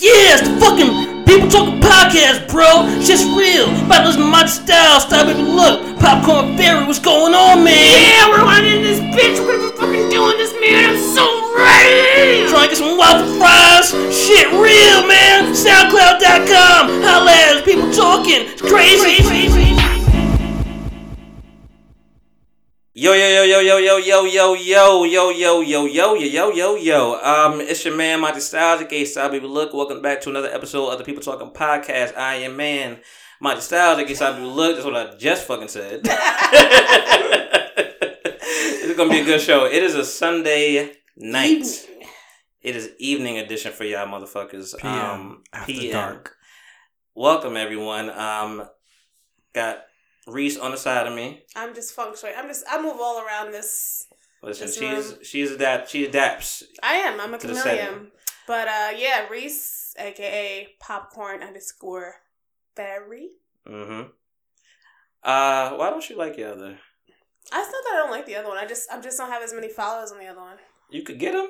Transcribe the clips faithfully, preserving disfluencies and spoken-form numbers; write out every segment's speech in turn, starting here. Yeah, it's the fucking People Talking Podcast, bro. Shit's real. About this my style. Stop it. Look, Popcorn Fairy, what's going on, man? Yeah, we're running this bitch. We're fucking doing this, man. I'm so ready. Trying to get some waffle fries. Shit real, man. SoundCloud dot com. Holla at us. People Talking. It's crazy. crazy. Yo yo yo yo yo yo yo yo yo yo yo yo yo yo yo yo um it's your man Monty Styles, aka Style Baby Look. Welcome back to another episode of the People Talking Podcast. I am man Monty Styles, aka Style Baby Look. That's what I just fucking said. It's gonna be a good show. It is a Sunday night. It is evening edition for y'all motherfuckers. Um, after dark. Welcome everyone. Um, got Reese on the side of me. I'm just feng shui. I'm just. I move all around this. Listen, this she's room. she's adapt. She adapts. I am. I'm a chameleon. But uh, yeah, Reese, aka Popcorn underscore Fairy. Mm-hmm. Uh, why don't you like the other? I still thought I don't like the other one. I just I just don't have as many followers on the other one. You could get them.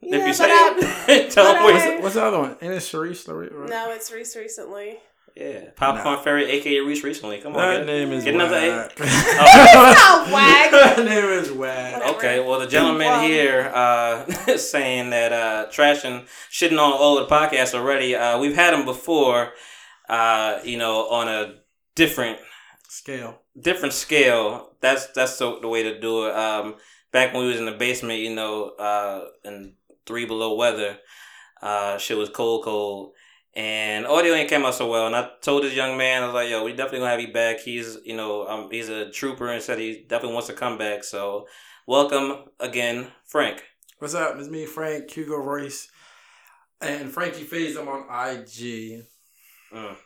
Yeah, if you say it. Tell them what's, I, what's the other one? And it's Reese. Right? No, it's Reese recently. Yeah, Popcorn nah. Fairy, aka Reese recently. Come on, her name is get another whack. A- oh. It's not whack. Her name is whack. Whatever. Okay, well the gentleman well, here uh, is saying that uh, trashing, shitting on all the podcasts already. Uh, we've had him before, uh, you know, on a different scale. Different scale. That's that's the, the way to do it. Um, back when we was in the basement, you know, uh, in three below weather, uh, shit was cold, cold. And audio ain't came out so well. And I told this young man, I was like, yo, we definitely gonna have you back. He's, you know, um, he's a trooper and said he definitely wants to come back. So welcome again, Frank. What's up? It's me, Frank, Hugo Royce, and Frankie Faze. I'm on I G. Mm.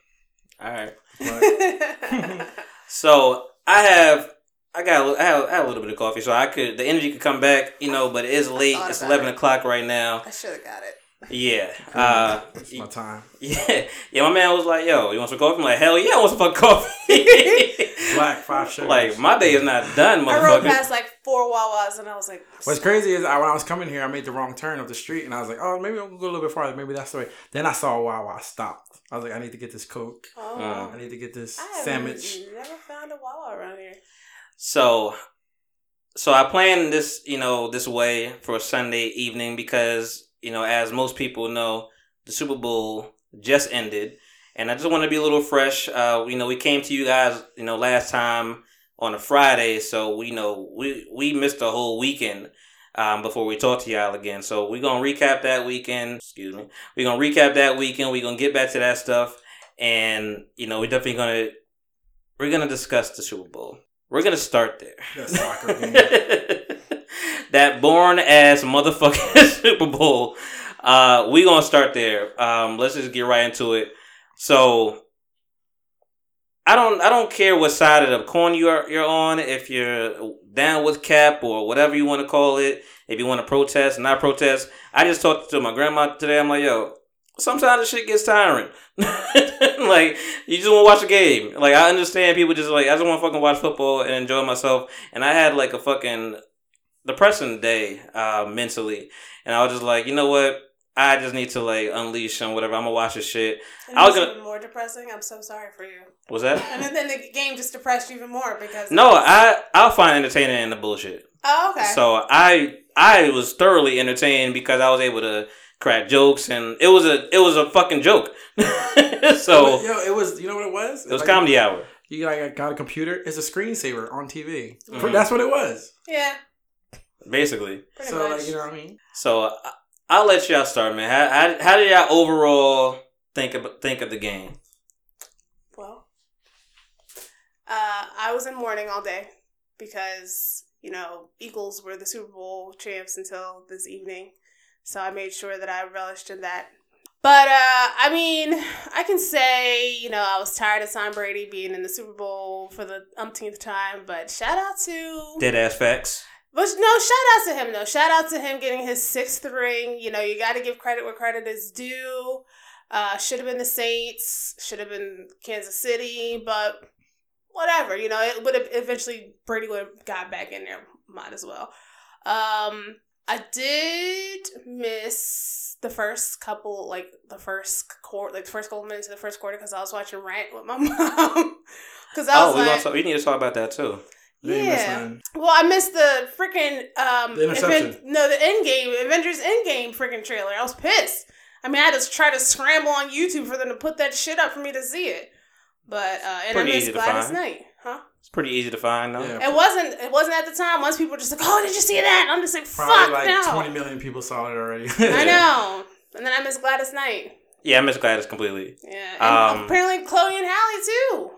All right. But... so I have, I got, I have, I have a little bit of coffee, so I could, the energy could come back, you know, but it is late. It's eleven o'clock right now. I should have got it. Yeah, uh, it's my time. Yeah, yeah. My man was like, "Yo, you want some coffee?" I'm like, "Hell yeah, I want some fucking coffee." Black five sugars. Like my day is not done, motherfucker. I rode past like four Wawas, and I was like, "What's crazy is I, when I was coming here, I made the wrong turn up the street, and I was like, oh, maybe I'll go a little bit farther. Maybe that's the way." Then I saw a Wawa. I stopped. I was like, "I need to get this Coke. Oh. Um, I need to get this I sandwich." Never found a Wawa around here. So. So I planned this, you know, this way for a Sunday evening because. You know, as most people know, the Super Bowl just ended, and I just want to be a little fresh. Uh, you know, we came to you guys, you know, last time on a Friday, so we know we we missed the whole weekend um, before we talked to y'all again. So we're gonna recap that weekend. Excuse me. We're gonna recap that weekend. We're gonna get back to that stuff, and you know, we're definitely gonna we're gonna discuss the Super Bowl. We're gonna start there. That soccer game. That boring ass motherfucking Super Bowl. Uh, we gonna start there. Um, let's just get right into it. So, I don't, I don't care what side of the coin you are, you're on. If you're down with cap or whatever you want to call it, if you want to protest, not protest. I just talked to my grandma today. I'm like, yo, sometimes this shit gets tiring. Like, you just want to watch a game. Like, I understand people just like, I just want to fucking watch football and enjoy myself. And I had like a fucking depressing day uh mentally, and I was just like, you know what, I just need to like unleash and whatever. I'm gonna watch this shit. And I was gonna even more depressing. I'm so sorry for you. Was that? And then the game just depressed you even more because no, was... I I'll find entertaining in the bullshit. Oh, okay. So I I was thoroughly entertained because I was able to crack jokes and it was a it was a fucking joke. So yo, it was you know what it was? It was like, comedy hour. You like got a computer? It's a screensaver on T V. Mm-hmm. That's what it was. Yeah. Basically. Pretty so, much. Like, you know what I mean? So, uh, I'll let y'all start, man. How, how, how did y'all overall think of, think of the game? Well, uh, I was in mourning all day because, you know, Eagles were the Super Bowl champs until this evening. So, I made sure that I relished in that. But, uh, I mean, I can say, you know, I was tired of Tom Brady being in the Super Bowl for the umpteenth time. But shout out to... Dead ass facts. But no, shout out to him, though. Shout out to him getting his sixth ring. You know, you got to give credit where credit is due. Uh, should have been the Saints. Should have been Kansas City. But whatever. You know, it would have eventually Brady would have got back in there. Might as well. Um, I did miss the first couple, like the first quarter, like the first couple minutes of the first quarter, because I was watching Rant with my mom. Because I was oh, we, like, talk, we need to talk about that too. They yeah. Well, I missed the freaking um, the interception. Aven- no, the Endgame Avengers Endgame freaking trailer. I was pissed. I mean, I had to try to scramble on YouTube for them to put that shit up for me to see it. But uh, and I missed Gladys Knight, huh? It's pretty easy to find, though. Yeah. It wasn't. It wasn't at the time. Once people were just like, "Oh, did you see that?" And I'm just like, probably "Fuck like no." Twenty million people saw it already. I know. And then I missed Gladys Knight. Yeah, I missed Gladys completely. Yeah. And um, apparently, Chloe and Halle too.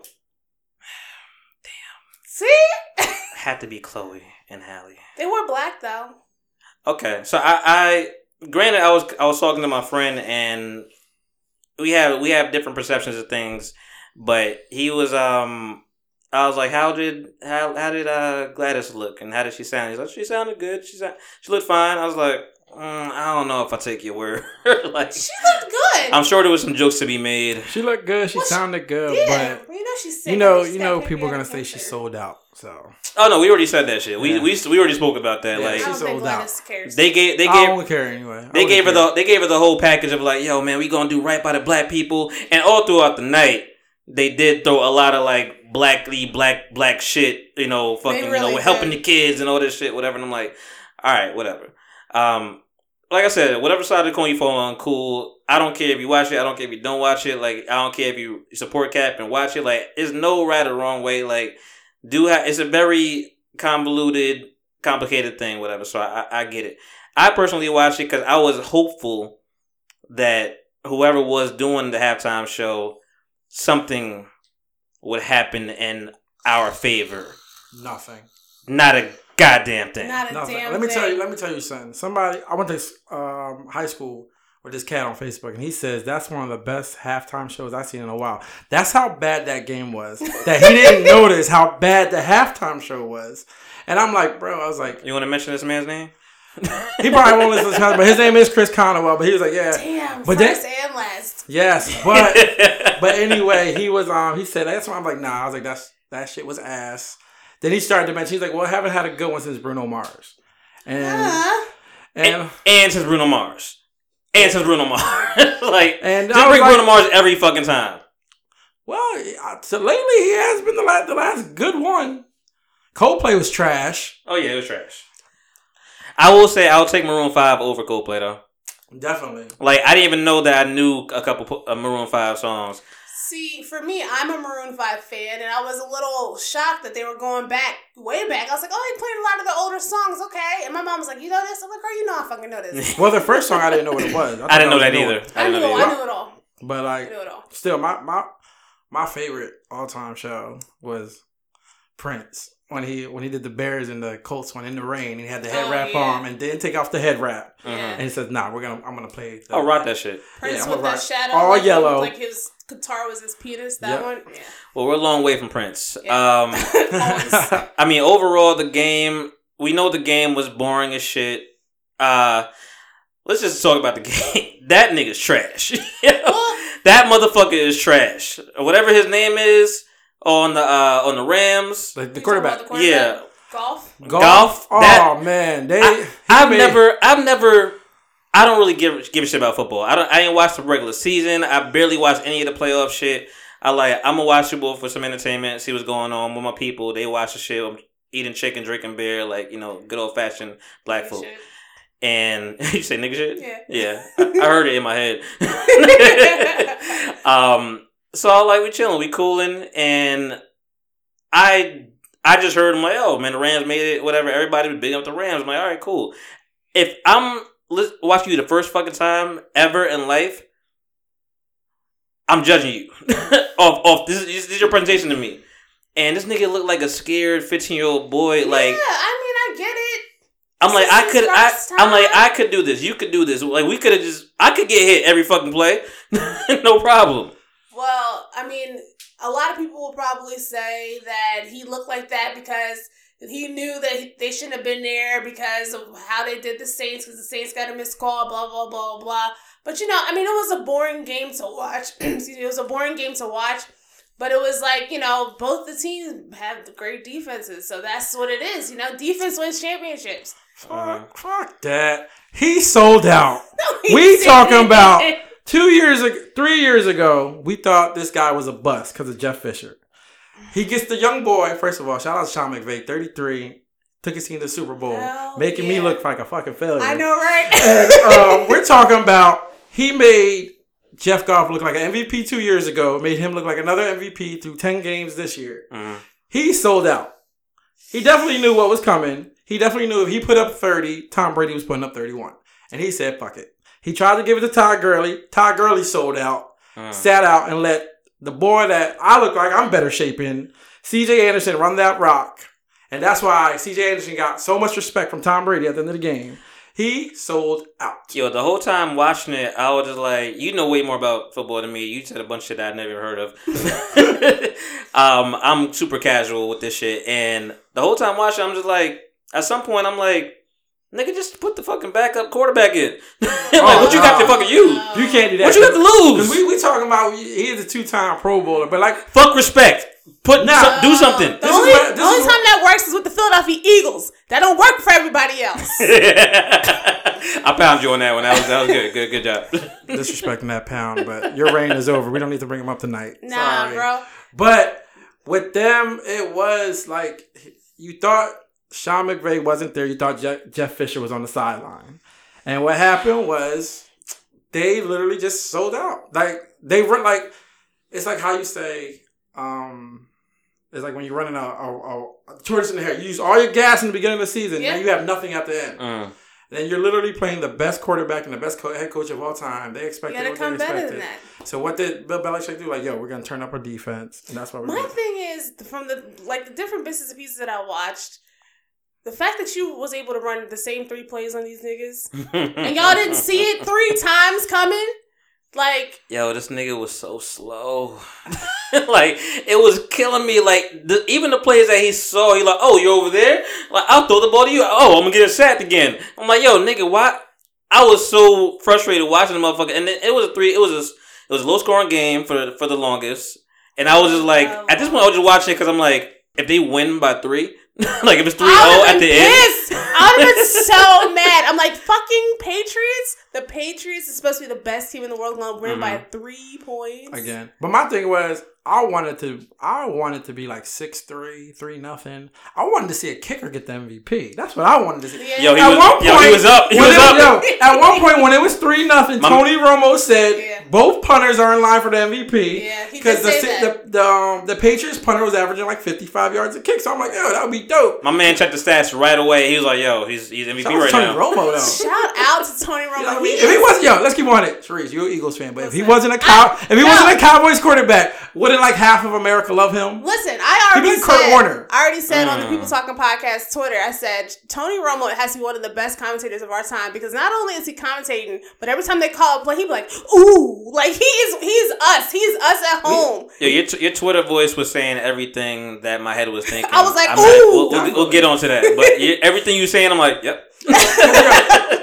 See? Had to be Chloe and Halle. They were black though. Okay, so I, I, granted, I was I was talking to my friend, and we have we have different perceptions of things, but he was um, I was like, how did how how did uh Gladys look, and how did she sound? He's like, she sounded good. She sound, she looked fine. I was like, mm, I don't know if I take your word. Like, she looked good. I'm sure there was some jokes to be made. She looked good. She well, sounded good. Yeah, but you know she's sick. You know, you know people are gonna say she's sold out. So. Oh no, we already said that shit. We yeah. we we already spoke about that. Yeah, like she's sold out. They gave they gave. I don't care anyway. I they gave care. her the they gave her the whole package of like, yo man, we gonna do right by the black people, and all throughout the night they did throw a lot of like blackly black black shit, you know, fucking really you know, helping did. the kids and all this shit, whatever. And I'm like, all right, whatever. Um, like I said, whatever side of the coin you fall on, cool. I don't care if you watch it. I don't care if you don't watch it. Like, I don't care if you support Cap and watch it. Like, there's no right or wrong way. Like, do ha- it's a very convoluted, complicated thing, whatever. So I, I get it. I personally watched it because I was hopeful that whoever was doing the halftime show, something would happen in our favor. Nothing. Not a goddamn thing. Not a Nothing. damn let me thing. Tell you, let me tell you something. Somebody, I went to um, high school with this cat on Facebook, and he says that's one of the best halftime shows I've seen in a while. That's how bad that game was. That he didn't notice how bad the halftime show was. And I'm like, bro, I was like... You want to mention this man's name? He probably won't listen to his but his name is Chris Conwell, but he was like, yeah. Damn, but first that, and last. Yes, but but anyway, he was, um, he said, that's why I'm like, nah, I was like, that's that shit was ass. Then he started to mention, he's like, well, I haven't had a good one since Bruno Mars. And uh-huh. and, and And since Bruno Mars. And since Bruno Mars. Like, and just bring like, Bruno Mars every fucking time. Well, so lately he has been the last, the last good one. Coldplay was trash. Oh, yeah, it was trash. I will say I'll take Maroon five over Coldplay, though. Definitely. Like, I didn't even know that I knew a couple of Maroon five songs. See, for me, I'm a Maroon five fan, and I was a little shocked that they were going back, way back. I was like, oh, they played a lot of the older songs, okay. And my mom was like, you know this? I'm like, girl, you know I fucking know this. Well, the first song, I didn't know what it was. I, I didn't I know that either. I, I knew, either. I knew it all. But, like, I knew it all. Still, my, my, my favorite all-time show was Prince. When he when he did the Bears and the Colts one in the rain, and he had the head oh, wrap yeah. on and didn't take off the head wrap. Mm-hmm. And he said, nah, we're gonna I'm gonna play the, oh, rock that shit. Prince yeah, with that shadow. All like yellow. Like his guitar was his penis, that yep. one. Yeah. Well, we're a long way from Prince. Yeah. Um I mean, overall the game, we know the game was boring as shit. Uh let's just talk about the game. That nigga's trash. You know? That motherfucker is trash. Whatever his name is. On the uh, on the Rams, like the quarterback. the quarterback, yeah, golf, golf. golf. That, oh man, they. I, I've made... never, I've never. I don't really give give a shit about football. I don't. I ain't watched the regular season. I barely watched any of the playoff shit. I like. I'm a watchable for some entertainment. See what's going on with my people. They watch the shit. I'm eating chicken, drinking beer, like you know, good old fashioned black nigga folk. Shit. And you say nigga shit? Yeah, yeah. I, I heard it in my head. um. So like we chilling, we cooling, and I I just heard him like, oh man, the Rams made it, whatever. Everybody was bigging up the Rams. I'm like, all right, cool. If I'm watching you the first fucking time ever in life, I'm judging you off off. This is, this is your presentation to me, and this nigga looked like a scared fifteen year old boy. Like, yeah, I mean, I get it. I'm this like, I could, I, I'm like, I could do this. You could do this. Like, we could have just, I could get hit every fucking play, no problem. Well, I mean, a lot of people will probably say that he looked like that because he knew that they shouldn't have been there because of how they did the Saints, because the Saints got a missed call, blah, blah, blah, blah. But, you know, I mean, it was a boring game to watch. Excuse me, it was a boring game to watch. But it was like, you know, both the teams have great defenses. So that's what it is. You know, defense wins championships. Fuck, fuck that. He sold out. No, he we didn't. Talking about two years ago, three years ago, we thought this guy was a bust because of Jeff Fisher. He gets the young boy. First of all, shout out to Sean McVay, thirty-three. Took his team to the Super Bowl. Hell making yeah. me look like a fucking failure. I know, right? And, um, we're talking about he made Jeff Goff look like an M V P two years ago. Made him look like another M V P through ten games this year. Mm. He sold out. He definitely knew what was coming. He definitely knew if he put up thirty, Tom Brady was putting up thirty-one. And he said, fuck it. He tried to give it to Todd Gurley. Todd Gurley sold out. Mm. Sat out and let the boy that I look like I'm better shaping, C J Anderson, run that rock. And that's why C J Anderson got so much respect from Tom Brady at the end of the game. He sold out. Yo, the whole time watching it, I was just like, you know way more about football than me. You said a bunch of shit I never heard of. um, I'm super casual with this shit. And the whole time watching, I'm just like, at some point, I'm like, nigga, just put the fucking backup quarterback in. Like, oh, what you no. got to fucking use? You can't do that. What you got to lose? We we talking about he is a two-time Pro Bowler, but like, fuck respect. Put now uh, do something. The this only, is what, this the only is time that works is with the Philadelphia Eagles. That don't work for everybody else. I pound you on that one. That was that was good. Good good job. Disrespecting that pound, but your reign is over. We don't need to bring him up tonight. Nah, sorry, bro. But with them, it was like you thought Sean McVay wasn't there. You thought Je- Jeff Fisher was on the sideline, and what happened was they literally just sold out. Like they were like, it's like how you say. Um, it's like when you're running a, a, a tortoise in the hair. You use all your gas in the beginning of the season, yeah. and you have nothing at the end. Mm. Then you're literally playing the best quarterback and the best co- head coach of all time. They expected what they expected. So what did Bill Belichick do? Like, yo, we're gonna turn up our defense, and that's why we're. My doing. thing is from the like the different business pieces that I watched. The fact that you was able to run the same three plays on these niggas, and y'all didn't see it three times coming. Like, yo, this nigga was so slow. Like, it was killing me. Like, the, even the plays that he saw, he like, oh, you're over there? Like, I'll throw the ball to you. Oh, I'm going to get a sack again. I'm like, yo, nigga, why? I was so frustrated watching the motherfucker. And it, it was a three, it was a, it was a low-scoring game for, for the longest. And I was just like, oh, at this point, I was just watching it because I'm like, if they win by three, like, if it's three oh at the pissed. end. I would have been so mad. I'm like, fucking Patriots? The Patriots is supposed to be the best team in the world. Going to win mm-hmm. by three points. Again. But my thing was, I wanted to I wanted to be like six three, three nothing. I wanted to see a kicker get the M V P. That's what I wanted to see. Yeah. Yo, he at was, one point, yo, he was up. He was up. Yo, at one point, when it was three nothing, Tony Romo said, yeah. both punters are in line for the M V P. Yeah, he did the, say that. The, the, um, the Patriots punter was averaging like fifty-five yards a kick. So I'm like, yo, that would be dope. My man checked the stats right away. He was like, yo, he's he's M V P Shout right Tony now. Tony Romo, though. Shout out to Tony Romo. You know, he if he wasn't, yo, let's keep on it. Sharice, you're an Eagles fan, but listen, if he wasn't a cow, if he no. wasn't a Cowboys quarterback, what like half of America love him. Listen, I already said Kurt Warner. I already said mm. on the People Talking Podcast Twitter, I said Tony Romo has to be one of the best commentators of our time because not only is he commentating, but every time they call a play, he be like, ooh, like he is he's us. He's us at home. Yeah, your, t- your Twitter voice was saying everything that my head was thinking. I was like, I'm ooh. At, we'll, we'll, we'll get on to that. But everything you saying, I'm like, yep.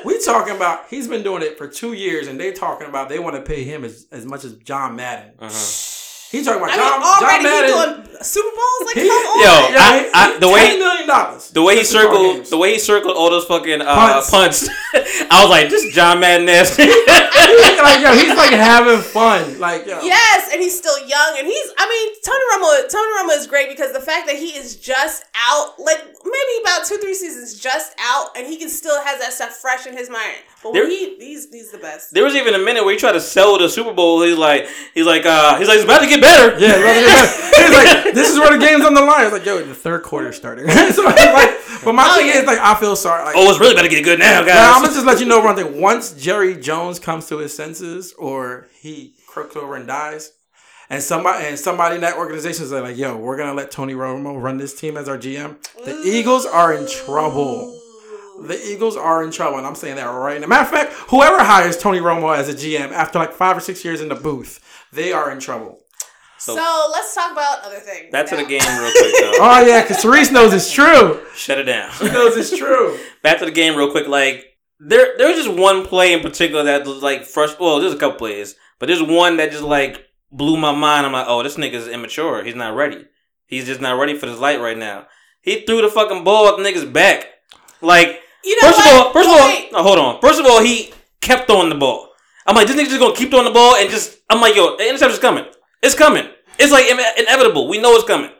We talking about he's been doing it for two years and they talking about they want to pay him as, as much as John Madden. Uh-huh. He talking about I John, mean, already John Madden. He doing Super Bowls like he, come on. Yo, I, I, the way ten million dollars. The way he circled, the way he circled all those fucking uh, punts. punts. I was like, this John Madden ass. Like, yo, he's like having fun. Like, yo. Yes, and he's still young, and he's. I mean, Tony Romo. Tony Romo is great because the fact that he is just out, like maybe about two, three seasons just out, and he can still has that stuff fresh in his mind. But there, he, he's he's the best. There was even a minute where he tried to sell the Super Bowl. He's like, he's like, uh, he's like, it's about to get. Better. Yeah, it's like this is where the game's on the line. It's like, yo, the third quarter starting. So like, but my oh, thing yeah. is like, I feel sorry. Like, oh, it's really about to get good now, guys. Now, I'm gonna just let you know one thing. Once Jerry Jones comes to his senses, or he crooks over and dies, and somebody and somebody in that organization is like, yo, we're gonna let Tony Romo run this team as our G M. The Ooh. Eagles are in trouble. The Eagles are in trouble, and I'm saying that right now. Matter of fact, whoever hires Tony Romo as a G M after like five or six years in the booth, they are in trouble. So, so let's talk about other things. Back now. to the game real quick, though. Oh, yeah, because Cerise knows it's true. Shut it down. She knows it's true. Back to the game real quick. Like, there there was just one play in particular that was, like, frustrating. Well, there's a couple plays. But there's one that just, like, blew my mind. I'm like, oh, this nigga's immature. He's not ready. He's just not ready for this light right now. He threw the fucking ball at the nigga's back. Like, You know first what? Of all, first well, of all, wait. no, hold on. First of all, he kept throwing the ball. I'm like, this nigga just gonna keep throwing the ball and just. I'm like, yo, the interception's coming. It's coming. It's like inevitable. We know it's coming.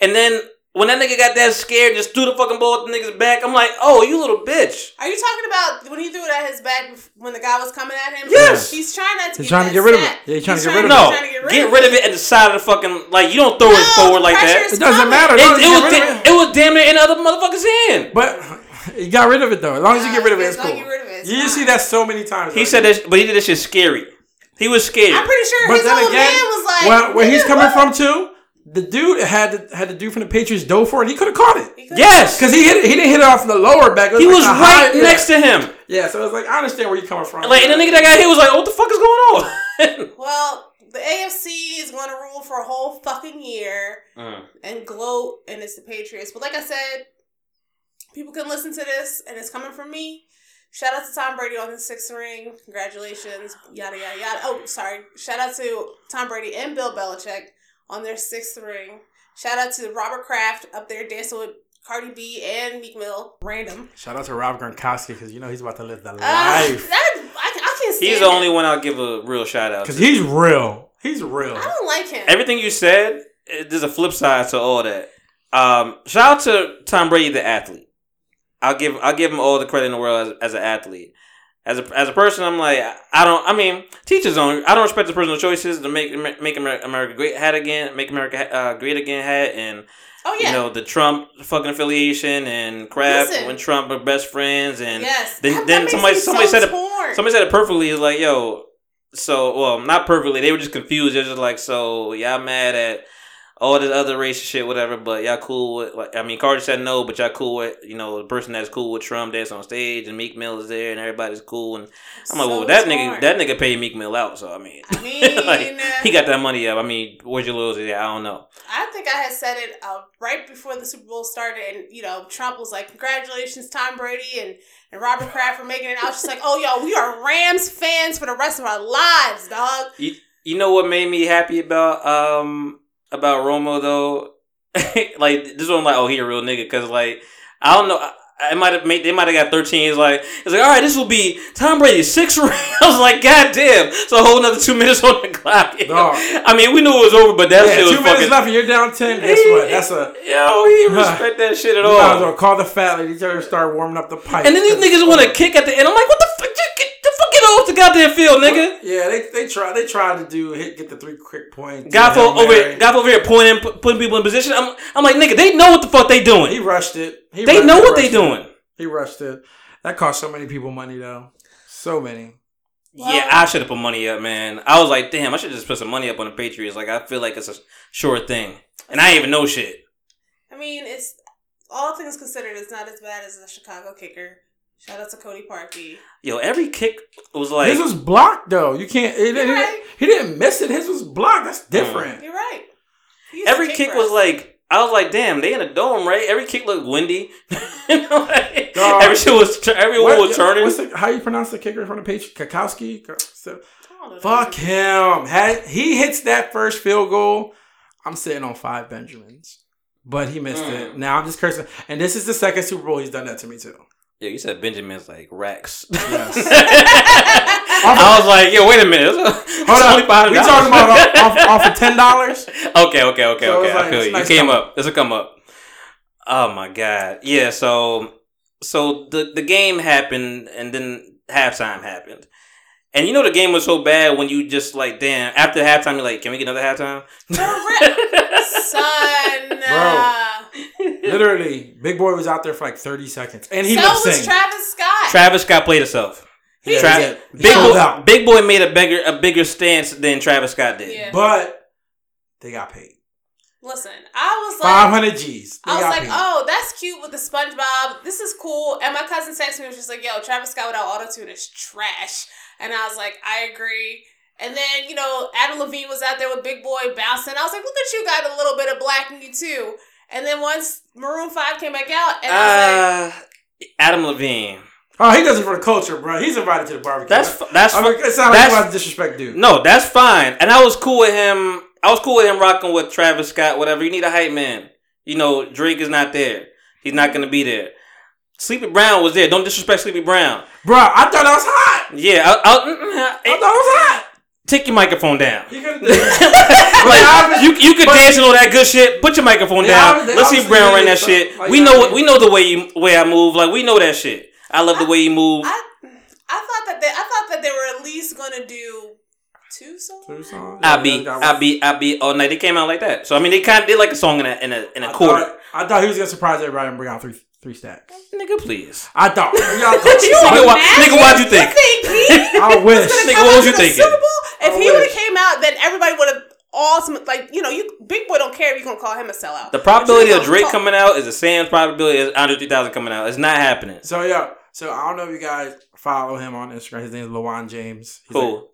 And then when that nigga got that scared, just threw the fucking ball at the nigga's back. I'm like, oh, you little bitch. Are you talking about when he threw it at his back when the guy was coming at him? Yes. He's trying not to. He's trying to get rid of it. Yeah, he's trying to get rid of it. No, get rid of it at the side of the fucking like. You don't throw no, it forward like that. It doesn't matter. It, it, was da- it. it was damn near in the other motherfucker's hand. But. You got rid of it though. As long as you get rid of it, it's cool. Get rid of it, you see that so many times. He right? said that, but he did that shit scary. He was scared. I'm pretty sure but his old again, man was like, well, "Where he's coming what? from too." The dude had the, had the dude from the Patriots dove for it. He could have caught it. Yes, because he hit. He didn't hit it off the lower back. Was he like was right high, next yeah. to him. Yeah, so I was like, I understand where you're coming from. Like, and the nigga that got hit was like, "What the fuck is going on?" Well, the A F C is going to rule for a whole fucking year mm. and gloat, and it's the Patriots. But like I said. People can listen to this, and it's coming from me. Shout out to Tom Brady on the sixth ring. Congratulations. Yada, yada, yada. Oh, sorry. Shout out to Tom Brady and Bill Belichick on their sixth ring. Shout out to Robert Kraft up there dancing with Cardi B and Meek Mill. Random. Shout out to Rob Gronkowski, because you know he's about to live the uh, life. That, I, I can't stand He's the only one I'll give a real shout out to. Because he's real. He's real. I don't like him. Everything you said, there's a flip side to all that. Um, shout out to Tom Brady, the athlete. I'll give I'll give him all the credit in the world as, as an athlete. As a as a person, I'm like I don't. I mean, teachers don't. I don't respect the personal choices to make make America great hat again, make America uh, great again hat, and oh, yeah. you know the Trump fucking affiliation and Kraft Listen. when Trump are best friends, and yes. then, that, then that somebody somebody so said torn. it somebody said it perfectly. It's like yo, so well not perfectly. They were just confused. They're just like so y'all mad at. All this other racist shit, whatever, but y'all cool with, like, I mean, Carter said no, but y'all cool with, you know, the person that's cool with Trump that's on stage, and Meek Mill is there, and everybody's cool, and I'm like, so well, that nigga, hard. that nigga paid Meek Mill out, so, I mean, I mean like, he got that money up, I mean, where's your loyalty there, I don't know. I think I had said it uh, right before the Super Bowl started, and, you know, Trump was like, congratulations, Tom Brady, and, and Robert Kraft for making it, I was just like, oh, y'all, we are Rams fans for the rest of our lives, dog. You, you know what made me happy about, um... about Romo though, like this one, I'm like, oh, he a real nigga, cause like I don't know, I, I might have made they might have got thirteen. It's like it's like all right, this will be Tom Brady's sixth round. I was like, god damn, so a whole another two minutes on the clock. No. I mean, we knew it was over, but that yeah, shit was two fucking. Two minutes left, and you're down ten. Guess he, what? That's a yo. He didn't respect that shit at all. I was gonna call the fat lady. Tell her to start warming up the pipe. And then these niggas want to kick at the end. I'm like, what the fuck? Just get the fuck get off the goddamn field, nigga. Yeah, they they try they tried to do hit get the three quick points. Got over got over here pointing putting people in position. I'm I'm like nigga, they know what the fuck they doing. He rushed it. He they rushed, know what they, they doing. It. He rushed it. That cost so many people money though. So many. Wow. Yeah, I should have put money up, man. I was like, damn, I should just put some money up on the Patriots. Like I feel like it's a sure thing, and I ain't even know shit. I mean, it's all things considered, it's not as bad as the Chicago kicker. Shout out to Cody Parkey. Yo, every kick was like... His was blocked, though. You can't... It, it, right. He didn't miss it. His was blocked. That's different. You're right. Every kick, kick was like... I was like, damn, they in a dome, right? Every kick looked windy. like, uh, every shit was... Everyone what, was turning. What's the, how you pronounce the kicker from the page? Kakowski? So, fuck him. Had, he hits that first field goal. I'm sitting on five Benjamins. But he missed mm. it. Now I'm just cursing. And this is the second Super Bowl he's done that to me, too. Yeah, you said Benjamin's like racks. Yes. I was like, yo, wait a minute. It's Hold on. five dollars. We talking about off, off of ten dollars? Okay, okay, okay, so okay. I like, feel you. Nice you came up. up. This will come up. Oh, my God. Yeah, so so the, the game happened, and then halftime happened. And you know the game was so bad when you just like, damn, after halftime, you're like, can we get another halftime? Son. Bro. Literally, Big Boy was out there for like thirty seconds, and he so was, was Travis Scott. Travis Scott played himself. Yeah, Travis, he Big, Boy, Big Boy made a bigger a bigger stance than Travis Scott did, yeah. But they got paid. Listen, I was like five hundred G's. They I was like, paid. Oh, that's cute with the SpongeBob. This is cool. And my cousin texted me and was just like, yo, Travis Scott without autotune is trash. And I was like, I agree. And then you know, Adam Levine was out there with Big Boy bouncing. I was like, look at you, got a little bit of black in you too. And then once Maroon five came back out, and I was uh, like... Adam Levine. Oh, he does it for the culture, bro. He's invited to the barbecue. That's... F- that's I mean, it sounds like you want to disrespect dude. No, that's fine. And I was cool with him. I was cool with him rocking with Travis Scott, whatever. You need a hype man. You know, Drake is not there. He's not going to be there. Sleepy Brown was there. Don't disrespect Sleepy Brown. Bro, I thought I was hot. Yeah. I, I, I, I thought I was hot. Take your microphone down. You could like, you, you could dance and all that good shit. Put your microphone yeah, down. Let's see Brown run that stuff. Shit. Like, we know what, we know the way you, way I move. Like we know that shit. I love I, the way you move. I, I thought that they I thought that they were at least gonna do two songs. Two songs. I be I be I be all night. They came out like that. So I mean they kinda did like a song in a in a in a I quarter. Thought, I thought he was gonna surprise everybody and bring out three three stacks. Nigga, please. I thought y'all thought you nigga, why, nigga, why'd you think? I wish. Nigga, what was you thinking? If he would have came out, then everybody would have all some, like, you know, you Big Boy don't care if you're going to call him a sellout. The probability of Drake coming out is the same probability as Andre three thousand coming out. It's not happening. So, yeah. So, I don't know if you guys follow him on Instagram. His name is LaJuan James. He's Who? Like,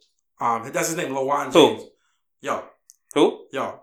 um, that's his name, LaJuan James. Who? Yo. Who? Yo.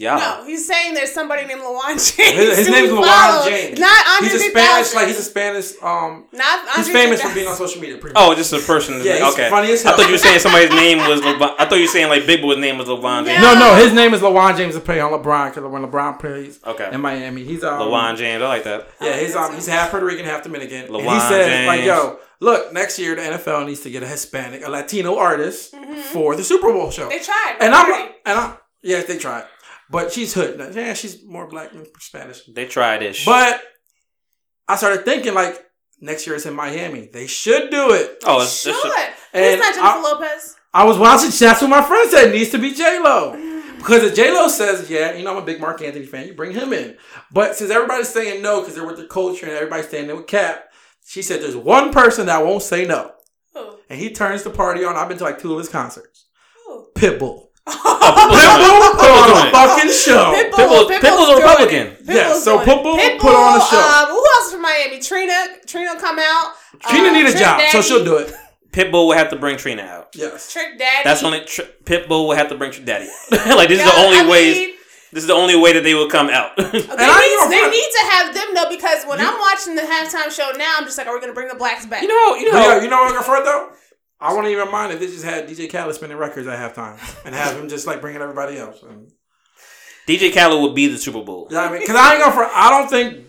Yeah. No, he's saying there's somebody named LaJuan James. His, his name is LaJuan James. Not Andre he's a Spanish, like he's a Spanish. Um, not he's famous for being on social media. Pretty much. Oh, just a person. Yeah, he's okay. Funny as hell. I thought you were saying somebody's name was LaJuan. I thought you were saying like Big Boy's name was LaJuan James. No, no, his name is LaJuan James to play on LeBron because when LeBron plays okay. in Miami, he's um, LaJuan James. I like that. Yeah, he's um he's half Puerto Rican, half Dominican. LaJuan James. He says like, yo. Look, next year the N F L needs to get a Hispanic, a Latino artist mm-hmm. for the Super Bowl show. They tried, and I'm right. and I. Yeah, they tried. But she's hood. Yeah, she's more black than Spanish. They tried-ish. But I started thinking, like, next year it's in Miami. They should do it. Oh, it's should. It's not Jennifer Lopez. I was watching. That's what my friend said. It needs to be J-Lo. Because if J-Lo says, yeah, you know, I'm a big Mark Anthony fan. You bring him in. But since everybody's saying no because they're with the culture and everybody's standing with Cap, she said there's one person that won't say no. Oh. And he turns the party on. I've been to, like, two of his concerts. Oh. Pitbull. Pitbull put on a fucking show. Pitbull, Pitbull's a Republican. Yeah, so Pitbull put on a show. Um, who else is from Miami? Trina, Trina come out. Trina um, need a Trick job, Daddy. So she'll do it. Pitbull will have to bring Trina out. Yes, Trick Daddy. That's only tri- Pitbull will have to bring Trick Daddy out. Like this yeah, is the only I way. Mean, this is the only way that they will come out. Okay, and I mean, they need to have them though, because when you, I'm watching the halftime show now, I'm just like, are we gonna bring the blacks back? You know, you know, you know what I'm afraid though. I wouldn't even mind if they just had D J Khaled spinning records at halftime and have him just like bringing everybody else. And D J Khaled would be the Super Bowl. Yeah, you know I mean, because I ain't going for. I don't think.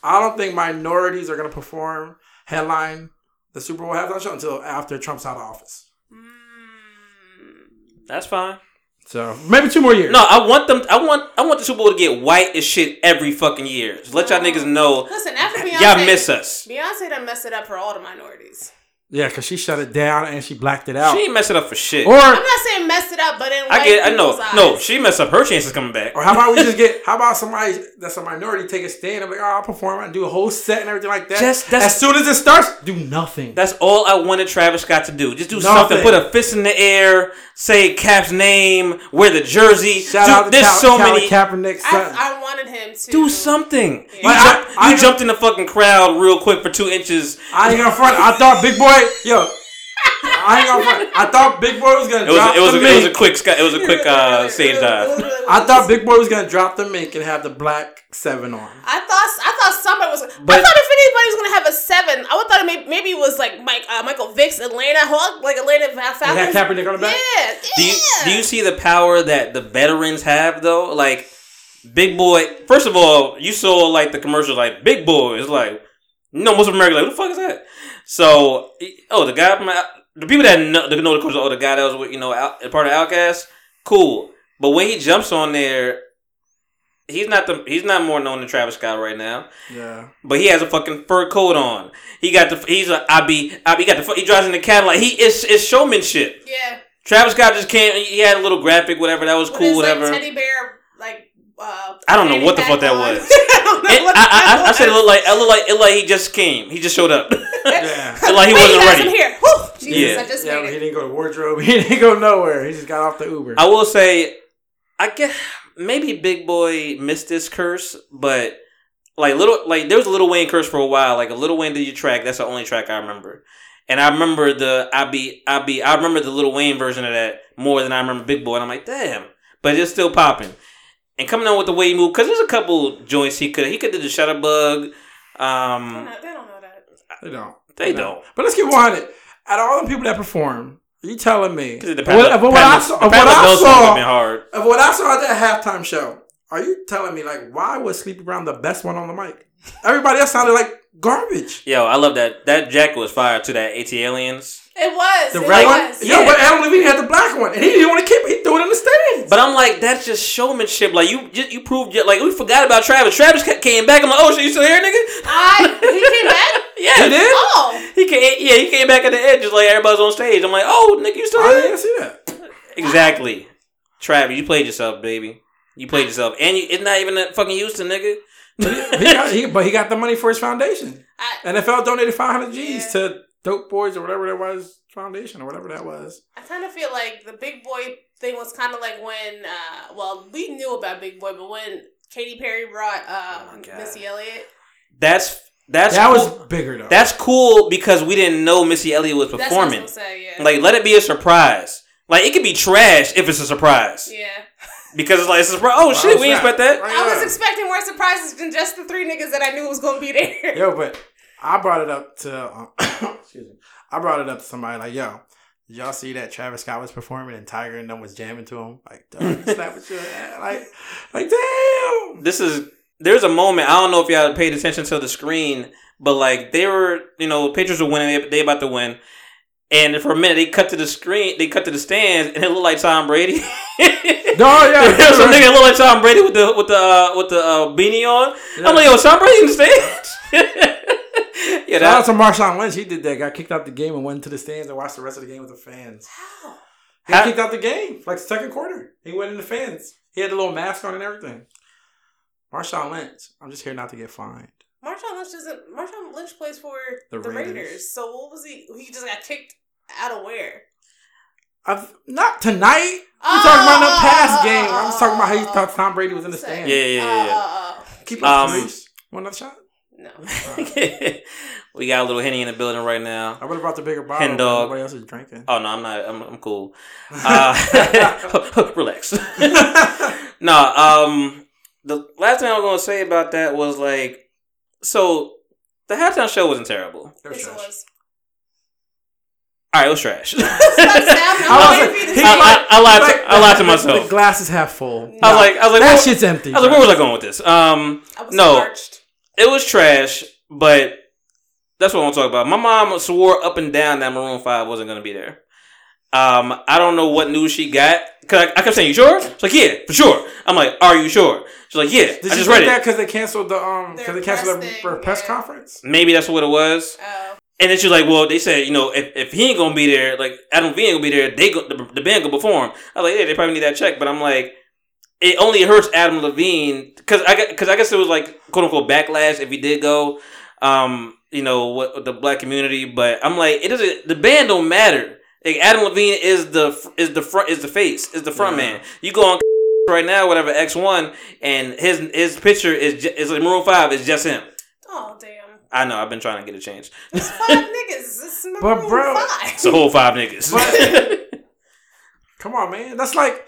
I don't think minorities are gonna perform headline the Super Bowl halftime show until after Trump's out of office. Mm, that's fine. So maybe two more years. No, I want them. I want. I want the Super Bowl to get white as shit every fucking year. Just let y'all niggas know. Listen, after Beyonce, y'all miss us. Beyonce done messed it up for all the minorities. Yeah, because she shut it down and she blacked it out. She ain't messed it up for shit. Or, I'm not saying messed it up, but in I get, I know, eyes. No, she messed up her chances coming back. Or how about we just get, how about somebody that's a minority take a stand and be like, oh, I'll perform and do a whole set and everything like that. Just, as soon as it starts, do nothing. That's all I wanted Travis Scott to do. Just do nothing. Something. Put a fist in the air, say Cap's name, wear the jersey. Shout do, out to there's Cal- so Cal- many. Kaepernick. I, I wanted him to do something. Yeah. You, like, jump, I, I, you I, jumped in the fucking crowd real quick for two inches. I ain't gonna front. I thought Big Boy. Yo, I ain't gonna front. I thought Big Boy was gonna it was drop a, it was the a, mink. It was a quick, it was a quick uh, stage dive. I thought Big Boy was gonna drop the mink and have the black seven on. I thought, I thought somebody was. But, I thought if anybody was gonna have a seven, I would thought it may, maybe it was like Mike, uh, Michael Vick's Atlanta Hawk, like Atlanta Falcons. Had Kaepernick on the back. Yeah, yeah. Do you, do you see the power that the veterans have though? Like Big Boy. First of all, you saw like the commercials, like Big Boy is like. No, most of America like, who the fuck is that? So, oh, the guy from the people that know the know the coach, oh, the guy that was with, you know, out, part of Outkast, cool. But when he jumps on there, he's not the he's not more known than Travis Scott right now. Yeah. But he has a fucking fur coat on. He got the he's a I be I be got the he drives in the Cadillac. He is it's showmanship. Yeah. Travis Scott just came. He had a little graphic, whatever. That was what cool. Is, whatever. Like, teddy bear, like. Uh, I don't know what the fuck that was. I said it looked like it looked like it like he just came. He just showed up. Yeah, like he wasn't ready. Here. Jesus, yeah. I just yeah, made it. He didn't go to wardrobe. He didn't go nowhere. He just got off the Uber. I will say, I guess maybe Big Boy missed this curse, but like little like there was a Lil Wayne curse for a while. Like a Lil Wayne did your track. That's the only track I remember. And I remember the I be I be I remember the Lil Wayne version of that more than I remember Big Boy. And I'm like, damn, but it's still popping. And coming on with the way he moved, because there's a couple joints he could he could do the Shutterbug. Um, they don't know that. They don't. They, they don't. don't. But let's get one hundred. Out of all the people that perform, you telling me of what, what I saw of what I saw of what I saw at that halftime show? Are you telling me like why was Sleepy Brown the best one on the mic? Everybody else sounded like garbage. Yo, I love that. That jacket was fire to that AT Aliens. It was. The red one? Yeah. Yo, but Adam Levine had the black one. And he didn't want to keep it. He threw it in the stands. But I'm like, that's just showmanship. Like, you you proved, like, we forgot about Travis. Travis came back. I'm like, oh, shit, you still here, nigga? I, he came back? Yeah. He did? Oh. He came, yeah, he came back at the edge, just like everybody's on stage. I'm like, oh, nigga, you still here? I didn't see that. Exactly. Travis, you played yourself, baby. You played yourself. And you, it's not even a fucking Houston, nigga. But he, he got, he, but he got the money for his foundation. I, N F L donated five hundred G's yeah. to... Dope Boys or whatever that was, Foundation or whatever that was. I kind of feel like the Big Boy thing was kind of like when, uh, well, we knew about Big Boy, but when Katy Perry brought um, oh Missy Elliott. That's, that's that cool. was bigger though. That's cool because we didn't know Missy Elliott was performing. That's what I was gonna say, yeah. Like, let it be a surprise. Like, it could be trash if it's a surprise. Yeah. Because it's like, it's a surprise. Oh, well, shit, we didn't expect that. Right I was up. expecting more surprises than just the three niggas that I knew was going to be there. Yo, but... I brought it up to, um, excuse me. I brought it up to somebody like, yo, did y'all see that Travis Scott was performing and Tiger and them was jamming to him? Like, slap with your ass. Like, like, damn. This is, there's a moment, I don't know if y'all paid attention to the screen, but like they were, you know, Patriots were winning, they, they about to win. And for a minute, they cut to the screen, they cut to the stands, and it looked like Tom Brady. No, yeah, there was a nigga that looked like Tom Brady with the, with the, uh, with the uh, beanie on. Yeah. I'm like, yo, Tom Brady in the stands? Yeah, shout out to Marshawn Lynch. He did that. Got kicked out the game and went to the stands and watched the rest of the game with the fans. How? He got kicked out the game. Like the second quarter. He went in the fans. He had the little mask on and everything. Marshawn Lynch. I'm just here not to get fined. Marshawn Lynch doesn't. Marshawn Lynch plays for the, the Raiders. Raiders. So what was he? He just got kicked out of where? I've, not tonight. I'm oh, talking about no past oh, game. I'm just talking about how he thought Tom Brady was in the stands. Yeah, yeah, yeah. yeah. Oh, Keep up, um, one other shot. No. Right. We got a little Henny in the building right now. I would have brought the bigger bottle. Hen dog. Nobody else is drinking. Oh, no, I'm not. I'm, I'm cool. Uh, relax. no, um, the last thing I was going to say about that was like, so the halftime show wasn't terrible. It was yes, trash. It was. All right, it was trash. I lied to myself. The glass is half full. No. I was like, I was like, that well, shit's empty. I was like, where was I going with this? Um, I was no. Parched. It was trash, but that's what I want to talk about. My mom swore up and down that Maroon five wasn't going to be there. Um, I don't know what news she got. Cause I, I kept saying, you sure? She's like, yeah, for sure. I'm like, are you sure? She's like, yeah, Did I just read it. Did you think that because they canceled the um, cause they canceled their, their press yeah. conference? Maybe that's what it was. Oh. And then she's like, well, they said, you know, if, if he ain't going to be there, like, Adam V ain't going to be there, they go, the, the band go perform. I was like, yeah, they probably need that check. But I'm like... It only hurts Adam Levine because I because I guess it was like quote unquote backlash if he did go, um, you know, what the black community. But I'm like, it doesn't. The band don't matter. Like Adam Levine is the is the front is the face is the front yeah. man. You go on right now, whatever X one, and his his picture is is like Maroon Five is just him. Oh damn! I know. I've been trying to get a change. It's five niggas. It's Maroon bro, Five. It's a whole five niggas. But, come on, man. That's like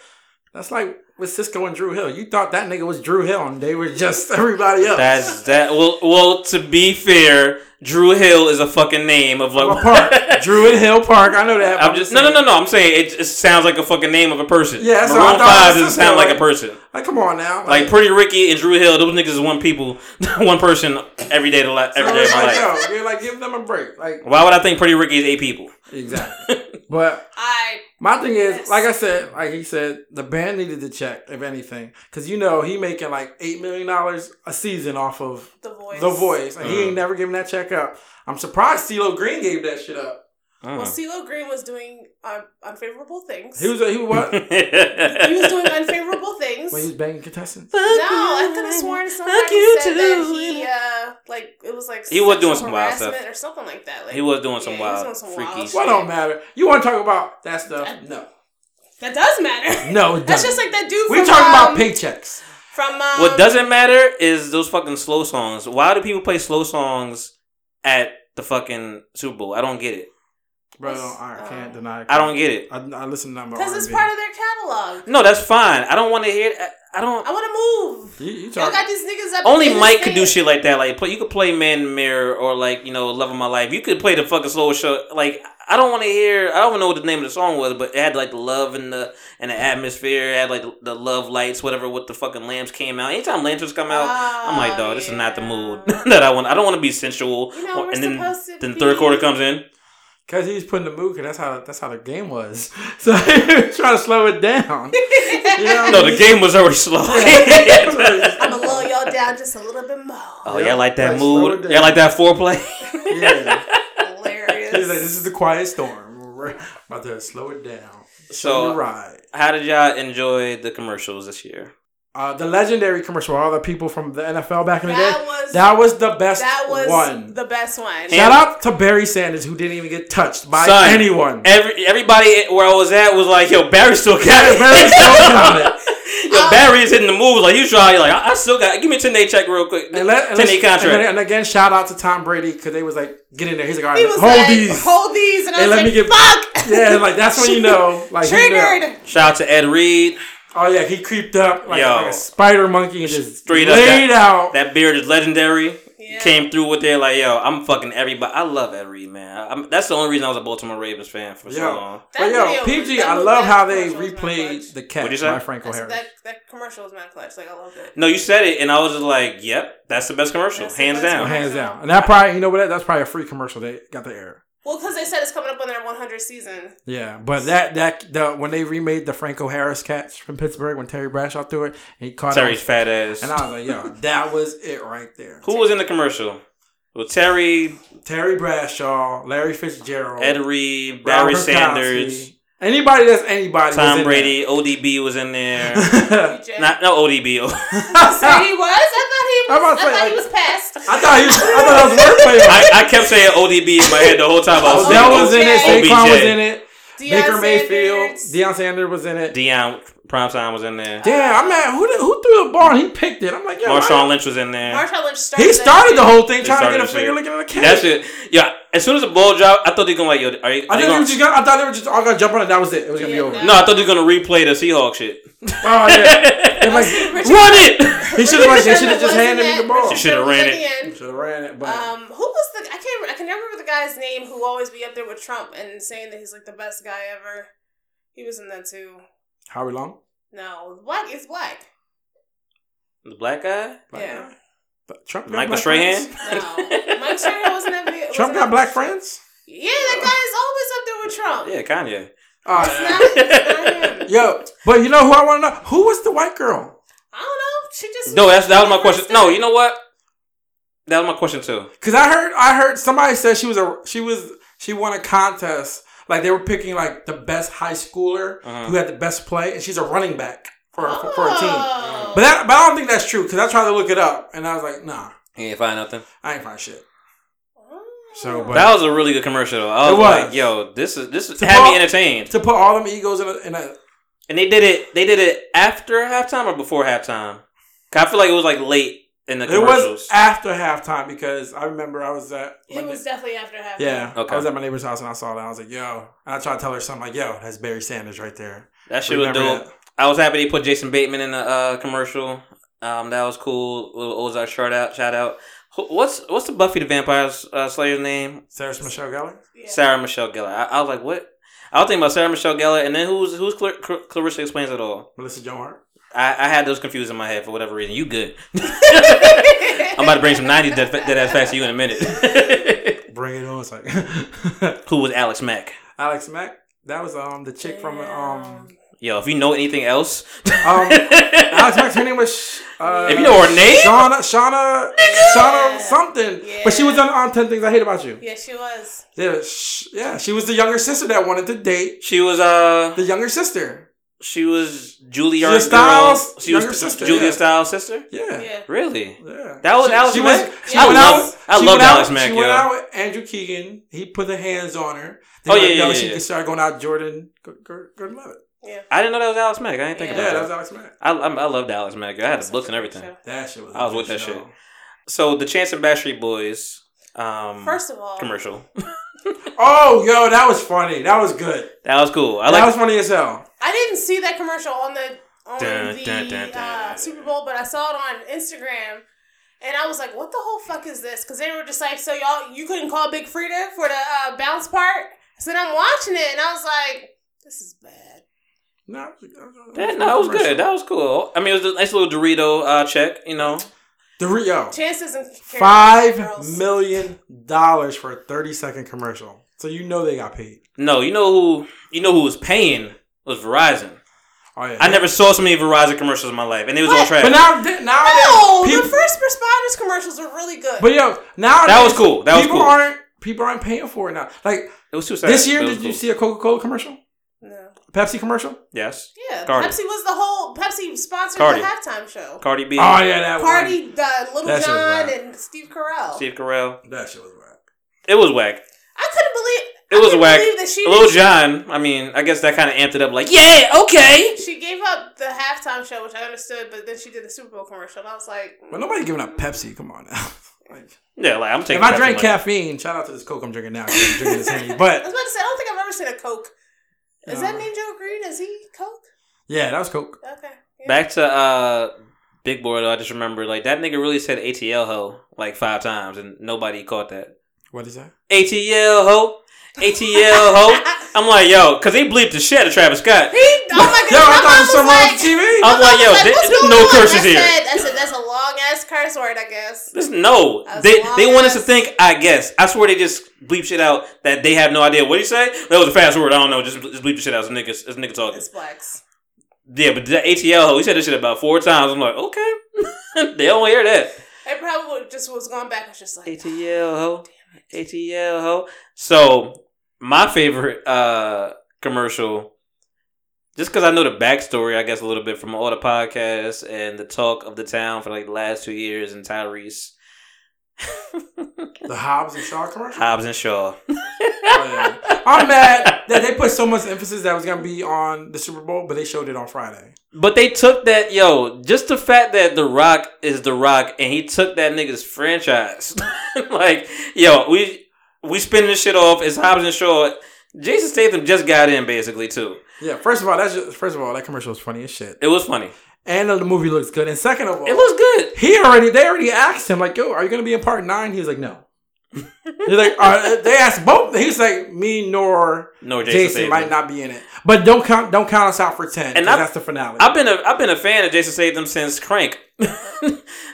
that's like. With Cisco and Drew Hill. You thought that nigga was Drew Hill and they were just everybody else. That's that. Well, well, to be fair, Drew Hill is a fucking name of like. Park. Drew and Hill Park. I know that. I'm, I'm just. No, no, no, no. I'm saying it, it sounds like a fucking name of a person. Yeah, that's Maroon five doesn't Cisco, sound like, like a person. Like, come on now. Like, like Pretty Ricky and Drew Hill, those niggas is one people, one person every day to li- every day of my life. You're like, give them a break. Like, why would I think Pretty Ricky is eight people? Exactly. But I my thing is, yes. like I said, like he said, the band needed to check, if anything. Because, you know, he making like eight million dollars a season off of The Voice. The Voice. And mm. he ain't never giving that check up. I'm surprised CeeLo Green gave that shit up. Mm. Well, CeeLo Green was doing um, unfavorable things. He was he what? He was doing unfavorable things. Well, he was banging contestants. Fuck no, you. I could have sworn somebody said too. that he uh, like it was like he was doing some wild stuff or something like that. Like, he was doing some yeah, wild, doing some freaky wild stuff. Well, don't matter. You want to talk about that stuff? That, no, that does matter. No, it doesn't. That's just like that dude. We from, talking um, about paychecks. From um, what doesn't matter is those fucking slow songs. Why do people play slow songs at the fucking Super Bowl? I don't get it. Bro, I can't um, deny it. I don't get it. I, I listen to them. Because it's part of their catalog. No, that's fine. I don't want to hear it. I, I don't. I want to move. You, you y'all got these niggas up. Only Mike could do shit like that. Like, play, you could play Man in the Mirror or like, you know, Love of My Life. You could play the fucking slow show. Like, I don't want to hear. I don't know what the name of the song was, but it had like the love and the and the atmosphere. It had like the, the love lights, whatever. What the fucking lamps came out. Anytime lanterns come out, oh, I'm like, dog, this yeah. is not the mood that I want. I don't want to be sensual. You know, or, and then then be... third quarter comes in. Cause he's putting the mood, cause that's how that's how the game was. So he was trying to slow it down. You know no, I mean? The game was already slow. I'ma lower y'all down just a little bit more. Oh, y'all like that like, mood? Y'all like that foreplay? Yeah, hilarious. He's like, this is the quiet storm. We're about to slow it down. So, ride. How did y'all enjoy the commercials this year? Uh, the legendary commercial, all the people from the N F L back in the that day. Was, that was the best one. That was one. the best one. Shout out to Barry Sanders, who didn't even get touched by Son, anyone. Every Everybody where I was at was like, yo, Barry still got it. Barry still got it. Yo, um, Barry is hitting the moves. Like, you try, like, I, I still got it. Give me a ten-day check real quick. ten-day contract. And, then, and again, shout out to Tom Brady, because they was like, get in there. He's like, all right, hold like, these. Hold these. And I was and like, get, fuck. Yeah, like, that's when you know. Like, triggered. You know. Shout out to Ed Reed. Oh, yeah, he creeped up like, like a spider monkey and just straight laid up, that, out. That beard is legendary. Yeah. Came through with it like, yo, I'm fucking everybody. I love Ed Reed, man. I'm, that's the only reason I was a Baltimore Ravens fan for yo. so long. That but, yo, P G, I love how they replayed the catch by Franco Harris. That, that commercial was my clutch. Like, I loved it. No, you said it, and I was just like, yep, that's the best commercial. That's hands best down. Commercial. Hands down. And that probably, you know what, that's probably a free commercial they got the air. Well, because they said it's coming up on their one hundredth season. Yeah, but that that the, when they remade the Franco Harris catch from Pittsburgh when Terry Bradshaw threw it, and he caught Terry's him, fat ass, and I was like, "Yo, that was it right there." Who Terry. was in the commercial? Well, Terry, Terry Bradshaw, Larry Fitzgerald, Ed Reed, Barry Robert Sanders, Cosby. Anybody that's anybody. Tom was in Brady, there. O D B was in there. Not no O D B. So he was. I thought. I, I thought like, he was passed. I thought he was. I thought that was worth playing. I, I kept saying O D B in my head the whole time. I was Odell was in it. Saquon was in it. Baker Mayfield. Deion Sanders was in it. Deion Prime Time was in there. Damn, I'm at who? Who threw the ball and he picked it? I'm like, yo. Marshawn Lynch was in there. Marshawn Lynch started. He started the whole thing trying to get a finger looking at the catch. That's it. Yeah. As soon as the ball dropped, I thought they were going to like, yo, are you? I, they gonna, just gonna, I thought they were just all going to jump on it. That was it. It was going to yeah, be over. No, I thought they were going to replay the Seahawks shit. Oh, yeah. They're like, run it! He should have like, just handed me the ball. He should have ran it. He should have ran it. But. Um, who was the, I can't, I can never remember the guy's name who always be up there with Trump and saying that he's like the best guy ever. He was in that too. Howie Long? No. Black is black. The black guy? Black yeah. Guy. Trump Michael Strahan? No. Mike Strahan wasn't that big. Trump got black friends? Yeah, that guy is always up there with Trump. Yeah, Kanye. Uh, it's not, it's not him. Yo, but you know who I want to know? Who was the white girl? I don't know. She just... No, that's, that was my question. Stuff. No, you know what? That was my question, too. Because I heard I heard somebody said she was a... She was... She won a contest. Like, they were picking, like, the best high schooler uh-huh. who had the best play. And she's a running back for, oh. for, for a team. But, that, but I don't think that's true. Because I tried to look it up. And I was like, nah. You ain't find nothing? I ain't find shit. So, but that was a really good commercial. Though. I was, it was like, "Yo, this is this is had me entertained." To put all them egos in a, in a, and they did it. They did it after halftime or before halftime. Cause I feel like it was like late in the it commercials. It was after halftime because I remember I was at. It was na- definitely after halftime. Yeah, okay. I was at my neighbor's house and I saw that. I was like, "Yo," and I tried to tell her something like, "Yo, that's Barry Sanders right there." That shit remember was dope. That? I was happy they put Jason Bateman in the uh, commercial. Um, that was cool. Little Ozark shout out. Shout out. What's what's the Buffy the Vampire uh, Slayer's name? Sarah Michelle Gellar. Yeah. Sarah Michelle Gellar. I, I was like, what? I was thinking about Sarah Michelle Gellar, and then who's who's Clar- Clar- Clarissa Explains It All? Melissa Joan Hart. I, I had those confused in my head for whatever reason. You good? I'm about to bring some nineties dead, dead ass facts to you in a minute. Bring it on, it's like. Who was Alex Mack? Alex Mack. That was um the chick yeah. from um. Yo, if you know anything else, um, Alex Mack's name was. Uh, if you know her name, Shauna, Shauna, yeah. Shauna something. Yeah. But she was on um, ten Things I Hate About You. Yeah, she was. Yeah, she, yeah, she was the younger sister that wanted to date. She was uh the younger sister. She was Julia Stiles. She was sister, Julia yeah. Stiles' sister. Yeah. yeah, really. Yeah, that was she, Alex she Mack. Was, she I love, I love Alex Mack. She yo. went out with Andrew Keegan. He put the hands on her. They oh yeah, yeah, yeah. She yeah. started going out Jordan Gordon Levitt. Yeah. I didn't know that was Alex Mack. I didn't think yeah, about that. Yeah, that was Alex Mack. I, I, I loved Alex Mack. I had the books and everything. Show. That shit was I was with that show. shit. So, the Chance and Backstreet Boys um, First of all. commercial. Oh, yo, that was funny. That was good. That was cool. I that like, was funny as hell. I didn't see that commercial on the on dun, the dun, dun, dun. Uh, Super Bowl, but I saw it on Instagram, and I was like, what the whole fuck is this? Because they were just like, so y'all, you couldn't call Big Frida for the uh, bounce part? So then I'm watching it, and I was like, this is bad. Nah, that, no, it was good. That was cool. I mean, it was a nice little Dorito uh, check, you know. Dorito. Chances and Five million dollars for a thirty-second commercial. So you know they got paid. No, you know who you know who was paying was Verizon. Oh, yeah. I never saw so many Verizon commercials in my life, and it was but, all trash. But now, now no, people, the first responders commercials are really good. But yo, now that was cool. That people was cool. aren't people aren't paying for it now. Like it was too sad. This year, did cool. you see a Coca-Cola commercial? No. Pepsi commercial? Yes. Yeah. Cardi. Pepsi was the whole Pepsi sponsored Cardi. the halftime show. Cardi B. Oh yeah, that Cardi, one. Cardi, uh, Little that John, and Steve Carell. Steve Carell. That shit was whack. It was whack. I couldn't believe. It I was whack. Little John, I mean, I guess that kind of amped it up like, yeah, okay. She gave up the halftime show, which I understood, but then she did the Super Bowl commercial, and I was like... Well, nobody giving up Pepsi. Come on now. like, yeah, like, I'm taking If Pepsi I drank money. Caffeine, shout out to this Coke I'm drinking now. I'm drinking this Henny, but... I was about to say, I don't think I've ever seen a Coke. Is um, that name Joe Green? Is he Coke? Yeah, that was Coke. Okay. Yeah. Back to uh, Big Boy, though, I just remember, like, that nigga really said A T L ho, like, five times, and nobody caught that. What is that? A T L ho. A T L ho. I'm like, yo, because they bleeped the shit out of Travis Scott. He, oh my God. Yo, I thought it was something on like, T V. I'm like, yo, like, there's no on? curses that's here. That's a, that's a long-ass curse word, I guess. There's, no. That's they they want us to think, I guess. I swear they just bleep shit out that they have no idea. What do you say? That was a fast word. I don't know. Just, just bleep the shit out. It's niggas, it's niggas talking. It's blacks. Yeah, but the A T L ho, he said this shit about four times. I'm like, okay. They don't hear that. It probably just was going back. I was just like, A T L ho. A T L ho. So... My favorite uh, commercial, just because I know the backstory, I guess, a little bit from all the podcasts and the talk of the town for like the last two years and Tyrese. The Hobbs and Shaw commercial? Hobbs and Shaw. Oh, yeah. I'm mad that they put so much emphasis that was going to be on the Super Bowl, but they showed it on Friday. But they took that, yo, just the fact that The Rock is The Rock and he took that nigga's franchise. Like, yo, we... We spinning this shit off. It's Hobbs and Shaw. Jason Statham just got in, basically, too. Yeah. First of all, that's just, first of all, that commercial was funny as shit. It was funny, and the movie looks good. And second of all, it looks good. He already, they already asked him, like, "Yo, are you gonna be in part nine?" He was like, "No." He's like, uh, "They asked both." He's like, "Me nor no, Jason, Jason might not be in it, but don't count, don't count us out for ten." And that's the finale. I've been a, I've been a fan of Jason Statham since Crank.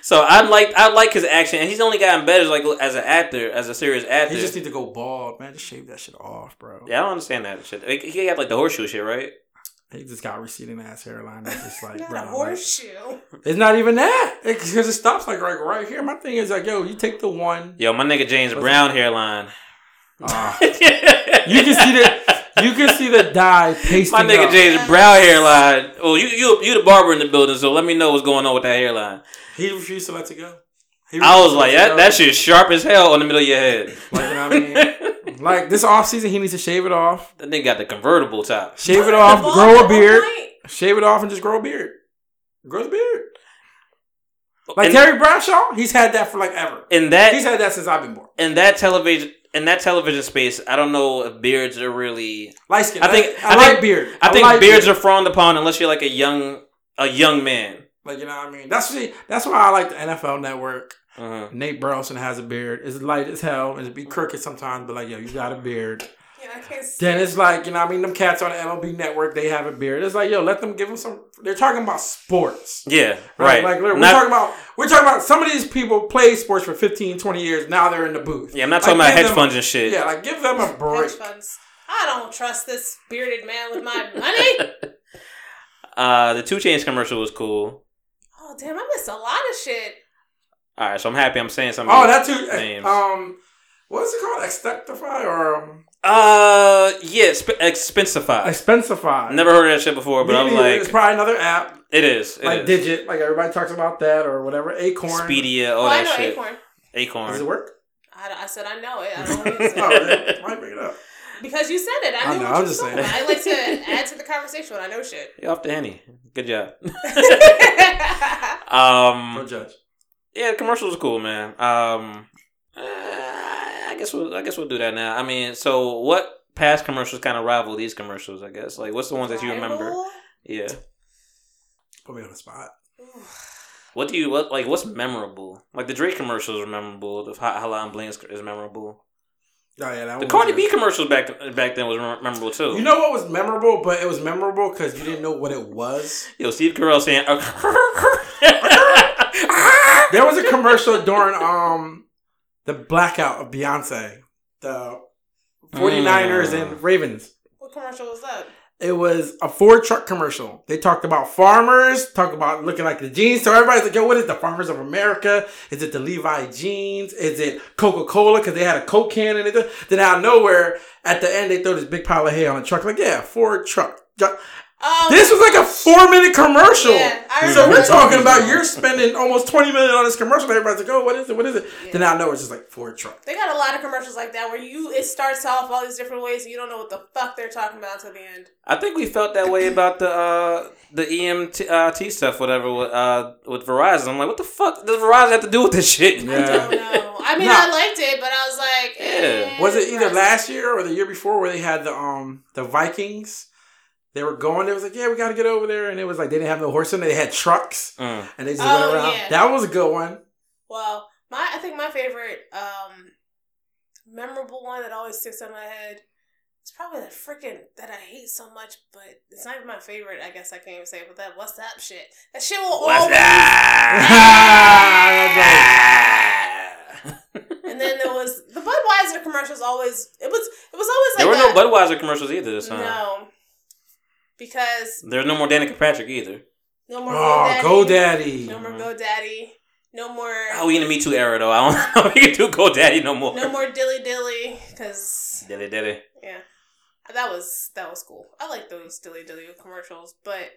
So I like I like his action, and he's only gotten better like as an actor, as a serious actor. He just need to go bald, man. Just shave that shit off, bro. Yeah, I don't understand that shit. Like, he got like the horseshoe shit, right? He just got receding ass hairline. It's just like, not bro, a horseshoe. Like, it's not even that. Because it, it stops like right, right here. My thing is like, yo, you take the one. Yo, my nigga James Brown it? hairline. Uh, you can see that. You can see the dye pasting My nigga up. James Brown hairline. Well, you you you the barber in the building, so let me know what's going on with that hairline. He refused to let it go. I was like, that, that shit's sharp as hell on the middle of your head. Like, you know what I mean? Like, this offseason, he needs to shave it off. That nigga got the convertible top. Shave it off, grow a beard. Shave it off and just grow a beard. Grow a beard. Like, and Terry Bradshaw, he's had that for, like, ever. And that, he's had that since I've been born. And that television... In that television space, I don't know if beards are really light skin. I think I, I like think, beard. I, I think like beards beard. are frowned upon unless you're like a young a young man. Like, you know what I mean? That's really, that's why I like the N F L Network. Uh-huh. Nate Burleson has a beard. It's light as hell and it be crooked sometimes, but like, yo, you got a beard. Yeah, I can't see. Then it's like, you know what I mean? Them cats on the M L B Network, they have a beard. It's like, yo, let them give them some. They're talking about sports. Yeah, right. right. Like, we're not, talking about we're talking about some of these people play sports for fifteen, twenty years. Now they're in the booth. Yeah, I'm not talking like, about hedge them, funds and shit. Yeah, like, give them a break. Hedge funds. I don't trust this bearded man with my money. uh, the two Chainz commercial was cool. Oh, damn, I missed a lot of shit. All right, so I'm happy I'm saying something. Oh, that too. Names. Um, what is it called? Expectify or... Um, Uh, yeah, sp- Expensify. Expensify. Never heard of that shit before, but I'm like... It's probably another app. It is. It like is. Digit. Like, everybody talks about that or whatever. Acorn. Expedia, all oh, that shit. I know shit. Acorn. Acorn. Does it work? I, I said I know it. I don't know what it is. Oh, why bring it up? Because you said it. I, I knew know, what I'm you just saying. I like to add to the conversation when I know shit. You're off the henny. Good job. um, Don't judge. Yeah, the commercial was cool, man. Um... Uh, I guess we'll I guess we'll do that now. I mean, so what past commercials kind of rival these commercials? I guess like what's the ones that you remember? Yeah. She put me on the spot. What do you what like? What's memorable? Like the Drake commercials are memorable. The Hotline Bling is memorable. Oh, yeah, that the Cardi B commercials back back then was memorable too. You know what was memorable, but it was memorable because you didn't know what it was. Yo, Steve Carell saying, there was a commercial during um the blackout of Beyonce, the 49ers mm. and Ravens. What commercial was that? It was a Ford truck commercial. They talked about farmers, talked about looking like the jeans. So everybody's like, yo, what is the Farmers of America? Is it the Levi jeans? Is it Coca-Cola? Because they had a Coke can in it. Then out of nowhere, at the end, they throw this big pile of hay on a truck. Like, yeah, Ford truck. Um, this was like a four-minute commercial. Yeah, I so we're talking about you're spending almost twenty million dollars on this commercial. And everybody's like, oh, what is it? What is it? Yeah. Then I know it's just like Ford truck. They got a lot of commercials like that where you it starts off all these different ways and you don't know what the fuck they're talking about until the end. I think we felt that way about the uh, the E M T uh, stuff, whatever, with, uh, with Verizon. I'm like, what the fuck does Verizon have to do with this shit? Yeah. I don't know. I mean, no. I liked it, but I was like, eh, yeah. Was it either last year or the year before where they had the um the Vikings? They were going. They was like, yeah, we got to get over there. And it was like, they didn't have no horse in there. They had trucks. Mm. And they just oh, went around. Yeah. That was a good one. Well, my I think my favorite um, memorable one that always sticks in my head is probably that freaking, that I hate so much, but it's not even my favorite. I guess I can't even say it, but that WhatsApp shit. That shit will always... What's that? And then there was, the Budweiser commercials always, it was it was always like There were that. no Budweiser commercials either this time. No. Because there's no more Danica Patrick either. No more oh, GoDaddy. GoDaddy. No more GoDaddy. No more. Oh, we in the Me Too era though. I don't know if we can do GoDaddy no more. No more Dilly Dilly, because Dilly Dilly. Yeah, that was that was cool. I like those Dilly Dilly commercials, but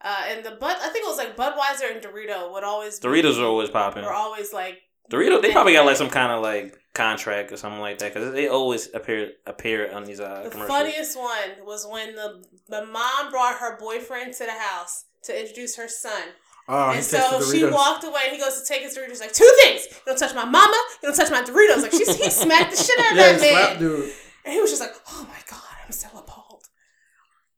uh, and the Bud, I think it was like Budweiser and Dorito would always. Doritos be, are always popping. Were always like Dorito. They probably got like some kind of like contract or something like that because they always appear appear on these uh, the commercials. The funniest one was when the the mom brought her boyfriend to the house to introduce her son. Oh, and so she walked away and he goes to take his Doritos. Like, two things. You don't touch my mama. You don't touch my Doritos. Like, she's, he smacked the shit out of yeah, that man. Slapped, dude. And he was just like, oh my God, I'm so appalled.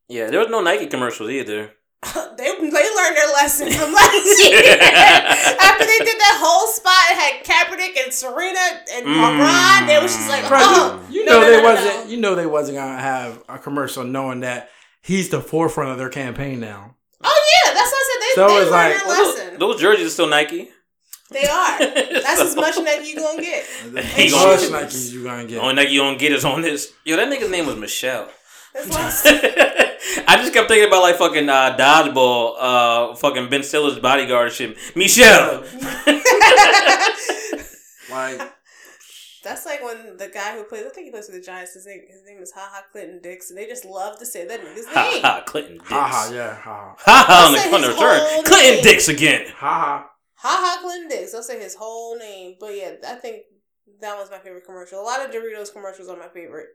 Yeah, there was no Nike commercials either. They they learned their lesson from last year. After they did that whole spot and had Kaepernick and Serena and mm. LeBron, they was just like, oh, you know no, no, they no, wasn't. No. You know they wasn't gonna have a commercial knowing that he's the forefront of their campaign now. Oh yeah, that's what I said. They, so they learned like, their lesson. Those, those jerseys are still Nike. They are. That's so, as much Nike you gonna get. As much Nike you gonna get. The only Nike you gonna get is on this. Yo, that nigga's name was Michelle. That's what I just kept thinking about like fucking uh, Dodgeball, uh, fucking Ben Stiller's bodyguard shit. Michelle. Like, that's like when the guy who plays, I think he plays for the Giants. His name, his name is Ha Ha Clinton Dix, and they just love to say that nigga's name. Ha Ha Clinton Dix. Ha Ha, yeah. Ha Ha on the, on the return. Clinton Dix again. Ha Ha. Ha Ha Clinton Dix. They'll say his whole name, but yeah, I think that was my favorite commercial. A lot of Doritos commercials are my favorite.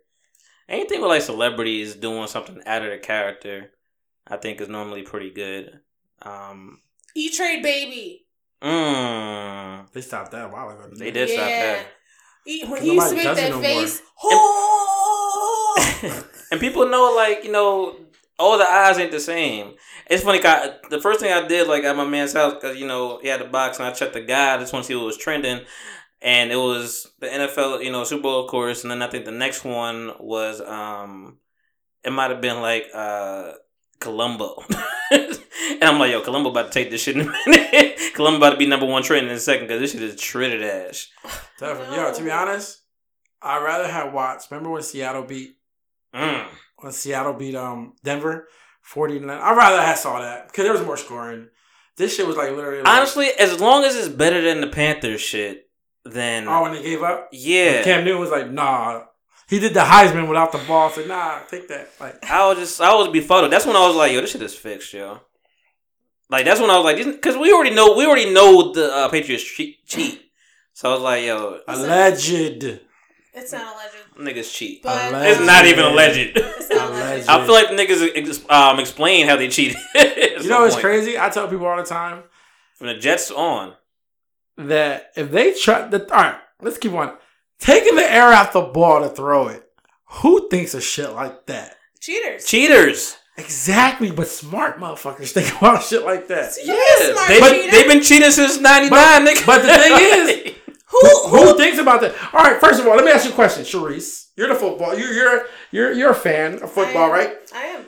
Anything with like celebrities doing something out of their character, I think is normally pretty good. Um, E-Trade Baby. Mm. They stopped that a while ago. They did yeah. stop that. E- when he used to make that no face. And, and people know, like, you know, all the eyes ain't the same. It's funny, I, the first thing I did, like, at my man's house, because, you know, he had the box and I checked the guy. I just want to see what was trending. And it was the N F L, you know, Super Bowl, of course. And then I think the next one was, um, it might have been like uh, Columbo. And I'm like, yo, Columbo about to take this shit in a minute. Columbo about to be number one trending in a second because this shit is shredded ash. Definitely. No. Yo, to be honest, I'd rather have watched. Remember when Seattle beat, mm. when Seattle beat um, Denver? forty-nine I'd rather have saw that because there was more scoring. This shit was like literally. Like, honestly, as long as it's better than the Panthers shit. Then oh, when they gave up, yeah. Cam Newton was like, "Nah." He did the Heisman without the ball. So nah, take that. Like I was just, I was befuddled. That's when I was like, "Yo, this shit is fixed, yo." Like that's when I was like, "Because we already know, we already know the uh, Patriots cheat." So I was like, "Yo, alleged." It's not alleged. Niggas cheat. But it's not even alleged. It's not alleged. I feel like niggas um, explain how they cheated. You know what's crazy? I tell people all the time from the Jets on. That if they try the all right, let's keep on taking the air out the ball to throw it. Who thinks of shit like that? Cheaters. Cheaters. Exactly, but smart motherfuckers think about shit like that. So yeah, smart, they, but they've been cheating since ninety-nine, nigga. But the thing is, who, who who thinks about that? All right, first of all, let me ask you a question, Sharice. You're the football. You're you're you're you're a fan of football, I right? I am.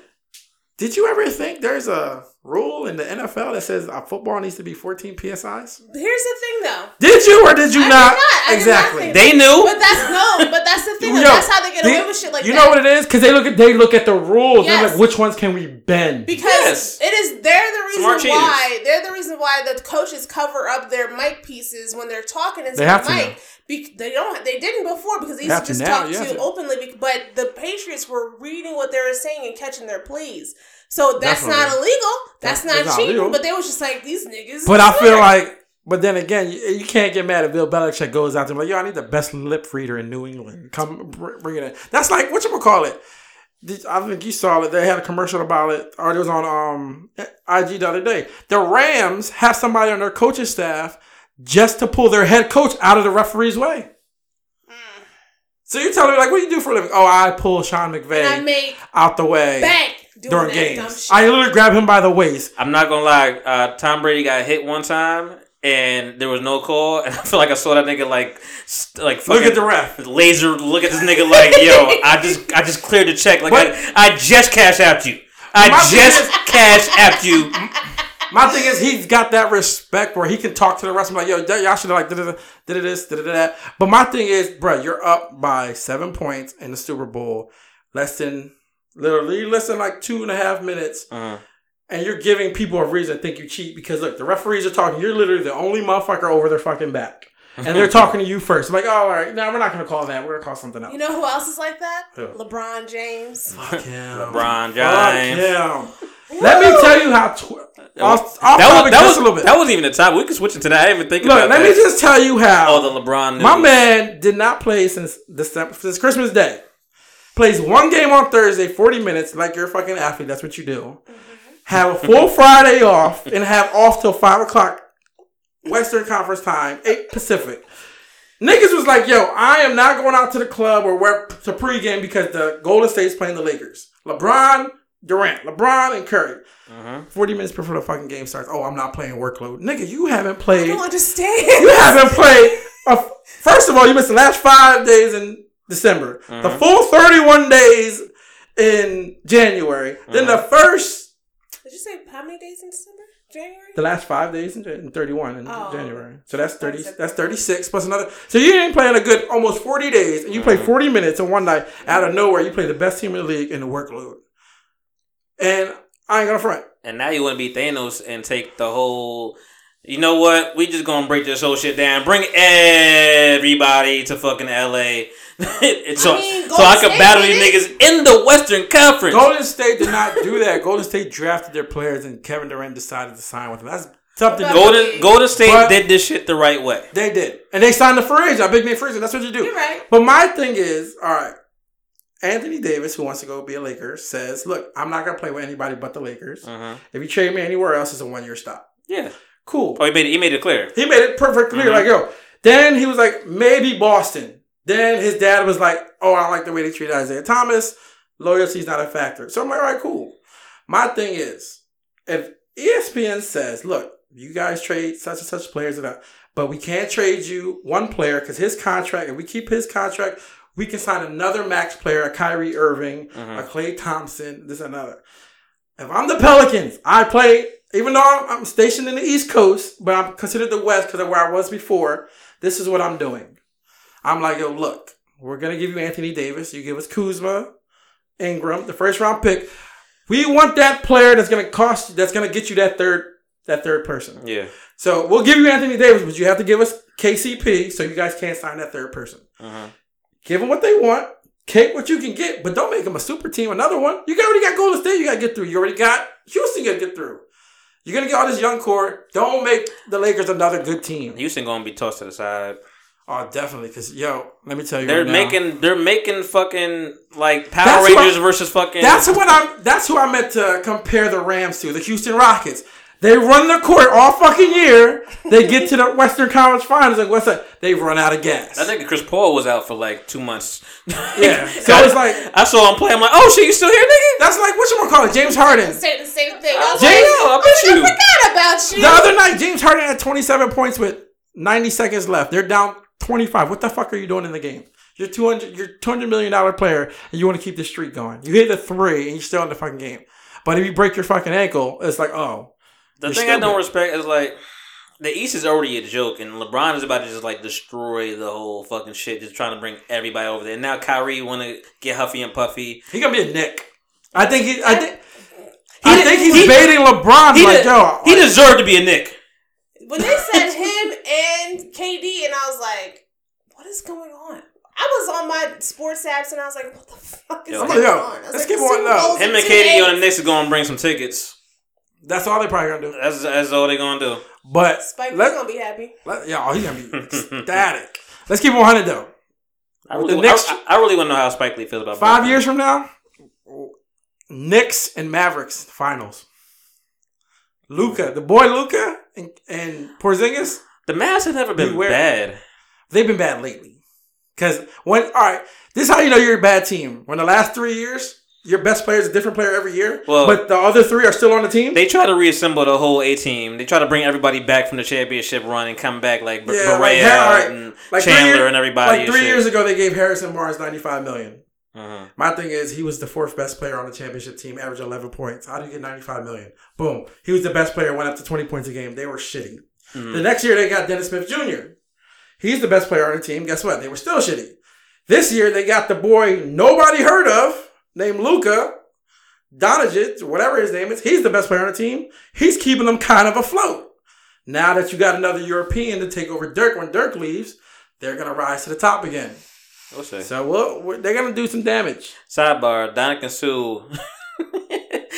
Did you ever think there's a rule in the N F L that says a football needs to be fourteen P S Is? Here's the thing, though. Did you or did you I not? Did not. I exactly. Did not they knew. But that's no. But that's the thing. Yo, that's how they get away they, with shit like you that. You know what it is? Because they look at they look at the rules. Yes. They're like, which ones can we bend? Because yes. it is they're the reason Smart why cheaters. They're the reason why the coaches cover up their mic pieces when they're talking into the mic. Be- they don't. They didn't before because they used to just now, talk too openly. Be- but the Patriots were reading what they were saying and catching their pleas. So that's Definitely. not illegal. That's, that's not cheating. Not but they was just like these niggas. But I feel like. But then again, you, you can't get mad if Bill Belichick goes out there and like, yo, I need the best lip reader in New England. Come bring it in. That's like what you gonna call it. I think you saw it. They had a commercial about it, or it was on um I G the other day. The Rams have somebody on their coaching staff just to pull their head coach out of the referee's way. Mm. So you're telling me, like, what do you do for a living? Oh, I pull Sean McVay and I make out the way bank during games. I literally grab him by the waist. I'm not going to lie. Uh, Tom Brady got hit one time, and there was no call. And I feel like I saw that nigga, like, st- like fucking look at the ref. Laser look at this nigga like, yo, I just I just cleared the check. Like, I, I just cash out you. I My just cash out you. My thing is, he's got that respect where he can talk to the rest of them like, yo, y'all should have like, did this, did that. But my thing is, bro, you're up by seven points in the Super Bowl. Less than, literally, less than like two and a half minutes. Uh-huh. And you're giving people a reason to think you cheat because, look, the referees are talking. You're literally the only motherfucker over their fucking back. And they're talking to you first. I'm like, oh, all right. No, we're not going to call that. We're going to call something else. You know who else is like that? Who? LeBron James. Fuck him. LeBron James. Fuck him. Let me tell you how... Tw- I'll, I'll that, was, that, was, a little bit. That wasn't even the top. We can switch it to that. I didn't even think Look, about that. Look, let me just tell you how. Oh, the LeBron news. My man did not play since December, since Christmas Day. Plays one game on Thursday, forty minutes, like you're a fucking athlete. That's what you do. Mm-hmm. Have a full Friday off and have off till five o'clock Western Conference time, eight Pacific. Niggas was like, yo, I am not going out to the club or where to pregame because the Golden State's playing the Lakers. LeBron... Durant, LeBron, and Curry. Uh-huh. Forty minutes before the fucking game starts. Oh, I'm not playing workload, nigga. You haven't played. I don't understand. You haven't played. A, first of all, you missed the last five days in December, uh-huh. the full thirty-one days in January, uh-huh. then the first. Did you say how many days in December? January. The last five days in, in thirty-one in oh. January. So that's thirty. That's thirty-six plus another. So you ain't playing a good almost forty days, and you uh-huh. play forty minutes in one night out of nowhere. You play the best team in the league in the workload. And I ain't gonna front. And now you want to be Thanos and take the whole. You know what? We just gonna break this whole shit down. Bring everybody to fucking L A and so I, mean, so I could battle these niggas in the Western Conference. Golden State did not do that. Golden State drafted their players, and Kevin Durant decided to sign with them. That's something. Golden Golden State but did this shit the right way. They did, and they signed the free agent. I big name free agent. That's what you do. You're right. But my thing is, all right. Anthony Davis, who wants to go be a Laker, says, look, I'm not going to play with anybody but the Lakers. Uh-huh. If you trade me anywhere else, it's a one-year stop. Yeah. Cool. Oh, he made it, he made it clear. He made it perfectly clear. Uh-huh. Like, yo. Then he was like, maybe Boston. Then his dad was like, oh, I like the way they treat Isaiah Thomas. Loyalty's not a factor. So I'm like, all right, cool. My thing is, if E S P N says, look, you guys trade such and such players, but we can't trade you one player because his contract, if we keep his contract, we can sign another max player, a Kyrie Irving, mm-hmm. a Klay Thompson, this and another. If I'm the Pelicans, I play, even though I'm stationed in the East Coast, but I'm considered the West because of where I was before, this is what I'm doing. I'm like, yo, look, we're going to give you Anthony Davis. You give us Kuzma, Ingram, the first round pick. We want that player that's going to cost you, that's going to get you that third that third person. Yeah. So we'll give you Anthony Davis, but you have to give us K C P so you guys can't sign that third person. Uh-huh. Give them what they want. Take what you can get, but don't make them a super team. Another one. You already got Golden State you got to get through. You already got Houston you got to get through. You're going to get all this young core. Don't make the Lakers another good team. Houston going to be tossed to the side. Oh, definitely. Because, yo, let me tell you they're right making now, they're making fucking, like, Power that's Rangers I, versus fucking. That's what I'm. That's who I meant to compare the Rams to, the Houston Rockets. They run the court all fucking year. They get to the Western Conference Finals. Like, what's that? They run out of gas. I think Chris Paul was out for like two months. Yeah. So I was like, I saw him play. I'm like, oh shit, you still here, nigga? That's like, what you want to call it? James Harden. Say the same thing. I was James, like, oh, I bet you. I forgot about you. The other night, James Harden had twenty-seven points with ninety seconds left. They're down twenty-five. What the fuck are you doing in the game? You're two hundred, you're two hundred million dollars player, and you want to keep the streak going. You hit a three, and you're still in the fucking game. But if you break your fucking ankle, it's like, oh. The thing I don't respect is, like, the East is already a joke, and LeBron is about to just, like, destroy the whole fucking shit, just trying to bring everybody over there. And now Kyrie want to get huffy and puffy. He gonna be a Nick. I think he. I think. He I think he's he, baiting LeBron. He like, did, yo, he like, deserved to be a Nick. When they said him and K D, and I was like, what is going on? I was on my sports apps and I was like, what the fuck is yo, going yo, on? I was let's like, keep on up. Him and K D on the Knicks is going to bring some tickets. That's all they probably going to do. That's, that's all they're going to do. But Spike Lee's going to be happy. Let, yo, he's going to be ecstatic. Let's keep one hundred, though. I really, Knicks, I, I really want to know how Spike Lee feels about Five both. years from now, Knicks and Mavericks finals. Luka, the boy Luka and, and Porzingis. The Mavs have never been beware. bad. They've been bad lately. Because when, all right, this is how you know you're a bad team. When the last three years, your best player is a different player every year, well, but the other three are still on the team. They try to reassemble the whole A team. They try to bring everybody back from the championship run and come back like yeah, Barea like, right. and like Chandler years, and everybody. Like three years ago, they gave Harrison Barnes ninety-five million dollars. Uh-huh. My thing is, he was the fourth best player on the championship team, averaged eleven points. How do you get ninety-five million dollars? Boom. He was the best player, went up to twenty points a game. They were shitty. Mm-hmm. The next year, they got Dennis Smith Junior He's the best player on the team. Guess what? They were still shitty. This year, they got the boy nobody heard of, named Luka Doncic, whatever his name is. He's the best player on the team. He's keeping them kind of afloat. Now that you got another European to take over Dirk, when Dirk leaves, they're going to rise to the top again. We'll see. So we'll, we're, they're going to do some damage. Sidebar, Doncic Sue.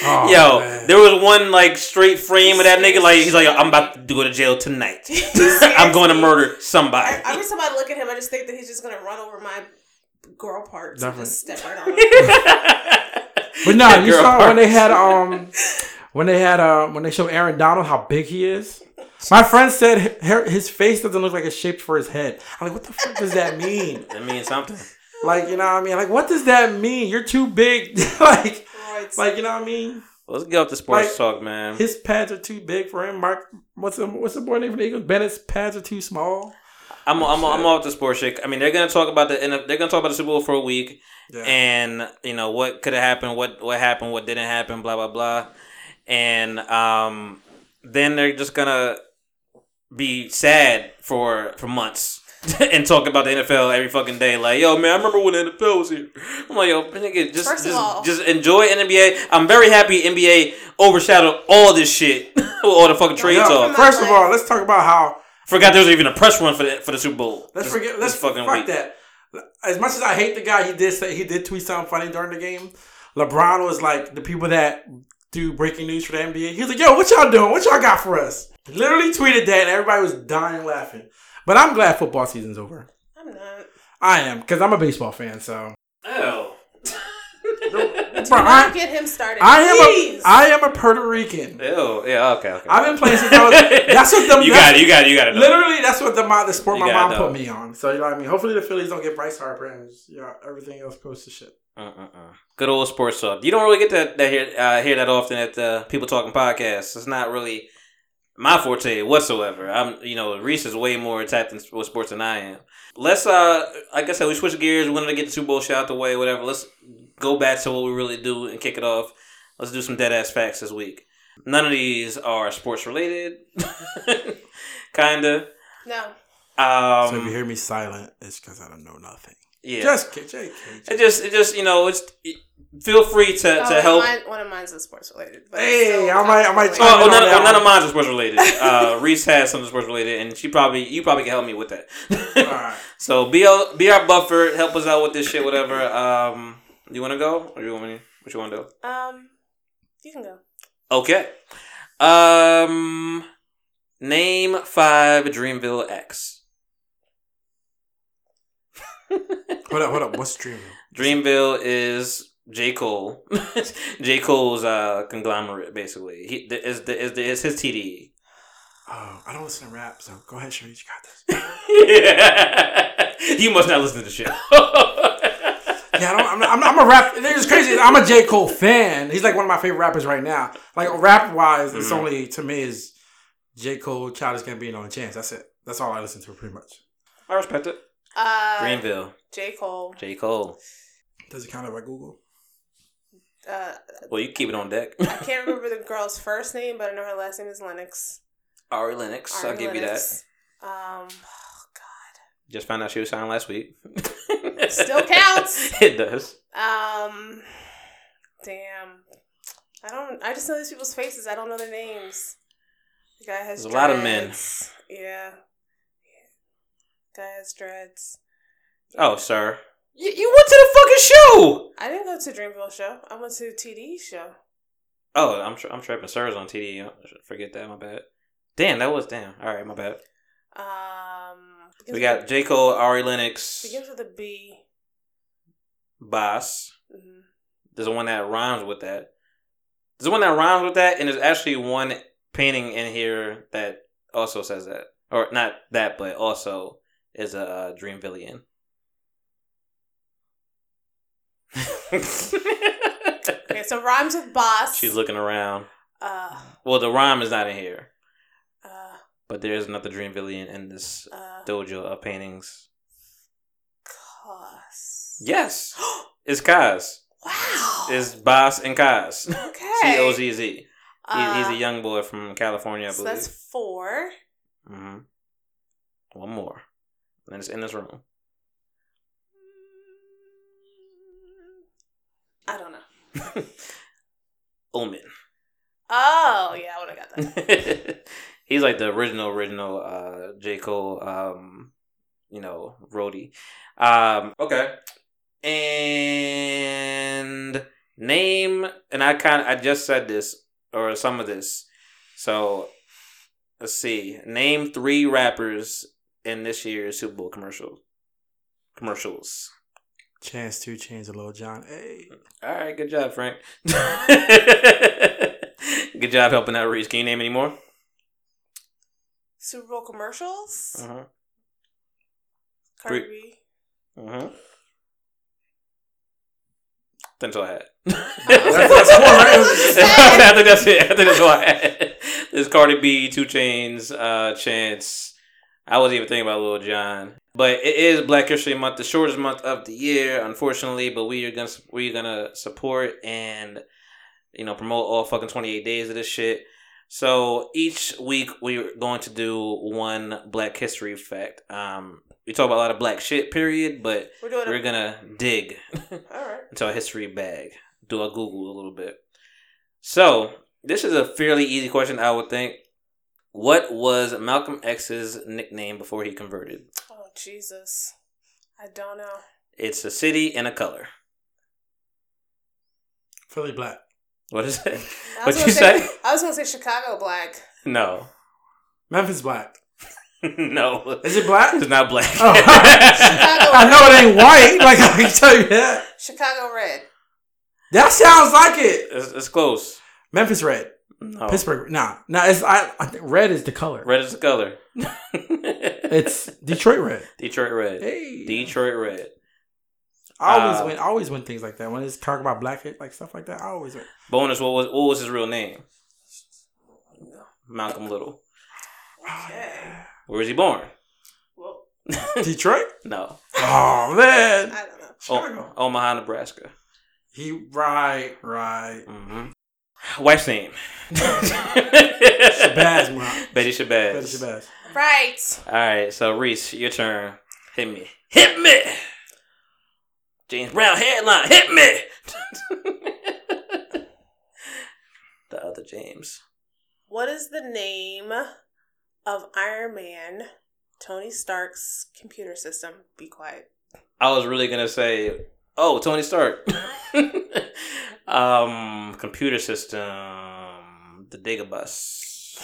Oh, yo, man. There was one like straight frame of that nigga. Like he's like, I'm about to go to jail tonight. I'm going to murder somebody. I, every time I look at him, I just think that he's just gonna run over my girl parts and just step right on him. But no, that you saw parts. when they had um, when they had uh, when they showed Aaron Donald how big he is. My friend said his face doesn't look like it's shaped for his head. I'm like, what the fuck does that mean? That means something. Like, you know what I mean? Like, what does that mean? You're too big. like. Like, you know what I mean? Let's get off the sports like, talk, man. His pads are too big for him. Mark, what's the, what's the boy name for the Eagles? Bennett's pads are too small. I'm I'm I'm off the sports shit. I mean, they're gonna talk about the they're gonna talk about the Super Bowl for a week, yeah. and you know what could have happened, what what happened, what didn't happen, blah blah blah, and um then they're just gonna be sad for for months. And talk about the N F L every fucking day. Like, yo, man, I remember when the N F L was here. I'm like, yo, nigga, just First of just, all, just enjoy N B A. I'm very happy N B A overshadowed all this shit. All the fucking trade talk. First of all, let's talk about how... Forgot there was even a press run for the, for the Super Bowl. Let's this, forget... Let's fucking fuck week. that. As much as I hate the guy, he did say he did tweet something funny during the game. LeBron was like, the people that do breaking news for the N B A. He was like, yo, what y'all doing? What y'all got for us? Literally tweeted that and everybody was dying laughing. But I'm glad football season's over. I'm not. I am, because I'm a baseball fan, so. Oh. Do not get him started, I am please. A, I am a Puerto Rican. Ew. Yeah, okay, okay. I've been playing since I was... That's what the... You got it, you got it, you got it. Literally, that's what the, the sport you my mom know. put me on. So, you know what I mean? Hopefully the Phillies don't get Bryce Harper and just, you know, everything else goes to shit. Uh-uh-uh. Good old sports talk. You don't really get that, that hear, uh, hear that often at the People Talking Podcast. It's not really... my forte whatsoever. I'm, you know, Reese is way more tapped in sports than I am. Let's, uh, like I said, we switch gears. We wanted to get the Super Bowl shit out the way, whatever. Let's go back to what we really do and kick it off. Let's do some dead ass facts this week. None of these are sports related, kinda. No. Um, so if you hear me silent, it's because I don't know nothing. Yeah. Just K J. It just, it just, you know, it's. It, Feel free to, oh, to help. Mine, one of mine's is sports related. But hey, so I might, I might. Oh, none, oh, none of mine's is sports related. Uh, Reese has something sports related, and she probably, you probably can help me with that. All right. So be our, be our buffer. Help us out with this shit, whatever. Um, you want to go, or you want me? What you want to do? Um, you can go. Okay. Um, name five Dreamville acts. hold up, hold up. What's Dreamville? Dreamville is. J. Cole. J. Cole's uh, conglomerate, basically. He is the is the is his T D E. Oh, I don't listen to rap, so go ahead, Sharif. You got this. Yeah. You must not listen to the show. Yeah, I don't, I'm, not, I'm, not, I'm a rap. It's crazy. I'm a J. Cole fan. He's like one of my favorite rappers right now. Like rap wise, mm-hmm. It's only to me is J. Cole, Childish Gambino, and Chance. That's it. That's all I listen to pretty much. I respect it. Uh, Greenville. J. Cole. J. Cole. Does it count if I Google? Uh, well, you keep it on deck. I can't remember the girl's first name, but I know her last name is Lennox. Ari Lennox. Ari I'll Lennox. give you that. Um, oh, God. Just found out she was signed last week. Still counts. It does. Um, damn. I don't. I just know these people's faces. I don't know their names. The guy has There's dreads. a lot of men. Yeah. The guy has dreads. Oh, sir. You, you went to the fucking show. I didn't go to Dreamville show. I went to T D E show. Oh, I'm tra- I'm tripping. Sir's on T D E. Forget that. My bad. Damn, that was damn. All right, my bad. Um, we got J. Cole, Ari Lennox. Begins with a B. Boss. Mm-hmm. There's one that rhymes with that. There's one that rhymes with that, and there's actually one painting in here that also says that, or not that, but also is a uh, Dreamvillian. Okay, so rhymes with boss. She's looking around. Uh, well, the rhyme is not in here, uh, but there is another Dreamvillian in this uh, dojo of paintings. Kaz. Yes, it's Kaz. Wow, it's Boss and Kaz. Okay, C O Z Z. He's a young boy from California, I believe. So that's four. Mm-hmm. One more, and it's in this room. I don't know. Omen. Oh, yeah, I would have got that. He's like the original, original uh, J. Cole, um, you know, roadie. Um, okay. And name, and I kind of, I just said this, or some of this. So, let's see. Name three rappers in this year's Super Bowl commercial. Commercials. Chance, two Chainz, and Lil Jon. Hey. All right, good job, Frank. Good job helping out Reese. Can you name any more? Super Bowl commercials? Uh-huh. Cardi B. Uh-huh. That's all I had. That's four, right? I think that's it. I think that's all I had. There's Cardi B, two Chainz, uh, Chance. I wasn't even thinking about Lil Jon. But it is Black History Month, the shortest month of the year, unfortunately. But we are gonna we're gonna support and you know promote all fucking twenty-eight days of this shit. So each week we're going to do one Black History fact. Um, we talk about a lot of black shit, period. But we're, doing we're a- gonna dig all right. into our history bag, do a Google a little bit. So this is a fairly easy question, I would think. What was Malcolm X's nickname before he converted? Oh, Jesus. I don't know. It's a city and a color. Philly Black. What is it? What'd you say? say? I was going to say Chicago Black. No. Memphis Black. No. Is it black? It's not black. Oh. Chicago I know it ain't white. Like, I can tell you that. Chicago Red. That sounds like it. It's, it's close. Memphis Red. No. Pittsburgh, nah, nah. It's I, I. think red is the color. Red is the color. It's Detroit red. Detroit red. Hey, Detroit red. I always um, win. I always win things like that. When it's talking about black, like stuff like that, I always win. Bonus. What was what was his real name? Malcolm Little. Okay. Where was he born? Well, Detroit. No. Oh man. I don't know. Chicago. O- Omaha, Nebraska. He right, right. Mm-hmm. Wife's name. Shabazz, man. Betty Shabazz. Betty Shabazz. Right. All right. So, Reese, your turn. Hit me. Hit me. James Brown headline. Hit me. The other James. What is the name of Iron Man, Tony Stark's computer system? Be quiet. I was really going to say, oh, Tony Stark. Um, computer system, the Digibus.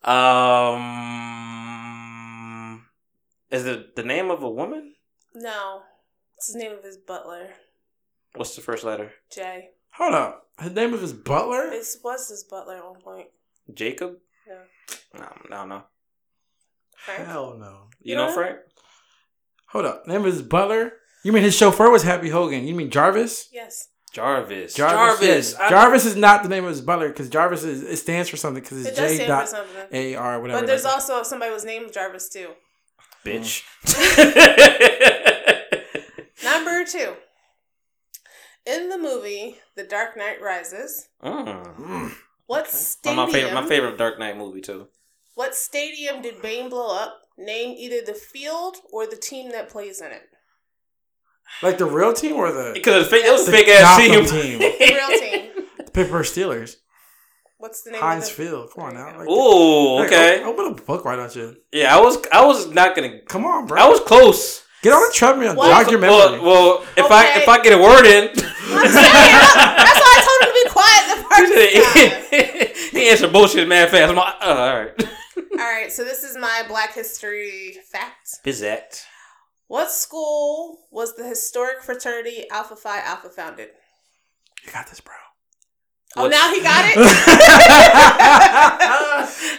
No. Um, is it the name of a woman? No. It's the name of his butler. What's the first letter? J. Hold up. The name of his butler? It was his butler at one point. Jacob? Yeah. No, no, no. Frank? Hell no. You yeah. know Frank? Hold up. Name of his butler? You mean his chauffeur was Happy Hogan? You mean Jarvis? Yes. Jarvis. Jarvis. Jarvis, I, Jarvis is not the name of his butler because Jarvis is it stands for something because it's J dot A R whatever. But there's also is. somebody was named Jarvis too. Bitch. Number two. In the movie The Dark Knight Rises, mm. what okay. stadium? Well, my favorite, my favorite Dark Knight movie too. What stadium did Bane blow up? Name either the field or the team that plays in it. Like the real team or the... Because it was a big-ass team. team. The real team. The Pittsburgh Steelers. What's the name Heinz of the... Field. Come on now. Like, ooh, like, okay. Open, open a book right out you. Yeah, I was I was not going to... Come on, bro. I was close. Get on the treadmill. Well, jog your memory. Well, well if, okay. I, if I get a word in... I'm saying, that's why I told him to be quiet the first time. He answered bullshit mad fast. I'm like, oh, all right. All right, so this is my Black History fact. Bizet. What school was the historic fraternity Alpha Phi Alpha founded? You got this, bro. Oh, what? Now he got it?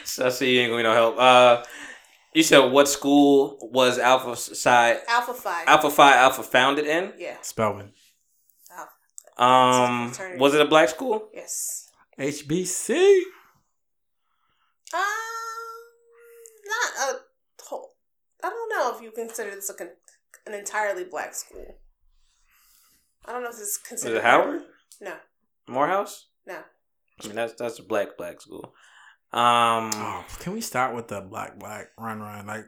So I see you ain't going to be no help. Uh, you said what school was Alpha Psi? Alpha Phi. Alpha Phi Alpha founded in? Yeah. Spelman. Alpha. Um, was it a black school? Yes. H B C? Um, not a... I don't know if you consider this like an, an entirely black school. I don't know if this is considered... Is it Howard? No. Morehouse? No. I mean, that's that's a black, black school. Um, oh, can we start with the black, black, run, run? Like,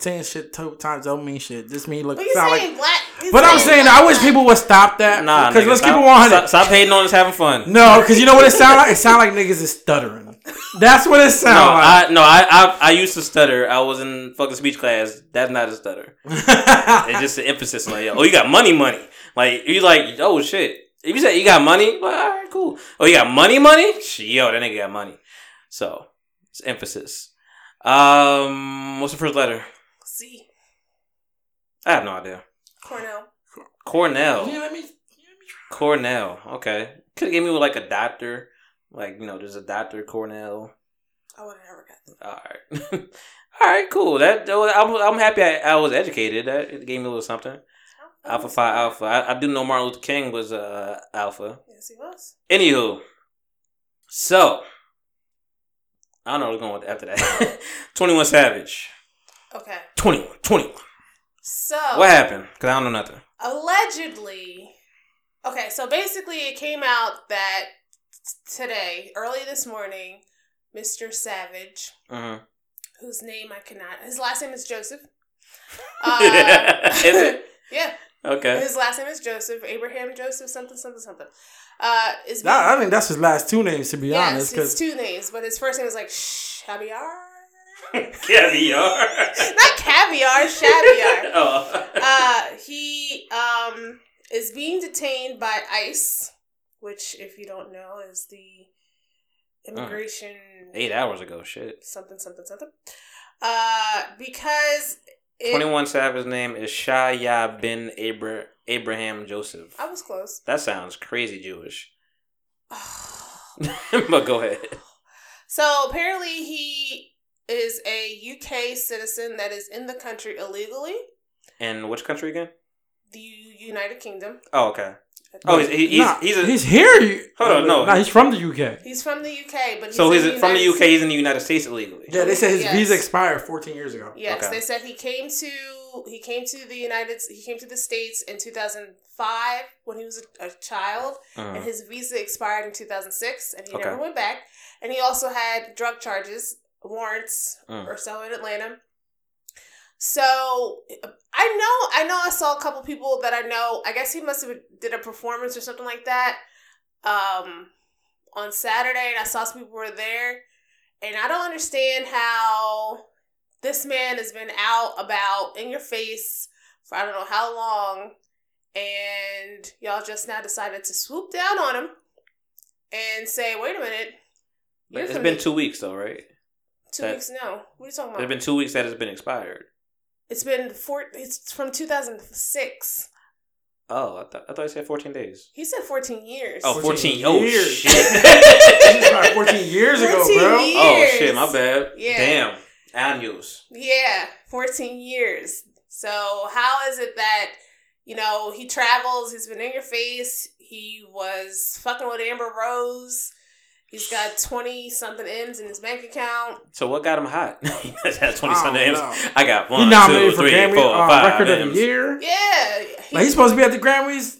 saying shit two times don't mean shit. Just me looking... But you're saying like, black... You're but saying I'm saying black, I wish people would stop that. Nah, because let's stop, keep it one hundred. Stop, stop hating on us having fun. No, because you know what it sound like? It sound like niggas is stuttering. That's what it sounds no, like. I, no, I, I I used to stutter. I was in fucking speech class. That's not a stutter. It's just an emphasis on like, yo, oh, you got money, money. Like, you like, oh, shit. If you say you got money, well, all right, cool. Oh, you got money, money? Yo, that nigga got money. So, it's emphasis. Um, what's the first letter? C. I have no idea. Cornell. Cornell. Yeah, let me, let me try. Cornell. Okay. Could have gave me like a doctor. Like, you know, there's a Doctor Cornell. I would have never gotten that. All right. All right, cool. That, I'm I'm happy I, I was educated. That it gave me a little something. Oh, Alpha Phi Alpha. I, I do know Martin Luther King was uh, Alpha. Yes, he was. Anywho. So. I don't know what's going on after that. twenty-one Savage. Okay. twenty-one. twenty-one. So. What happened? Because I don't know nothing. Allegedly. Okay, so basically it came out that today, early this morning, Mister Savage, uh-huh. whose name I cannot... His last name is Joseph. Uh, is it? Yeah. Okay. His last name is Joseph. Abraham Joseph something, something, something. Uh, is nah, I mean, that's his last two names, to be yes, honest. Yes, his two names. But his first name is like Shabiar. Caviar? Not caviar, Shabiar. Oh. Uh, he um, is being detained by ICE. Which, if you don't know, is the immigration... Uh, eight hours ago, shit. Something, something, something. Uh, because... It, twenty-one Savage's name is Shaya bin Abra- Abraham Joseph. I was close. That sounds crazy Jewish. But go ahead. So, apparently he is a U K citizen that is in the country illegally. And which country again? The United Kingdom. Oh, okay. Oh, he's he's nah, he's, a, he's here. You, hold on, no, nah, he's from the U K. He's from the U K, but he's so he's from the U K. States. He's in the United States illegally. Yeah, they said his yes. visa expired fourteen years ago. Yes, okay. They said he came to he came to the United he came to the States in two thousand five when he was a, a child, uh-huh. and his visa expired in two thousand six, and he okay. never went back. And he also had drug charges, warrants, uh-huh. or so in Atlanta. So I know, I know, I saw a couple people that I know. I guess he must have did a performance or something like that um, on Saturday, and I saw some people were there. And I don't understand how this man has been out about in your face for I don't know how long, and y'all just now decided to swoop down on him and say, "Wait a minute." It's been two weeks, though, right? Two that, weeks? No. What are you talking about? It's been two weeks that it's been expired. It's been four. It's from two thousand six. Oh, I, th- I thought he said fourteen days. He said fourteen years. Oh, fourteen, fourteen oh, years. Shit. fourteen years fourteen ago, bro. Years. Oh, shit, my bad. Yeah. Damn. Años. Yeah, fourteen years. So how is it that, you know, he travels, he's been in your face, he was fucking with Amber Rose, he's got twenty-something M's in his bank account. So what got him hot? That's twenty-something M's. Know. I got one, he nominated two, for three, Grammy, four, uh, five record M's. Of the year. Yeah. He, like, he's supposed to be at the Grammys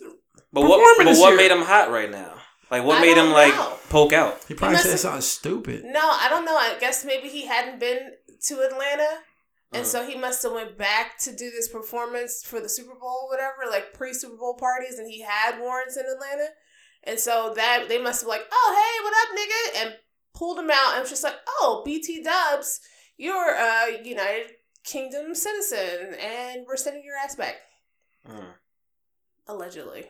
but what, but what made him hot right now? Like, what I made him, know. like, poke out? He probably he said something stupid. No, I don't know. I guess maybe he hadn't been to Atlanta. And so he must have went back to do this performance for the Super Bowl, whatever, like pre-Super Bowl parties, and he had warrants in Atlanta. And so that they must have like, oh, hey, what up, nigga? And pulled him out. And was just like, oh, B T Dubs, you're a United Kingdom citizen, and we're sending your ass back. Mm. Allegedly.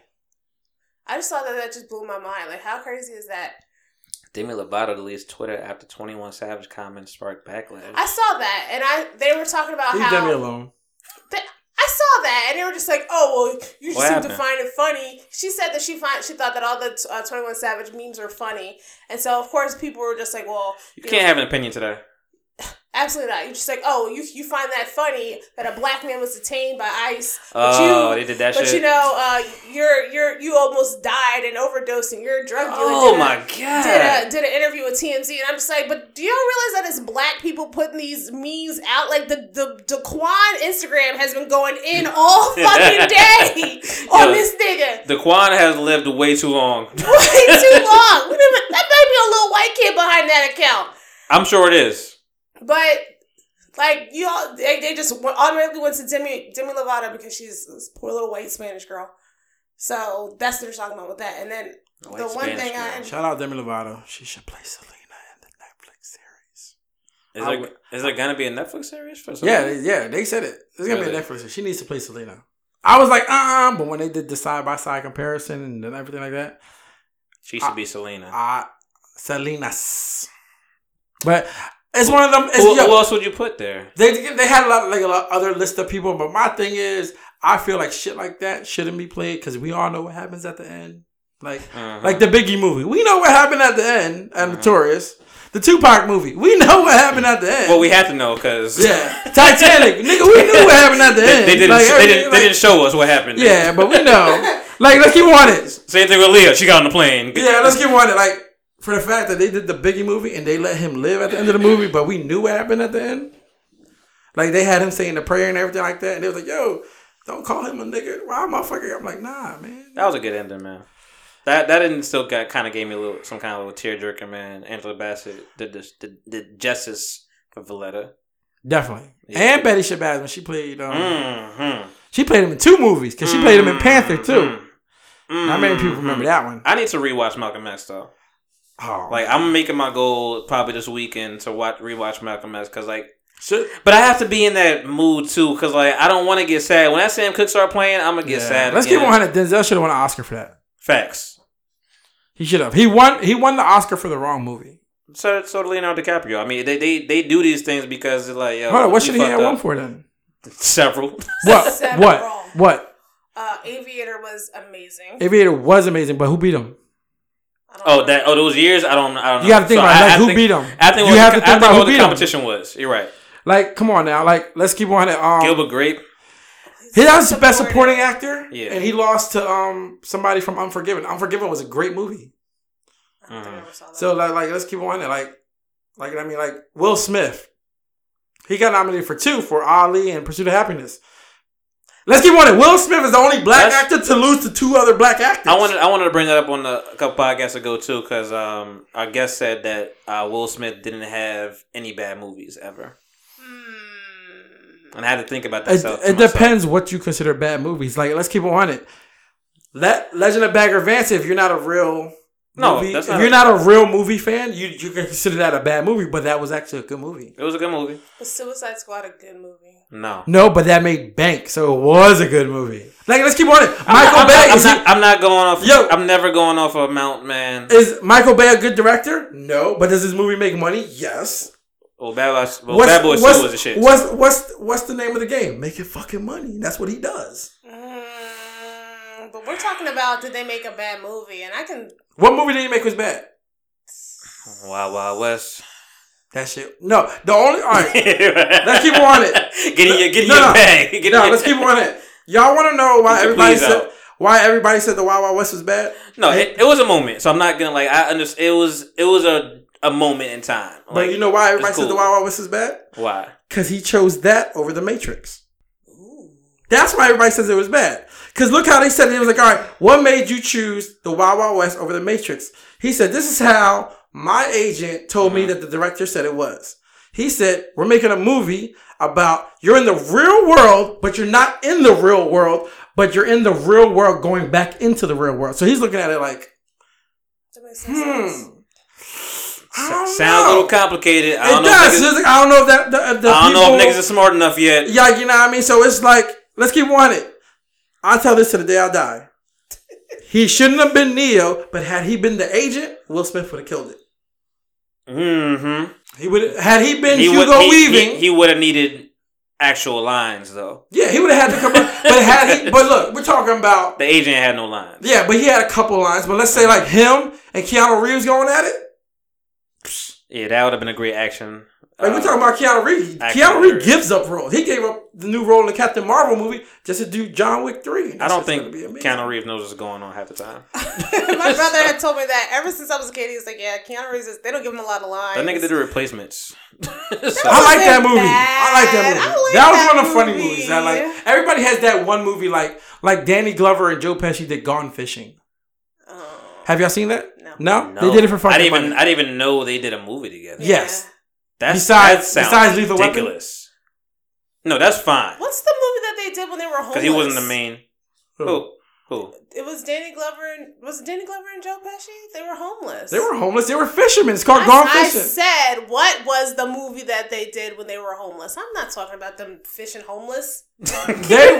I just thought that that just blew my mind. Like, how crazy is that? Demi Lovato deletes Twitter after twenty-one Savage comments sparked backlash. I saw that, and I they were talking about Leave how... Leave Demi alone. They, I saw that, and they were just like, oh, well, you just seem to find it funny. She said that she find, she thought that all the uh, twenty-one Savage memes were funny. And so, of course, people were just like, well... You, you can't know, have an opinion today. Absolutely not. You're just like, oh, you you find that funny that a black man was detained by ICE. But oh, you, they did that but shit. But you know, uh, you're you're you almost died and overdosing. You're a drug dealer. Oh did my a, god! Did a, did an interview with T M Z, and I'm just like, but do y'all realize that it's black people putting these memes out? Like the the Daquan Instagram has been going in all fucking day on Yo, this nigga. Daquan has lived way too long. Way too long. That might be a little white kid behind that account. I'm sure it is. But, like, you all, they, they just automatically went to Demi, Demi Lovato because she's this poor little white Spanish girl. So, that's what they're talking about with that. And then, the, the one Spanish thing girl. I... Shout out Demi Lovato. She should play Selena in the Netflix series. Is I, there, I, is there going to be a Netflix series for Selena? Yeah, yeah, they said it. There's going to really? be a Netflix series. She needs to play Selena. I was like, uh-uh, but when they did the side-by-side comparison and everything like that... She should I, be Selena. Uh, Selena's. But... It's one of them. It's, who, yo, who else would you put there? They they had a lot like a lot other list of people, but my thing is, I feel like shit like that shouldn't be played because we all know what happens at the end. Like uh-huh. like the Biggie movie, we know what happened at the end. And uh-huh. Notorious, the Tupac movie, we know what happened at the end. Well, we have to know because yeah, Titanic, nigga, we knew what happened at the end. They, they didn't. Like, they, didn't like, they didn't show us what happened. Yeah, but we know. Like let's keep on it. Same thing with Leah. She got on the plane. Yeah, let's keep on it. Like. For the fact that they did the Biggie movie and they let him live at the end of the movie, but we knew what happened at the end. Like, they had him saying the prayer and everything like that. And they was like, yo, don't call him a nigga. Why, motherfucker? I'm like, nah, man. That was a good ending, man. That that ending still got kind of gave me a little some kind of little tearjerker, man. Angela Bassett did, this, did, did justice for Valletta. Definitely. Yeah. And Betty Shabazz when she played... Um, mm-hmm. She played him in two movies because she mm-hmm. played him in Panther, too. Mm-hmm. Not many people remember that one. I need to rewatch Malcolm X, though. Oh, like I'm making my goal probably this weekend to watch rewatch Malcolm X because like, should, but I have to be in that mood too because like I don't want to get sad when that Sam Cooke start playing. I'm gonna get yeah. sad. Let's again. Get one hundred. Denzel should have won an Oscar for that. Facts. He should have. He won. He won the Oscar for the wrong movie. So so Leonardo DiCaprio. I mean, they they, they do these things because it's like, yo, hold on, what should he have won for then? Several. What? Several. What? What? Uh, Aviator was amazing. Aviator was amazing, but who beat him? Oh, that oh those years I don't I don't know. You have to think so about I, like I who think, beat them. I think you have the, to think I about think who beat the competition them. Was. You're right. Like, come on now. Like, let's keep on it. Um, Gilbert Grape. He was supporting. The best supporting actor. Yeah, and he lost to um somebody from Unforgiven. Unforgiven was a great movie. I don't mm-hmm. think I ever saw that. So like like let's keep on it. Like like I mean like Will Smith. He got nominated for two for Ali and Pursuit of Happiness. Let's keep on it. Will Smith is the only black That's, actor to lose to two other black actors. I wanted I wanted to bring that up on the a couple podcasts ago too, because um, our guest said that uh, Will Smith didn't have any bad movies ever, mm. and I had to think about that. It, so, it depends what you consider bad movies. Like, let's keep on it. Let Legend of Bagger Vance. If you're not a real no, movie, that's not if you're not a real movie fan, you you can consider that a bad movie. But that was actually a good movie. It was a good movie. Was Suicide Squad a good movie? No. No, but that made bank, so it was a good movie. Like, let's keep on it. I'm Michael not, Bay. I'm, is not, he, I'm not going off. Yo, I'm never going off of Mount Man. Is Michael Bay a good director? No. But does this movie make money? Yes. Well, Bad Boys, well, Bad Boys Two was a shit. What's what's what's the name of the game? Making fucking money. That's what he does. Mm, but we're talking about did they make a bad movie? And I can. What movie did he make was bad? Wild Wild West. That shit. No, the only. All right, let's keep on it. Get in your get in no, your bag. Get no, your let's bag. Keep on it. Y'all want to know why everybody said out. why everybody said the Wild Wild West was bad? No, it, it was a moment. So I'm not gonna like. I understand. It was it was a. A moment in time. Like, but you know why everybody cool. said the Wild Wild West is bad? Why? Because he chose that over The Matrix. Ooh. That's why everybody says it was bad. Because look how they said it. It was like, all right, what made you choose the Wild Wild West over The Matrix? He said, this is how my agent told mm-hmm. me that the director said it was. He said, we're making a movie about you're in the real world, but you're not in the real world, but you're in the real world going back into the real world. So he's looking at it like, that makes hmm. sense. Sounds know. a little complicated. I don't it know does. Niggas, like, I don't know if that. The, the I don't people, know if niggas are smart enough yet. Yeah, you know what I mean. So it's like, let's keep on it. I'll tell this to the day I die. He shouldn't have been Neo, but had he been the agent, Will Smith would have killed it. Mm-hmm. He would had he been he Hugo would, he, Weaving. He, he would have needed actual lines though. Yeah, he would have had to come. up, but had he, but look, we're talking about the agent had no lines. Yeah, but he had a couple lines. But let's say like him and Keanu Reeves going at it. Yeah, that would have been a great action. Like uh, we're talking about Keanu Reeves. Keanu Reeves gives up roles. He gave up the new role in the Captain Marvel movie just to do John Wick three. I don't think Keanu Reeves knows what's going on half the time. My brother had told me that ever since I was a kid. He was like, "Yeah, Keanu Reeves. Is, they don't give him a lot of lines." That nigga did the Replacements. so. I like that movie. Bad. I like that movie. I like that was that one of the funny movies. That like everybody has that one movie. Like like Danny Glover and Joe Pesci did Gone Fishing. Oh. Have y'all seen that? No? no, they did it for fucking I didn't even, money. I didn't even know they did a movie together. Yes, yeah. that's besides that besides Lethal ridiculous. Weapon? No, that's fine. What's the movie that they did when they were homeless? Because he wasn't the main. Who? Who? Who? It was Danny Glover. And, was it Danny Glover and Joe Pesci? They were homeless. They were homeless. They were fishermen. It's called I, Gone Fishing. I said, what was the movie that they did when they were homeless? I'm not talking about them fishing homeless. They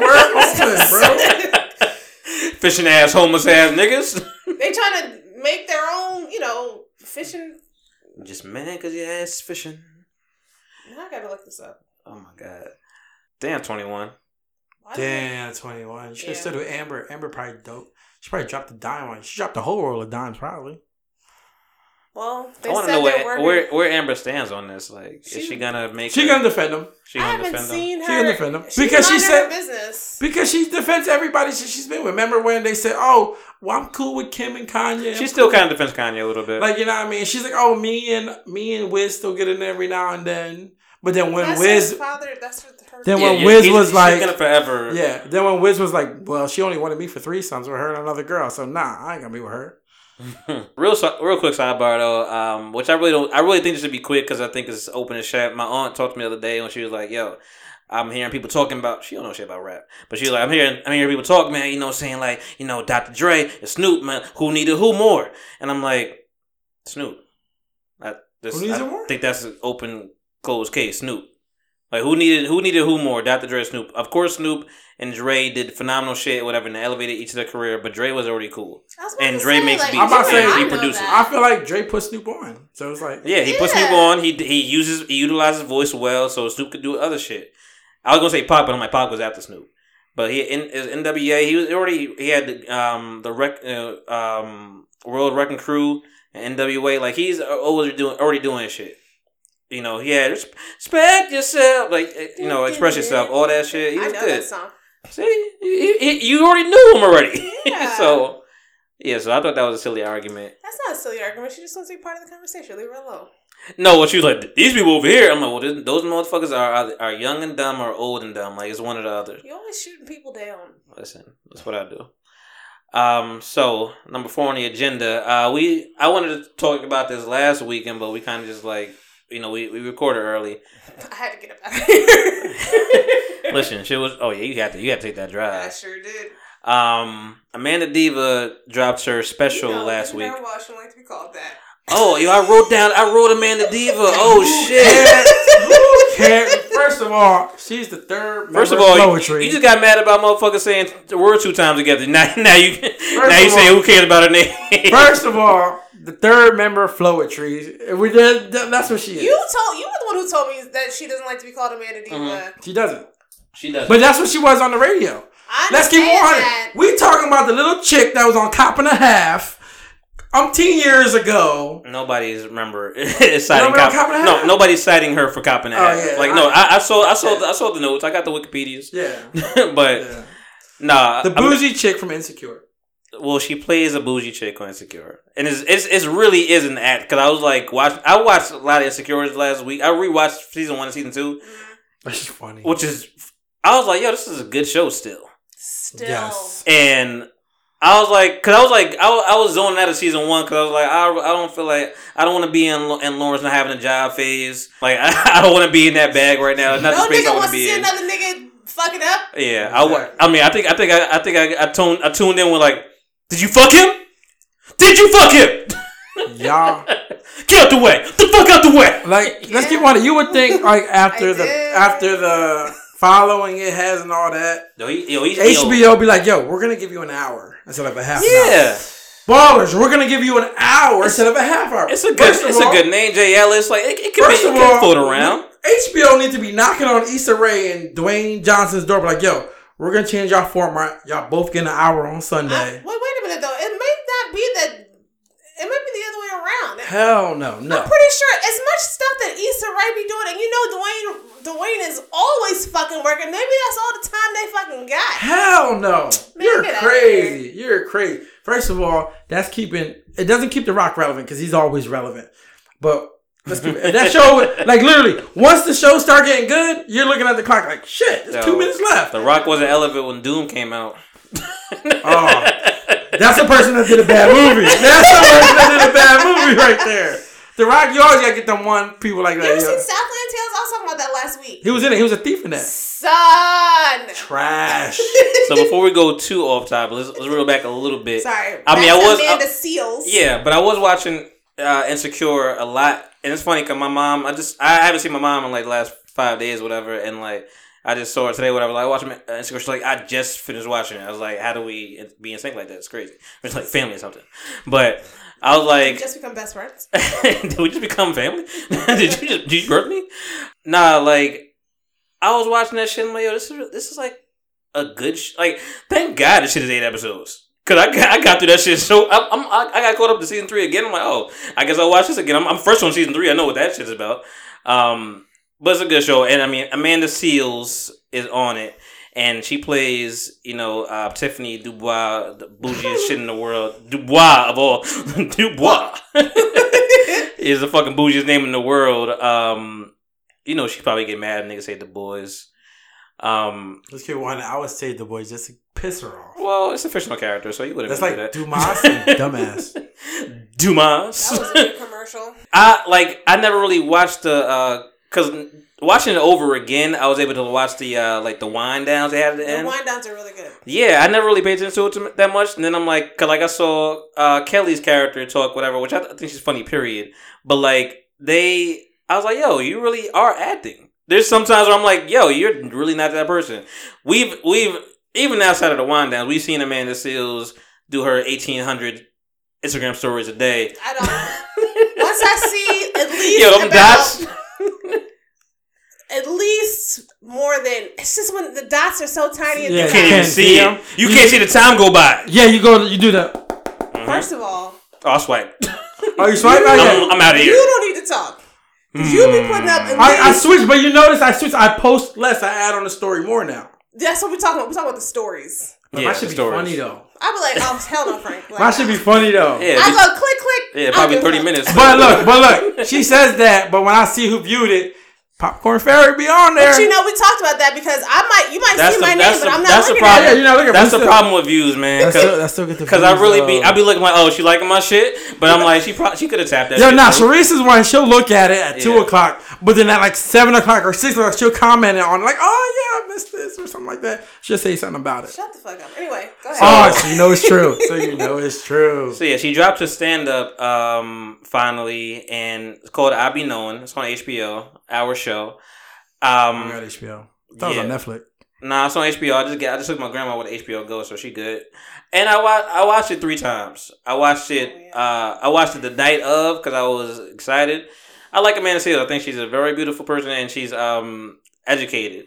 were homeless, bro. Fishing ass homeless ass niggas. They trying to. Make their own, you know, fishing. I'm just mad because your ass is fishing. I gotta look this up. Oh my god. Damn, twenty-one. Damn, twenty-one. She yeah. stood with Amber. Amber probably dope. She probably dropped a dime on it. She dropped a whole roll of dimes, probably. Well, they I want to know where, where where Amber stands on this. Like, she, is she gonna make? She her, gonna defend him. She gonna I haven't defend seen him. Her. She gonna defend him she's because she said business. Because she defends everybody she, she's been with. Remember when they said, "Oh, well, I'm cool with Kim and Kanye." She I'm still cool. kind of defends Kanye a little bit. Like you know what I mean? She's like, "Oh, me and me and Wiz still get in there every now and then." But then when that's Wiz, her father, that's her then yeah, when yeah, Wiz he, was he's like, gonna forever. Yeah. Then when Wiz was like, "Well, she only wanted me for threesomes with her and another girl, so nah, I ain't gonna be with her." real real quick sidebar though, um, which I really don't. I really think this should be quick because I think it's open and shut. My aunt talked to me the other day when she was like, "Yo, I'm hearing people talking about." She don't know shit about rap, but she was like, "I'm hearing, I'm hearing people talk, man. You know, saying like, you know, Doctor Dre and Snoop, man, who needed who more?" And I'm like, Snoop. I, this, who needs I more? Think that's an open closed case. Snoop. Like who needed who needed who more? Doctor Dre, Snoop. Of course, Snoop and Dre did phenomenal shit, whatever, and elevated each of their career. But Dre was already cool, and Dre say, makes like, beats. I'm about to say he produces. I feel like Dre put Snoop on, so it's like yeah, he yeah. puts Snoop on. He he uses he utilizes voice well, so Snoop could do other shit. I was gonna say Pop, but my Pop was after Snoop. But he in his N W A, he was already he had the um the rec uh, um World Wrecking Crew and N W A. Like he's always doing already doing shit. You know, yeah, respect yourself, like you know, express yourself, all that shit. He was I know good. That song. See, he, he, you already knew him already. Yeah. so, yeah, so I thought that was a silly argument. That's not a silly argument. She just wants to be part of the conversation. Leave her alone. No, well, she was like, these people over here. I'm like, well, this, those motherfuckers are, are are young and dumb or old and dumb. Like it's one or the other. You're always shooting people down. Listen, that's what I do. Um, so number four on the agenda. Uh, we I wanted to talk about this last weekend, but we kind of just like. You know, we, we recorded early. I had to get up out of here. Listen, shit was... Oh, yeah, you had to you had to take that drive. I sure did. Um, Amanda Diva dropped her special you know, last week. Never watched, I don't like to be called that. Oh, yo, I wrote down... I wrote Amanda Diva. Oh, shit. Who cares? First of all, she's the third First of all, poetry. You, you just got mad about motherfuckers saying the word two times together. Now, now you, now you saying who cares about her name. First of all... The third member of Floetry. We did. That's what she is. You told you were the one who told me that she doesn't like to be called Amanda Diva. Mm-hmm. She doesn't. She doesn't. But that's what she was on the radio. I Let's keep on. We talking about the little chick that was on Cop and a Half. Umpteen years ago. Nobody's remember citing Cop. Cop and a Half? No, nobody's citing her for Cop and a Half. Oh, yeah, like I, no, I, I saw I saw yeah. the, I saw the notes. I got the Wikipedias. Yeah, but yeah. nah, the bougie I mean, chick from Insecure. Well, she plays a bougie chick on Insecure, and it's it's, it's really is an act. Because I was like, watch. I watched a lot of Insecures last week. I rewatched season one and season two. That's funny. Which is, I was like, yo, this is a good show still. Still. Yes. And I was like, cause I was like, I, I was zoning out of season one, cause I was like, I, I don't feel like I don't want to be in in Lawrence not having a job phase. Like I, I don't want to be in that bag right now. Not no the space nigga I wants to be in. Another nigga fucking up. Yeah, I, I mean, I think I think I, I think I, I tuned I tuned in with like, did you fuck him? Did you fuck him? Yeah. Get out the way. The fuck out the way. Like yeah. Let's keep on it. You would think like after the did. after the. Following it has and all that. Yo, he, yo, he, H B O yo. be like, yo, we're gonna give you an hour instead of a half yeah. hour. Ballers, we're gonna give you an hour it's, instead of a half hour. It's a good, it's all, a good name, Jay Ellis. Like it, it could first be, it could all, float around. H B O needs to be knocking on Issa Rae and Dwayne Johnson's door, be like, yo, we're gonna change y'all format. Y'all both get an hour on Sunday. I, wait, wait a minute though. It may not be that. It might be the other way around. Hell no, no. I'm pretty sure as much stuff that Issa Rae be doing, and you know Dwayne Dwayne is always fucking working. Maybe that's all the time they fucking got. Hell no. Man, you're crazy. You're crazy. First of all, that's keeping it doesn't keep The Rock relevant because he's always relevant. But let's keep it. That show, like literally, once the show start getting good, you're looking at the clock like shit. There's no, two minutes left. The Rock wasn't relevant when Doom came out. Oh. That's the person that did a bad movie. That's the person that did a bad movie right there. The Rock, you always gotta get them one people like that. You ever seen Southland Tales? I was talking about that last week. He was in it. He was a thief in that. Son. Trash. So before we go too off topic, let's, let's reel back a little bit. Sorry. I mean, I was Amanda I, Seals. Yeah, but I was watching uh, Insecure a lot, and it's funny because my mom. I just I haven't seen my mom in like the last five days, or whatever, and like. I just saw her today, whatever. Like, watching Instagram. She's like, I just finished watching it. I was like, how do we be in sync like that? It's crazy. It's like family or something. But I was like. Did we just become best friends? Did we just become family? did you just, did you birth me? Nah, like, I was watching that shit and I'm like, yo, this is, this is like a good sh- Like, thank God this shit is eight episodes. Cause I got, I got through that shit. So I, I'm, I, I got caught up to season three again. I'm like, oh, I guess I'll watch this again. I'm, I'm first on season three. I know what that shit is about. Um. But it's a good show, and I mean Amanda Seals is on it, and she plays, you know, uh, Tiffany Dubois, the bougiest shit in the world. Dubois of all, Dubois is the fucking bougiest name in the world. Um, you know, she probably get mad if niggas say the boys. Um, Let's get one. I would say the boys just to piss her off. Well, it's a fictional character, so you wouldn't. That's like that. Dumas, and dumbass. Dumas. That was a good commercial. I like. I never really watched the. Uh, Because watching it over again, I was able to watch the uh, like the wind downs they had at the, the end. The wind downs are really good. Yeah, I never really paid attention to it that much. And then I'm like, because like I saw uh, Kelly's character talk, whatever, which I, th- I think she's funny, period. But like, they, I was like, yo, you really are acting. There's some times where I'm like, yo, you're really not that person. We've, we've even outside of the wind downs, we've seen Amanda Seals do her eighteen hundred Instagram stories a day. I don't. Once I see at least. Yo, them about- dots. At least more than it's just when the dots are so tiny. And yeah, you can't even see them. You, you can't see the time go by. Yeah, you go. You do that. Mm-hmm. First of all, oh, I swipe. Are you swiping? I'm, I'm out of here. You don't need to talk. Mm. You be putting up. I, I switch, but you notice I switch. I post less. I add on the story more now. That's what we're talking about. We're talking about the stories. Like, yeah, mine should be stories. Funny though. I'd be like, oh hell no, Frank. Like, mine should be funny though. Yeah, I go click click. Yeah, probably thirty minutes. But look, but look, she says that. But when I see who viewed it. Popcorn Fairy be on there. But you know, we talked about that because I might, you might that's see the, my name, the, but I'm not looking at it. Yeah, you're not looking that's the problem with views, man. Because I really be, I be looking like, oh, she liking my shit, but I'm like, she pro- she could have tapped that. Yeah, shit. Nah, Sharice is one. She'll look at it at yeah. two o'clock, but then at like seven o'clock or six o'clock, she'll comment on like, oh yeah, I missed this or something like that. She'll say something about it. Shut the fuck up. Anyway, go ahead. Oh, so you know it's true. So you know it's true. So yeah, she dropped her stand up um, finally, and it's called I Be Knowing. It's on H B O. Our show. Um, I got H B O. That yeah. was on Netflix. Nah, it's on H B O. I just get, I just took my grandma with H B O Go, so she good. And I watched I watched it three times. I watched it. Oh, yeah. uh, I watched it the night of because I was excited. I like Amanda Seales. I think she's a very beautiful person and she's um educated.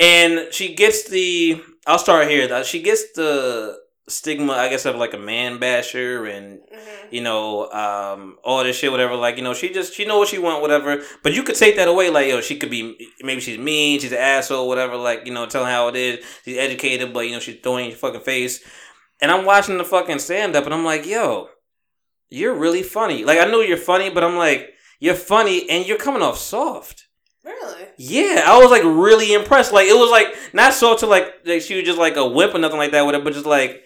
And she gets the. I'll start here. She gets the stigma, I guess, of like a man basher and mm-hmm. you know um all this shit, whatever. Like, you know, she just she know what she want, whatever. But you could take that away, like, yo, she could be, maybe she's mean, she's an asshole, whatever. Like, you know, tell her how it is. She's educated, but you know she's throwing your fucking face. And I'm watching the fucking stand up, and I'm like, yo, you're really funny. Like, I know you're funny, but I'm like, you're funny, and you're coming off soft. Really? Yeah, I was like really impressed. Like, it was like not soft to like, like she was just like a wimp or nothing like that, whatever. But just like,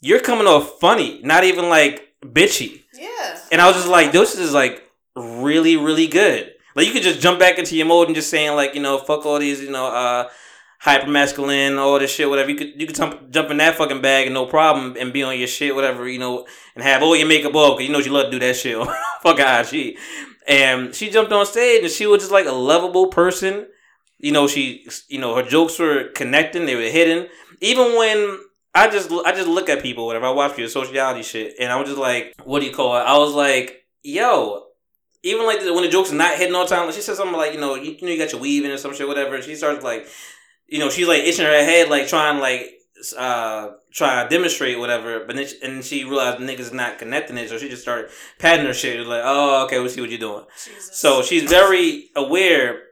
you're coming off funny, not even like bitchy. Yeah. And I was just like, this is like really, really good. Like, you could just jump back into your mode and just saying like, you know, fuck all these, you know, uh, hypermasculine, all this shit, whatever. You could you could t- jump in that fucking bag and no problem, and be on your shit, whatever, you know, and have all your makeup off because you know you love to do that shit on fucking I G. And she jumped on stage, and she was just like a lovable person. You know, she, you know, her jokes were connecting; they were hidden. Even when I just, I just look at people, whatever. I watch your sociality shit, and I was just like, what do you call it? I was like, yo, even like when the jokes are not hitting all the time. Like, she said something like, you know, you, you know, you got your weave in or some shit, whatever. And she starts like, you know, she's like itching her head, like trying, like uh, trying to demonstrate whatever. But then she, and she realized niggas not connecting it, so she just started patting her shit. Like, oh, okay, we see what you're doing. Jesus. So she's very aware.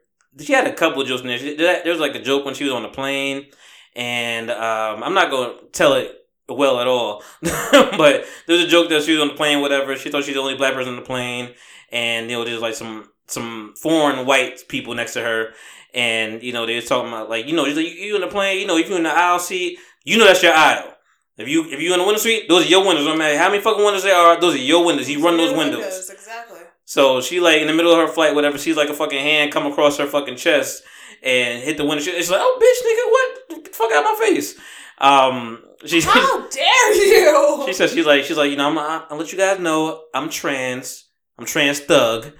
She had a couple of jokes in there. She, there was like a joke when she was on the plane, and um, I'm not gonna tell it well at all. But there's a joke that she was on the plane, whatever. She thought she's the only black person on the plane, and you know, there's like some some foreign white people next to her. And, you know, they were talking about, like, you know, you, you in the plane, you know, if you in the aisle seat, you know that's your aisle. If you if you in the window seat, those are your windows. No matter how many fucking windows there are, those are your windows. You run those windows. windows. Exactly. So she, like, in the middle of her flight, whatever, she's like a fucking hand come across her fucking chest and hit the window. She's like, oh, bitch, nigga, what? Get the fuck out of my face. Um, she, how dare you? She says, she's like, she's like, you know, I'm I'll let you guys know I'm trans. I'm trans thug.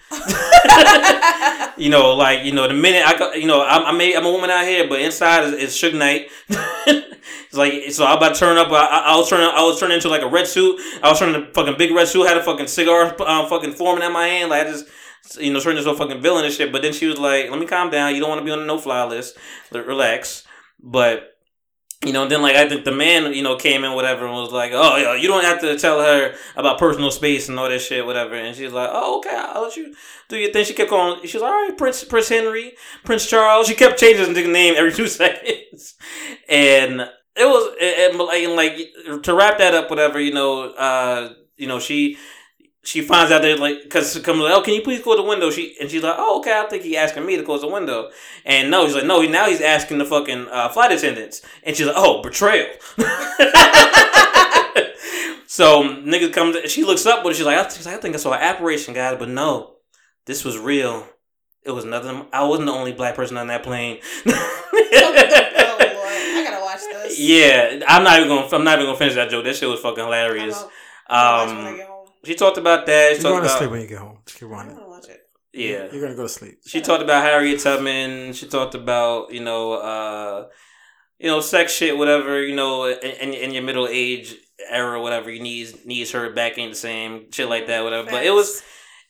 You know, like, you know, the minute I, you know, I'm I'm a, I'm a woman out here, but inside is, is Suge Knight. It's like, so I'm about to turn up. I, I'll turn. I was turning into like a red suit. I was turning a fucking big red suit. Had a fucking cigar, um, fucking forming in my hand. Like, I just, you know, turned into a fucking villain and shit. But then she was like, "Let me calm down. You don't want to be on the no fly list. Relax." But, you know, then, like, I think the man, you know, came in, whatever, and was like, oh, yo, you don't have to tell her about personal space and all that shit, whatever. And she's like, oh, okay, I'll let you do your thing. She kept calling, she was like, all right, Prince Prince Henry, Prince Charles. She kept changing his name every two seconds. And it was, and, like, to wrap that up, whatever, you know, uh, you know, she... She finds out that, like, because she comes like, oh, can you please close the window? She And she's like, oh, okay, I think he's asking me to close the window. And no, he's like, no, now he's asking the fucking uh, flight attendants. And she's like, oh, betrayal. So, nigga comes, she looks up, but she's like, I, she's like, I think I saw an apparition, guys, but no, this was real. It was nothing. I wasn't the only black person on that plane. Oh, Lord. I gotta watch this. Yeah, I'm not even gonna, I'm not even gonna finish that joke. That shit was fucking hilarious. I'm um, watching. She talked about that. She You're going about, to sleep when you get home. Just keep running. I'm going to watch it. Yeah. You're going to go to sleep. She yeah. talked about Harriet Tubman. She talked about, you know, uh, you know, sex shit, whatever, you know, in, in your middle age era, whatever, you need, needs her back ain't the same, shit like that, whatever. Thanks. But it was,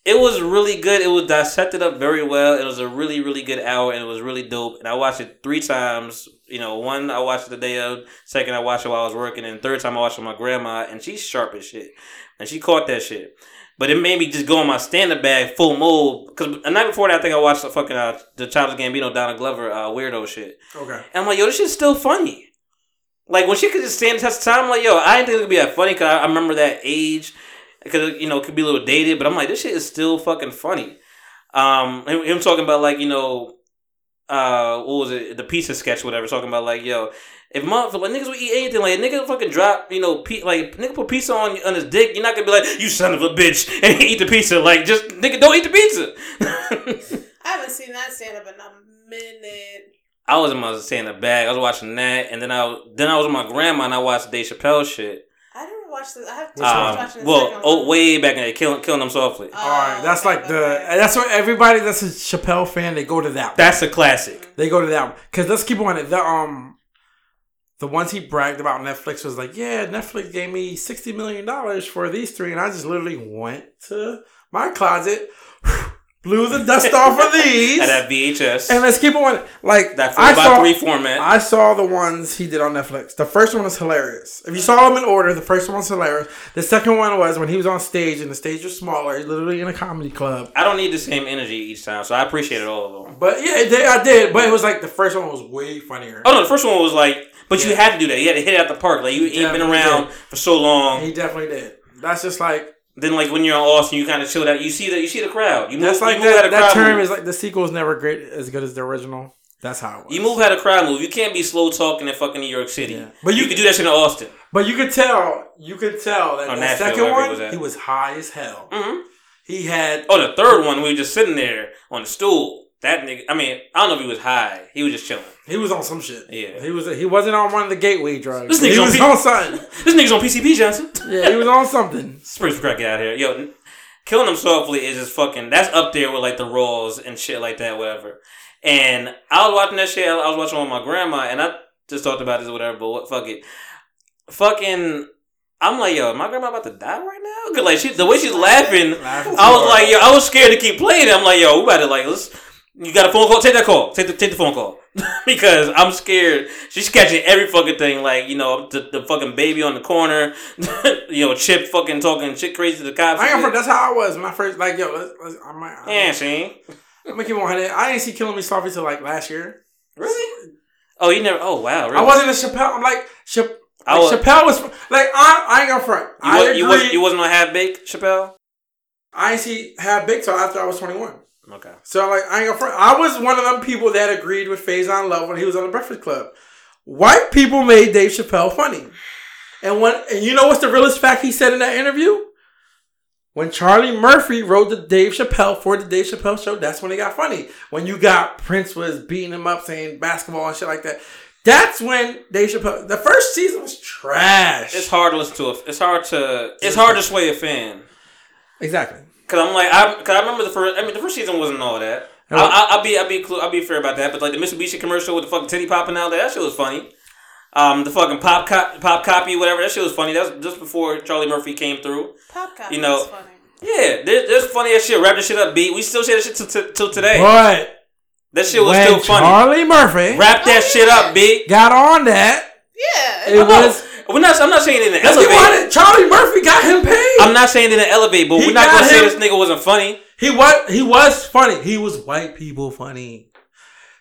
it was really good. It was dissected up very well. It was a really, really good hour, and it was really dope. And I watched it three times. You know, one, I watched it the day of. Second, I watched it while I was working. And third time, I watched it with my grandma, and she's sharp as shit. And she caught that shit. But it made me just go in my stand-up bag full mode. Because the night before that, I think I watched the fucking uh, the Childish Gambino, Donna Glover uh, weirdo shit. Okay. And I'm like, yo, this shit's still funny. Like, when she could just stand the test of time, I'm like, yo, I didn't think it could be that funny because I, I remember that age. Because, you know, it could be a little dated. But I'm like, this shit is still fucking funny. Um, him, him talking about, like, you know, uh, what was it? The pizza sketch, whatever. Talking about, like, yo, if motherfuckers, like, niggas would eat anything, like, a nigga fucking drop, you know, pe- like, nigga put pizza on on his dick, you're not gonna be like, you son of a bitch, and eat the pizza. Like, just, nigga, don't eat the pizza. I haven't seen that stand-up in a minute. I was in my stand-up bag. I was watching that, and then I, then I was with my grandma, and I watched Dave Chappelle shit. I don't never watched this. I have to um, watch this. Well, oh, way back in there, killing, killing them softly. Uh, All right, that's okay, like okay. the that's where everybody that's a Chappelle fan, they go to that. That's one. A classic. Mm-hmm. They go to that one because let's keep on it. The um, the ones he bragged about Netflix was like, yeah, Netflix gave me sixty million dollars for these three, and I just literally went to my closet. Blew the dust off of these. At that V H S. And let's keep on. Like, that four by three format. I saw the ones he did on Netflix. The first one was hilarious. If you saw them in order, the first one was hilarious. The second one was when he was on stage and the stage was smaller, literally in a comedy club. I don't need the same energy each time, so I appreciated all of them. But yeah, they, I did. But it was like the first one was way funnier. Oh, no, the first one was like, but yeah. You had to do that. You had to hit it out the park. Like, you ain't been around did. for so long. He definitely did. That's just like. Then, like when you're on Austin, you kind of chill out. You see the you see the crowd. You That's move, like you move that, that term move. Is like the sequel is never great as good as the original. That's how it was. You move how the crowd move. You can't be slow talking in fucking New York City. Yeah. But you, you could do that shit in Austin. But you could tell, you could tell that the second one was he was high as hell. Mm-hmm. He had oh the third one we were just sitting there on the stool. That nigga. I mean, I don't know if he was high. He was just chilling. He was on some shit. Yeah. He was. He wasn't on one of the gateway drugs. This nigga's he on was P- on something. This nigga's on P C P Johnson. Yeah, he was on something. Spritz crack out here, yo. Killing them softly is just fucking. That's up there with like the Raws and shit like that, whatever. And I was watching that shit. I was watching with my grandma, and I just talked about this or whatever. But what, fuck it, fucking. I'm like, yo, my grandma about to die right now? Cause like she, the way she's laughing, I was like, yo, I was scared to keep playing it. I'm like, yo, we about to like let's. You got a phone call? Take that call. Take the take the phone call. Because I'm scared. She's catching every fucking thing. Like, you know, the, the fucking baby on the corner. You know, Chip fucking talking shit crazy to the cops. I remember that's how I was. My first, like, yo, let's, let's, I might. I yeah, Shane. I'm going to keep on one hundred. I didn't see Killing Me Softly until, like, last year. Really? Oh, you never. Oh, wow. Really? I wasn't a Chappelle. I'm like, Chappelle, I was, like, Chappelle was. Like, I, I ain't going to front. You, I was, you, wasn't, you wasn't on Half Baked, Chappelle? I didn't see Half Baked until after I was twenty-one. Okay. So like I ain't gonna front. I was one of them people that agreed with Faison Love when he was on the Breakfast Club. White people made Dave Chappelle funny, and when and you know what's the realest fact he said in that interview? When Charlie Murphy wrote the Dave Chappelle for the Dave Chappelle show, that's when it got funny. When you got Prince was beating him up, saying basketball and shit like that. That's when Dave Chappelle. The first season was trash. It's hard to listen to. A, it's hard to. It's hard to sway a fan. Exactly. Cause I'm like, I, cause I remember the first. I mean, the first season wasn't all that. No. I, I, I'll be, I'll be, I'll be fair about that. But like the Mitsubishi commercial with the fucking titty popping out, that shit was funny. Um, the fucking pop, cop, pop copy, whatever, that shit was funny. That's just before Charlie Murphy came through. Pop copy, you know, was funny. Yeah, there, there's funny ass shit. Wrap this shit up, beat. We still share that shit till t- till today. But that shit was when still funny. Charlie Murphy wrap that oh, yeah. shit up, beat. Got on that. Yeah, it was. We're not, I'm not saying it didn't elevate. Charlie Murphy got him paid. I'm not saying it didn't elevate, but he we're not going to say this nigga wasn't funny. He was, he was funny. He was white people funny.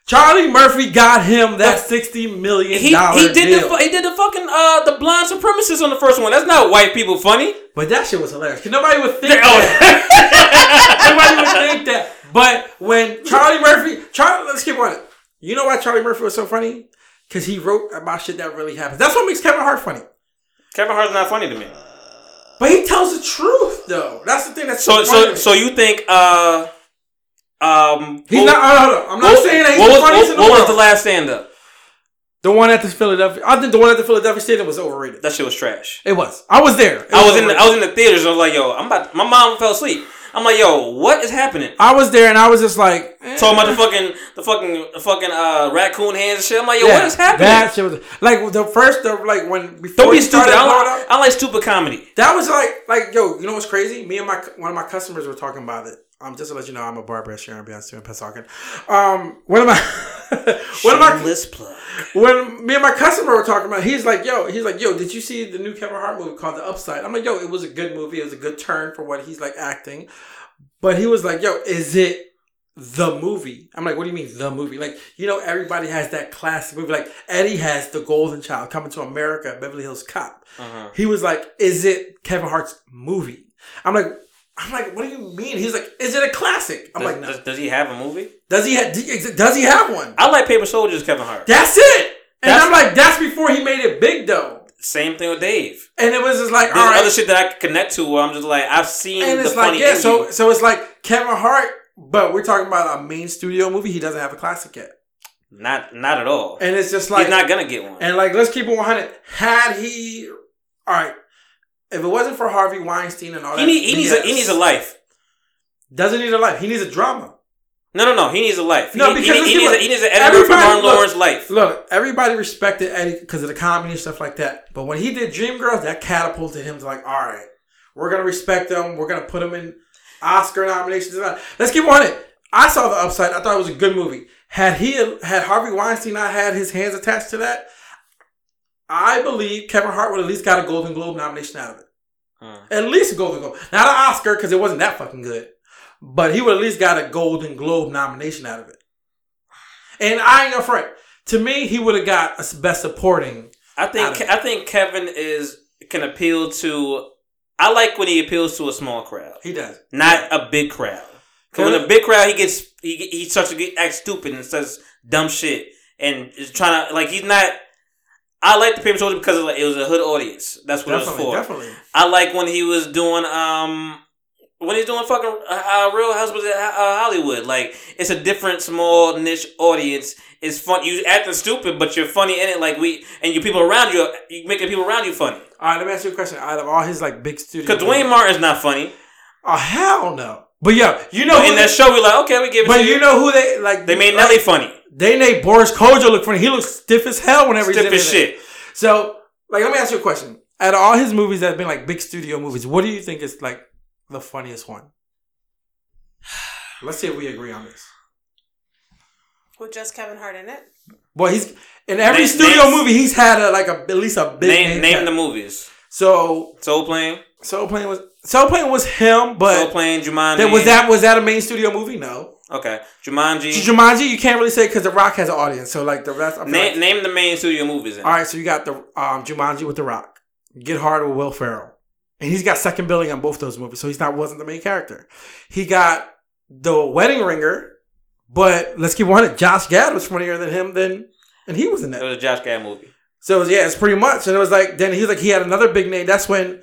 Charlie Murphy got him that sixty million dollars he, he did deal. The, he did the fucking uh, the blind supremacist on the first one. That's not white people funny. But that shit was hilarious. Nobody would think that. Nobody would think that. But when Charlie Murphy... Charlie, let's keep on it. You know why Charlie Murphy was so funny? Because he wrote about shit that really happens. That's what makes Kevin Hart funny. Kevin Hart's not funny to me. But he tells the truth, though. That's the thing that's so, so funny. So, so you think... Uh, um, he's what, not... Uh, hold on. I'm not what, saying that he's the funniest in the world. What was the last stand-up? The one at the Philadelphia... I think the one at the Philadelphia Stadium was overrated. That shit was trash. It was. I was there. Was I was overrated. in the, I was in the theaters. I was like, yo, I'm about... To, my mom fell asleep. I'm like, yo, what is happening? I was there and I was just like eh. talking about the fucking the fucking the fucking uh, raccoon hands and shit. I'm like, yo, yeah, what is happening? That shit was like the first the, like when before don't be stupid. I like, I like stupid comedy. That was like like yo, you know what's crazy? Me and my one of my customers were talking about it. Um, just to let you know, I'm a barber at Sharon Beyonce and Pessocan. Um, one of my one of my plug. When me and my customer were talking about, he's like, yo, he's like, yo, did you see the new Kevin Hart movie called The Upside? I'm like, yo, it was a good movie. It was a good turn for what he's like acting, but he was like, yo, is it the movie? I'm like, what do you mean the movie? Like, you know, everybody has that classic movie. Like Eddie has The Golden Child, Coming to America, Beverly Hills Cop. Uh-huh. He was like, is it Kevin Hart's movie? I'm like. I'm like, what do you mean? He's like, is it a classic? I'm does, like, no. Does, does he have a movie? Does he have? Does he have one? I like Paper Soldiers, Kevin Hart. That's it. And that's, I'm like, that's before he made it big, though. Same thing with Dave. And it was just like, there's all right. other shit that I could connect to where I'm just like, I've seen and it's the like, funny. Yeah, so so it's like Kevin Hart, but we're talking about a main studio movie. He doesn't have a classic yet. Not not at all. And it's just like he's not gonna get one. And like, let's keep it one hundred. Had he, all right. If it wasn't for Harvey Weinstein and all he that, need, he needs a, he needs a life. Doesn't need a life. He needs a drama. No, no, no. He needs a life. No, he, because he, he, needs a, he needs an editor for Martin Lawrence's life. Look, everybody respected Eddie because of the comedy and stuff like that. But when he did Dreamgirls, that catapulted him to like, all right, we're gonna respect him. We're gonna put him in Oscar nominations. Let's keep on it. I saw The Upside. I thought it was a good movie. Had he, had Harvey Weinstein not had his hands attached to that, I believe Kevin Hart would at least got a Golden Globe nomination out of it. Huh. At least a Golden Globe. Not an Oscar, because it wasn't that fucking good. But he would at least got a Golden Globe nomination out of it. And I ain't afraid. To me, he would have got a Best Supporting. I think I think Kevin is can appeal to... I like when he appeals to a small crowd. He does. Not yeah. a big crowd. Because when a big crowd, he gets... He, he starts to act stupid and says dumb shit. And is trying to... Like, he's not... I like The Paper Soldier because it was a hood audience. That's what definitely, it was for. Definitely. I like when he was doing, um, when he's doing fucking uh, Real Housewives of uh, Hollywood. Like, it's a different small niche audience. It's fun. You acting stupid, but you're funny in it. Like, we, and your people around you, you making people around you funny. All right, let me ask you a question. Out of all his, like, big studios. Because Dwayne Martin's not funny. Oh, hell no. But yeah, you know. But in they, that show, we're like, okay, we give it but to you. But you know who they, like. They made Nelly like, funny. They made Boris Kodjoe look funny. He looks stiff as hell whenever stiff he's stiff as shit. So, like, let me ask you a question. Out of all his movies that have been like big studio movies, what do you think is like the funniest one? Let's see if we agree on this. With just Kevin Hart in it. Well, he's in every name, studio name, movie he's had a, like a at least a big name. Name, name the movies. So Soul Plane. Soul Plane was Soul Plane was him, but Soul Plane, Jumanji. That, was that was that a main studio movie? No. Okay, Jumanji. Jumanji, you can't really say because The Rock has an audience. So like the rest, name, like, name the main studio movies. In. All right, so you got the um, Jumanji with The Rock, Get Hard with Will Ferrell, and he's got second billing on both those movies. So he's not wasn't the main character. He got The Wedding Ringer, but let's keep one. Josh Gad was funnier than him, then and he was in that. It was a Josh Gad movie. So it was, yeah, it's pretty much. And it was like then he was like he had another big name. That's when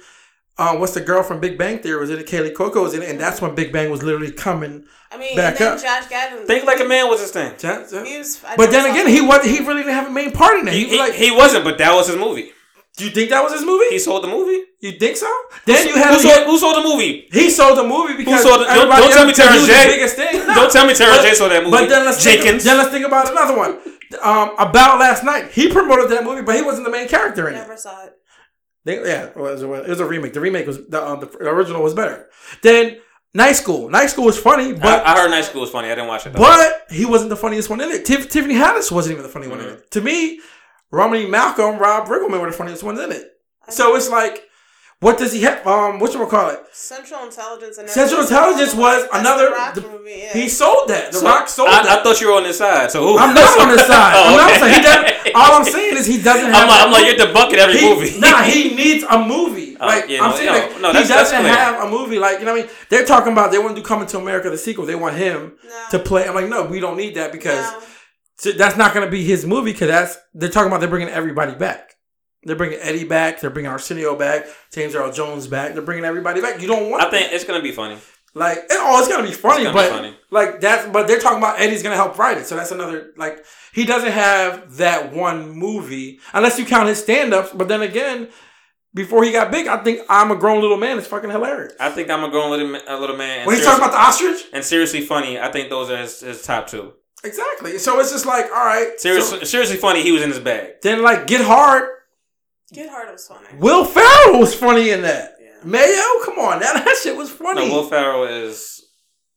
Um, what's the girl from Big Bang Theory was in it? Kaley Coco was in it, and that's when Big Bang was literally coming. I mean, back and then up. Josh Gad. Think Like a Man was his thing. Josh, yeah. He was, but then again, he was he really didn't have a main part in that. He, he, was like, he wasn't, but that was his movie. Do you think that was his movie? He sold the movie. You think so? Then you had who, sold, who sold the movie? He sold the movie because who sold the, don't, don't tell me Tara J. Biggest thing. No. Don't tell me Tara J. sold that movie. But then let's Jenkins. Think, then let's think about another one. Um, about Last Night, he promoted that movie, but he wasn't the main character in it. Never saw it. They, yeah, it was, a, it was a remake. The remake was the, um, the original was better. Then Night School. Night School was funny, but I, I heard Night School was funny. I didn't watch it, though. But he wasn't the funniest one in it. Tiff, Tiffany Haddish wasn't even the funny mm-hmm. one in it. To me, Romney Malcolm, Rob Riggleman were the funniest ones in it. I so know. It's like, what does he have? Um, what you call it? Central Intelligence. And Central Intelligence was another. The Rock the, movie, yeah. He sold that. The so Rock sold I, that. I thought you were on his side. So ooh. I'm not on his side. Oh, I'm okay. not he all I'm saying is he doesn't. Have I'm like, I'm like you're debunking every he, movie. Nah, he needs a movie. Uh, like yeah, I'm no, saying, no, like, no, he doesn't have a movie. Like you know what I mean? They're talking about they want to do Coming to America the sequel. They want him no. to play. I'm like, no, we don't need that because no. that's not going to be his movie. Because that's they're talking about they're bringing everybody back. They're bringing Eddie back. They're bringing Arsenio back. James Earl Jones back. They're bringing everybody back. You don't want. I think that. It's gonna be funny. Like it, oh, it's gonna be funny, gonna but be funny. Like that's but they're talking about Eddie's gonna help write it. So that's another like he doesn't have that one movie unless you count his stand-ups. But then again, before he got big, I think I'm a Grown Little Man is fucking hilarious. I think I'm a Grown Little Man. A little man when he talks about the ostrich and Seriously Funny, I think those are his, his top two. Exactly. So it's just like all right. Seriously, so, Seriously Funny, he was in his bag. Then like Get Hard. Get Hard was funny. Will Ferrell was funny in that. Yeah. Mayo, come on, that, that shit was funny. No, Will Ferrell is.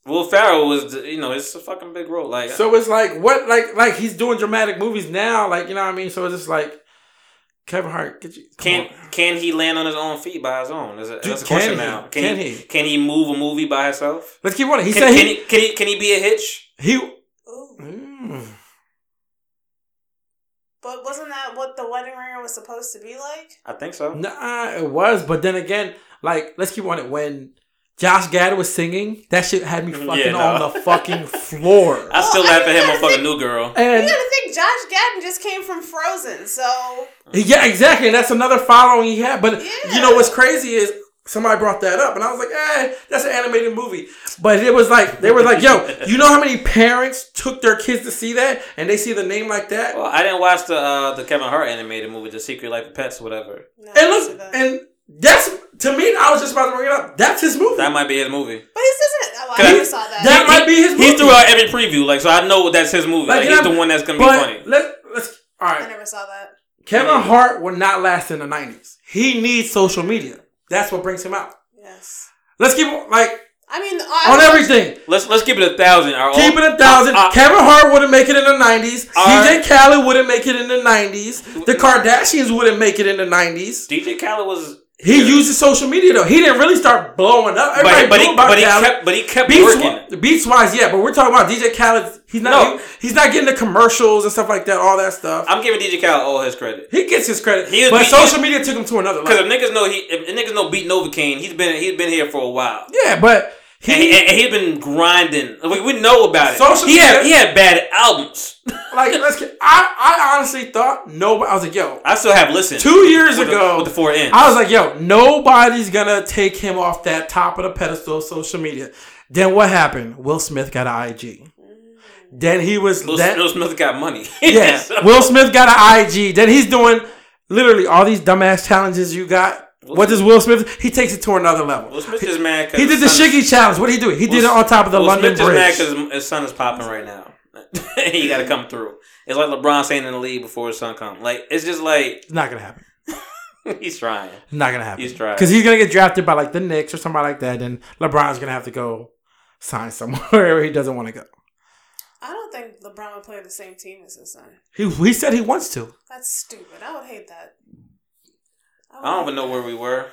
Will Ferrell was, you know, it's a fucking big role. Like so, it's like what, like, like he's doing dramatic movies now, like you know what I mean. So it's just like Kevin Hart. Get you, can on. Can he land on his own feet by his own? That's a, Dude, that's a question he? now. Can, can he? he? Can he move a movie by himself? Let's keep on. He can, said can he, he can he can he be a Hitch? He. But wasn't that what The Wedding Ringer was supposed to be like? I think so. Nah, it was. But then again, like, let's keep on it. When Josh Gad was singing, that shit had me fucking yeah, no. on the fucking floor. I well, still laugh at him on fucking New Girl. And you gotta think Josh Gad just came from Frozen, so. Yeah, exactly. And that's another following he had. But yeah. you know what's crazy is somebody brought that up. And I was like, eh, that's an animated movie. But it was like, they were like, yo, you know how many parents took their kids to see that? And they see the name like that? Well, I didn't watch the uh, the Kevin Hart animated movie, The Secret Life of Pets, whatever. No, and, look, and That's, to me, I was just about to bring it up. That's his movie. That might be his movie. But this isn't. Oh, I never saw that. That he, might be his movie. He threw out every preview, like, so I know that's his movie. Like, like he's I, the one that's going to be funny. Let's, let's, all right. I never saw that. Kevin Hart will not last in the nineties. He needs social media. That's what brings him out. Yes. Let's keep, like, I mean, I, on everything. Let's let's keep it a thousand. Our keep own, it a thousand. Our, Kevin Hart wouldn't make it in the nineties. D J Khaled wouldn't make it in the nineties. The Kardashians wouldn't make it in the nineties. D J Khaled was. He yeah. uses social media though. He didn't really start blowing up. Everybody but, but, he, about but, he kept, but he kept beats working. W- beats wise, yeah. But we're talking about D J Khaled. He's not. No. He, he's not getting the commercials and stuff like that. All that stuff. I'm giving D J Khaled all his credit. He gets his credit. He but beat, social media took him to another level. Because if niggas know he, if niggas know Beat Novocaine, he's been he's been here for a while. Yeah, but. He, and, he, and he's been grinding. We, we know about it. Social he, had, he had bad albums. Like, let's get, I, I honestly thought nobody. I was like, yo. I still have listened. Two years with ago. The, with the four N's. I was like, yo, nobody's going to take him off that top of the pedestal of social media. Then what happened? Will Smith got an I G. Then he was. Will, that, Will Smith got money. Yeah. Will Smith got an I G. Then he's doing literally all these dumbass challenges you got. What does Will Smith? He takes it to another level. Will Smith is mad because he did the Shiggy challenge. What did he do? He Will, did it on top of the Will London Smith Bridge. Will Smith is mad because his son is popping right now. He got to come through. It's like LeBron saying in the league before his son comes. Like it's just like it's not gonna happen. He's trying. It's not gonna happen. He's trying because he's gonna get drafted by like the Knicks or somebody like that. Then LeBron's gonna have to go sign somewhere where he doesn't want to go. I don't think LeBron would play on the same team as his son. He he said he wants to. That's stupid. I would hate that. I don't even know where we were.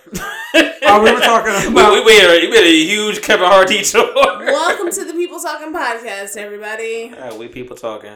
Oh, we were talking about... We, we, we, had a, we had a huge Kevin Hart detour. Welcome to the People Talking Podcast, everybody. All right, we People Talking.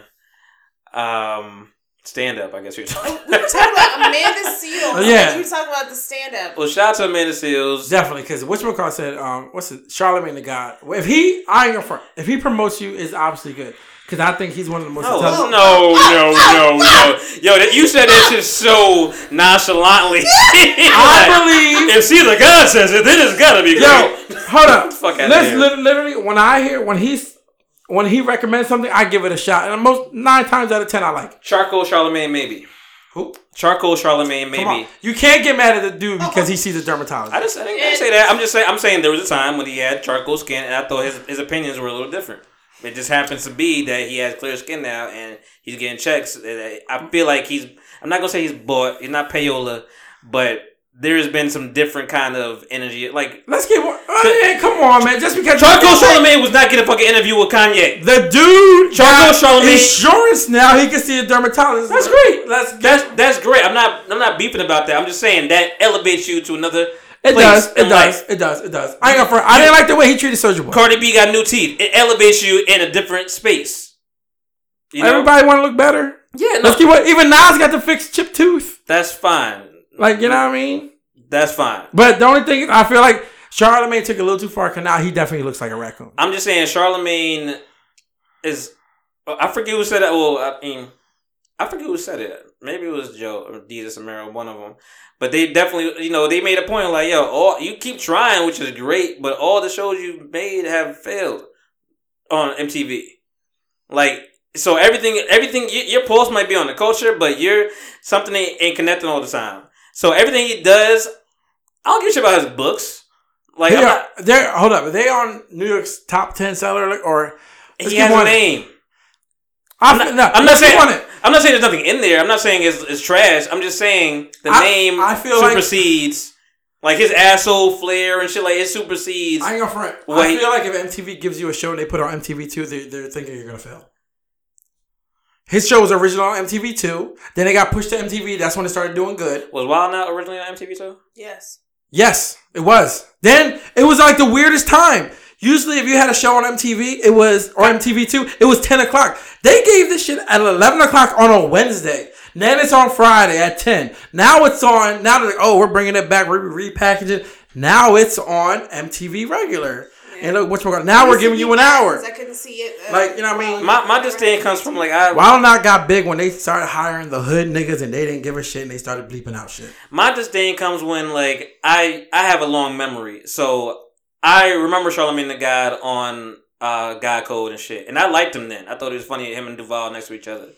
Um, stand-up, I guess you're talking about. We were talking about Amanda Seals. Yeah. You were talking about the stand-up. Well, shout out to Amanda Seals. Definitely, because whatchamacallit said, um, what's it, Charlamagne the God. If he, I ain't gonna front. If he promotes you, it's obviously good. Because I think he's one of the most no, intelligent. No, no, no, no. Yo, you said that shit so nonchalantly. I believe. If Caesar God says it, then it's gotta be great. Yo, hold up. Fuck out Let's of here. Literally, when I hear, when he's, when he recommends something, I give it a shot. And most, nine times out of ten, I like it. Charcoal Charlemagne, maybe. Who? Charcoal Charlemagne, maybe. You can't get mad at the dude because he sees a dermatologist. I just I didn't, I didn't say that. I'm just saying, I'm saying there was a time when he had charcoal skin and I thought his, his opinions were a little different. It just happens to be that he has clear skin now and he's getting checks. I feel like he's, I'm not going to say he's bought, he's not payola, but there has been some different kind of energy. Like, let's get one. Oh, man, come on, man. Just because. Charcoal Charlemagne was not getting a fucking interview with Kanye. The dude. Charcoal Charlemagne. Insurance now. He can see a dermatologist. That's great. That's, that's, that's great. I'm not, I'm not beefing about that. I'm just saying that elevates you to another. It does, it does, it does, it does. I ain't gonna front. I didn't like the way he treated Soulja Boy. Cardi B got new teeth. It elevates you in a different space. You know? Everybody want to look better. Yeah, no. Let's keep, even Nas got the fixed chip tooth. That's fine. Like, you know what I mean? That's fine. But the only thing is, I feel like Charlamagne took it a little too far. Cause now he definitely looks like a raccoon. I'm just saying, Charlamagne is. I forget who said that. Well, I mean, I forget who said it. Maybe it was Joe or Desus Samero, one of them. But they definitely, you know, they made a point like, yo, all you keep trying, which is great, but all the shows you made have failed on M T V. Like, so everything, everything, your pulse might be on the culture, but you're something ain't, ain't connecting all the time. So everything he does, I don't give a shit about his books. Like, they are, not, they're, hold up, are they on New York's top ten seller or he has a name? I'm not, no, I'm not saying it. I'm not saying there's nothing in there. I'm not saying it's, it's trash. I'm just saying the I, name I feel supersedes, like, like his asshole flair and shit. Like it supersedes. I ain't gonna front. I feel like if M T V gives you a show and they put it on M T V two, they're, they're thinking you're gonna fail. His show was originally on M T V two. Then it got pushed to M T V. That's when it started doing good. Was Wild N Out originally on M T V two? Yes. Yes, it was. Then it was like the weirdest time. Usually, if you had a show on M T V, it was, or M T V two, it was ten o'clock. They gave this shit at eleven o'clock on a Wednesday. Then it's on Friday at ten. Now it's on, now they're like, oh, we're bringing it back, we're repackaging it. Now it's on M T V regular. Yeah. And look, what's going on? Now we're giving you an hour. I couldn't see it. Uh, like, you know what I mean? My, my disdain comes from, like, I. Wild N Out got big when they started hiring the hood niggas and they didn't give a shit and they started bleeping out shit. My disdain comes when, like, I, I have a long memory. So, I remember Charlamagne the God on uh, God Code and shit. And I liked him then. I thought it was funny, him and Duvall next to each other.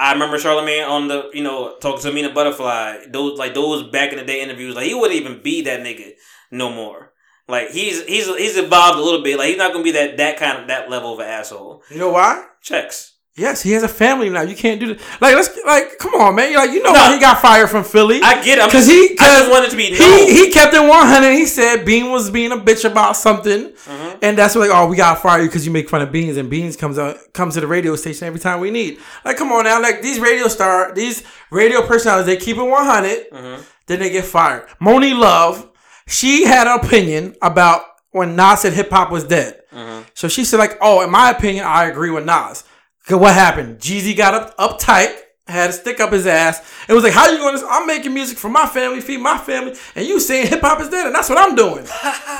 I remember Charlamagne on the, you know, talking to Amina Butterfly. Those, like, those back in the day interviews, like, he wouldn't even be that nigga no more. Like, he's he's he's evolved a little bit. Like, he's not gonna be that that kind of that level of an asshole. You know why? Checks. Yes, he has a family now. You can't do that. Like, let's like, come on, man. Like, you know, no, why he got fired from Philly? I get it. Because he, cause I just wanted to be. Known. He he kept it one hundred. He said Bean was being a bitch about something, mm-hmm. and that's like, oh, we got fired because you make fun of Beans, and Beans comes out comes to the radio station every time we need. Like, come on now. Like, these radio star, these radio personalities, they keep it one hundred, mm-hmm. then they get fired. Moni Love, she had an opinion about when Nas said hip hop was dead. Mm-hmm. So she said, like, oh, in my opinion, I agree with Nas. What happened? Jeezy got up uptight, had a stick up his ass. It was like, how you going to... I'm making music for my family, feed my family, and you saying hip-hop is dead, and that's what I'm doing.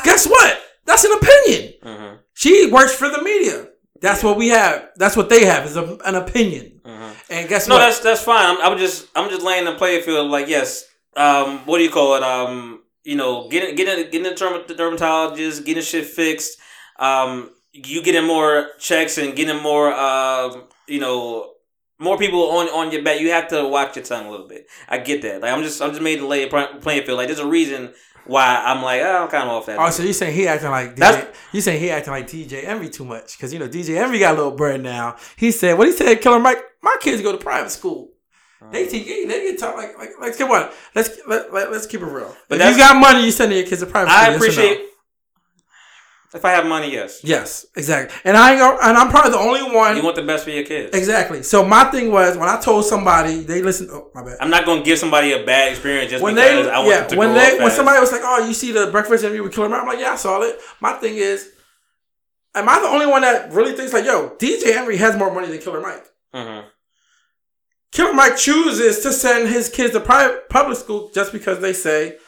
Guess what? That's an opinion. Mm-hmm. She works for the media. That's yeah. what we have. That's what they have, is a, an opinion. Mm-hmm. And guess no, what? No, that's that's fine. I'm, I'm just I'm just laying the playing field like, yes, um, what do you call it? Um, you know, getting getting getting the dermatologist, getting shit fixed, um... you getting more checks and getting more, uh, you know, more people on, on your back. You have to watch your tongue a little bit. I get that. Like, I'm just, I'm just made to lay playing field. Like, there's a reason why I'm like, oh, I'm kind of off that. Oh, thing. So you saying he acting like D J, you saying he acting like D J Envy too much? Because you know D J Envy got a little bread now. He said, what he said, Killer Mike, my kids go to private school. They teach you, they get taught like, like, let's get one. Let's let, let let's keep it real. But if you got money, you sending your kids to private school. I appreciate. Yes, if I have money, yes. Yes, exactly. And I and I'm probably the only one. You want the best for your kids. Exactly. So my thing was, when I told somebody, they listen. Oh, my bad. I'm not gonna give somebody a bad experience just when because they, I want yeah, them to when grow they, up when fast. Somebody was like, "Oh, you see the breakfast interview with Killer Mike?" I'm like, "Yeah, I saw it." My thing is, am I the only one that really thinks like, "Yo, D J Henry has more money than Killer Mike"? Mm-hmm. Killer Mike chooses to send his kids to private public school just because they say,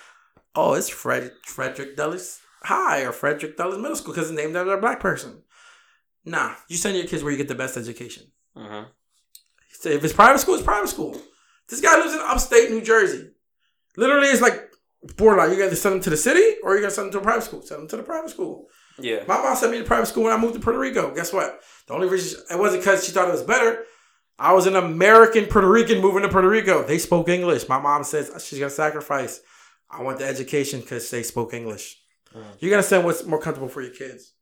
"Oh, it's Fred Frederick Douglass." High or Frederick Douglass Middle School because it's named after a black person. Nah, you send your kids where you get the best education. Uh-huh. So if it's private school, it's private school. This guy lives in upstate New Jersey. Literally, it's like borderline. You're going to send him to the city or you're going to send him to a private school. Send him to the private school. Yeah. My mom sent me to private school when I moved to Puerto Rico. Guess what? The only reason it wasn't because she thought it was better. I was an American Puerto Rican moving to Puerto Rico. They spoke English. My mom says she's going to sacrifice. I want the education because they spoke English. You're going to send what's more comfortable for your kids.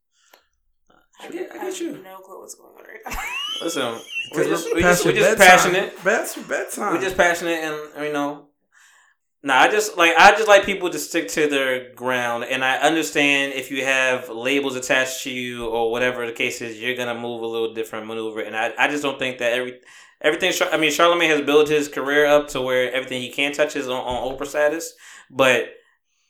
I get, I get I have you. No clue what's going on right now. Listen, we're just, we're just, we're just passionate. That's your bedtime. We're just passionate and, you know. Nah, I just like I just like people to stick to their ground. And I understand if you have labels attached to you or whatever the case is, you're going to move a little different, maneuver. And I, I just don't think that every everything. I mean, Charlamagne has built his career up to where everything he can touch is on, on Oprah status. But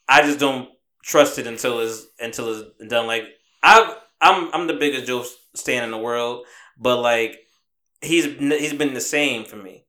I just don't. Trusted until it's until it's done. Like I, I'm I'm the biggest Joe stan in the world, but like he's he's been the same for me.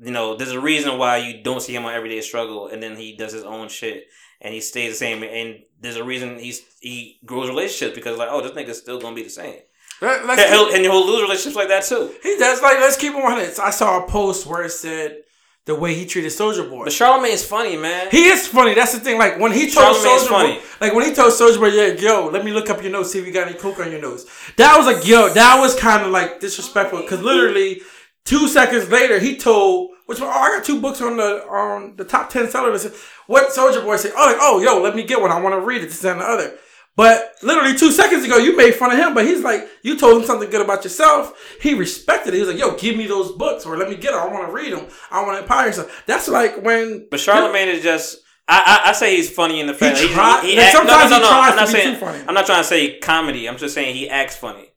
You know, there's a reason why you don't see him on Everyday Struggle, and then he does his own shit, and he stays the same. And there's a reason he's he grows relationships because like, oh, this nigga's still gonna be the same. Let, let's he'll, keep, and he'll lose relationships like that too. He does. Like let's keep on it. I saw a post where it said. The way he treated Soulja Boy. But Charlamagne is funny, man. He is funny. That's the thing. Like when he told Soulja Boy, like when he told Soulja Boy, yeah, yo, let me look up your nose, see if you got any coke on your nose. That was like, yo, that was kind of like disrespectful because literally two seconds later he told, which oh, I got two books on the on the top ten sellers. What Soulja Boy said? Oh, like, oh, yo, let me get one. I want to read it. This and the other. But literally two seconds ago, you made fun of him, but he's like, you told him something good about yourself. He respected it. He was like, yo, give me those books or let me get them. I want to read them. I want to empower yourself. That's like when... But Charlamagne is just... I, I I say he's funny in the fact... He tries... He, he act, sometimes no, no, no, he tries I'm not to saying, be too funny. I'm not trying to say comedy. I'm just saying he acts funny.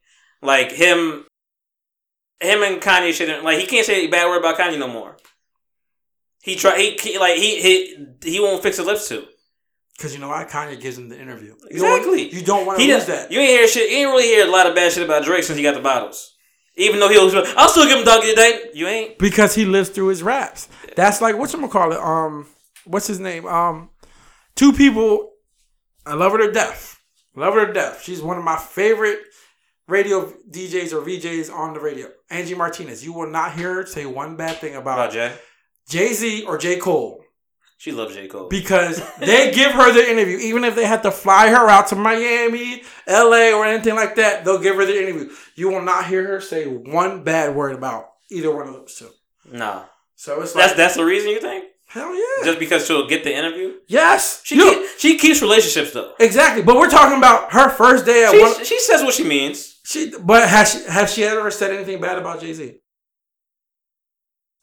Like him... Him and Kanye shouldn't... Like he can't say a bad word about Kanye no more. He try... He like he he, he won't fix his lips to. Because you know why? Kanye gives him the interview. Exactly. You don't want to lose that. You ain't hear shit. You ain't really hear a lot of bad shit about Drake since he got the bottles. Even though he'll, I'll still give him dog today. You ain't because he lives through his raps. That's like whatchamacallit. Um, what's his name? Um, two people. I love her to death. Love her to death. She's one of my favorite radio D Js or V Js on the radio. Angie Martinez. You will not hear her say one bad thing about, about Jay, Jay-Z or J. Cole. She loves J. Cole. Because they give her the interview. Even if they had to fly her out to Miami, L A, or anything like that, they'll give her the interview. You will not hear her say one bad word about either one of those two. No. So it's like, that's that's the reason you think? Hell yeah. Just because she'll get the interview? Yes. She keep, she keeps relationships though. Exactly. But we're talking about her first day at she, one. She says what she means. She but has she has she ever said anything bad about Jay-Z?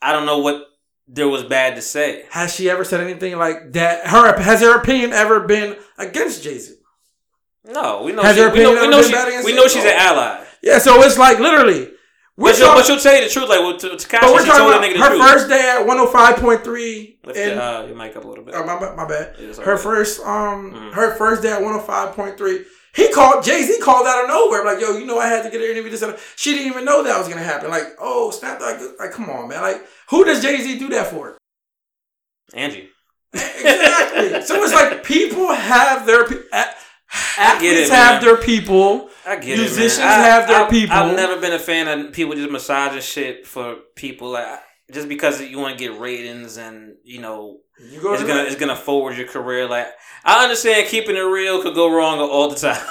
I don't know what there was bad to say. Has she ever said anything like that? Her has her opinion ever been against Jay-Z? No, we know has she, her opinion we know, we know, been she, bad we know she's an ally. Yeah, so it's like literally But she'll, but she'll tell you the truth. Like, well, to, to Kashi, she told that nigga the her truth. Her first day at one oh five point three. Lift in, uh, your mic up a little bit. Oh, my, my bad. Yeah, her, first, um, mm-hmm. her first day at one oh five point three. He called, Jay-Z called out of nowhere. Like, yo, you know I had to get an interview. This and she didn't even know that was going to happen. Like, oh, snap. Like, like, come on, man. Like, who does Jay-Z do that for? Angie. Exactly. So it's like people have their... At, Athletes it, have their people. I get Musicians it, I, have their I, people. I've never been a fan of people just massaging shit for people. Like, just because you want to get ratings and, you know, you go it's going to it's gonna forward your career. Like, I understand keeping it real could go wrong all the time.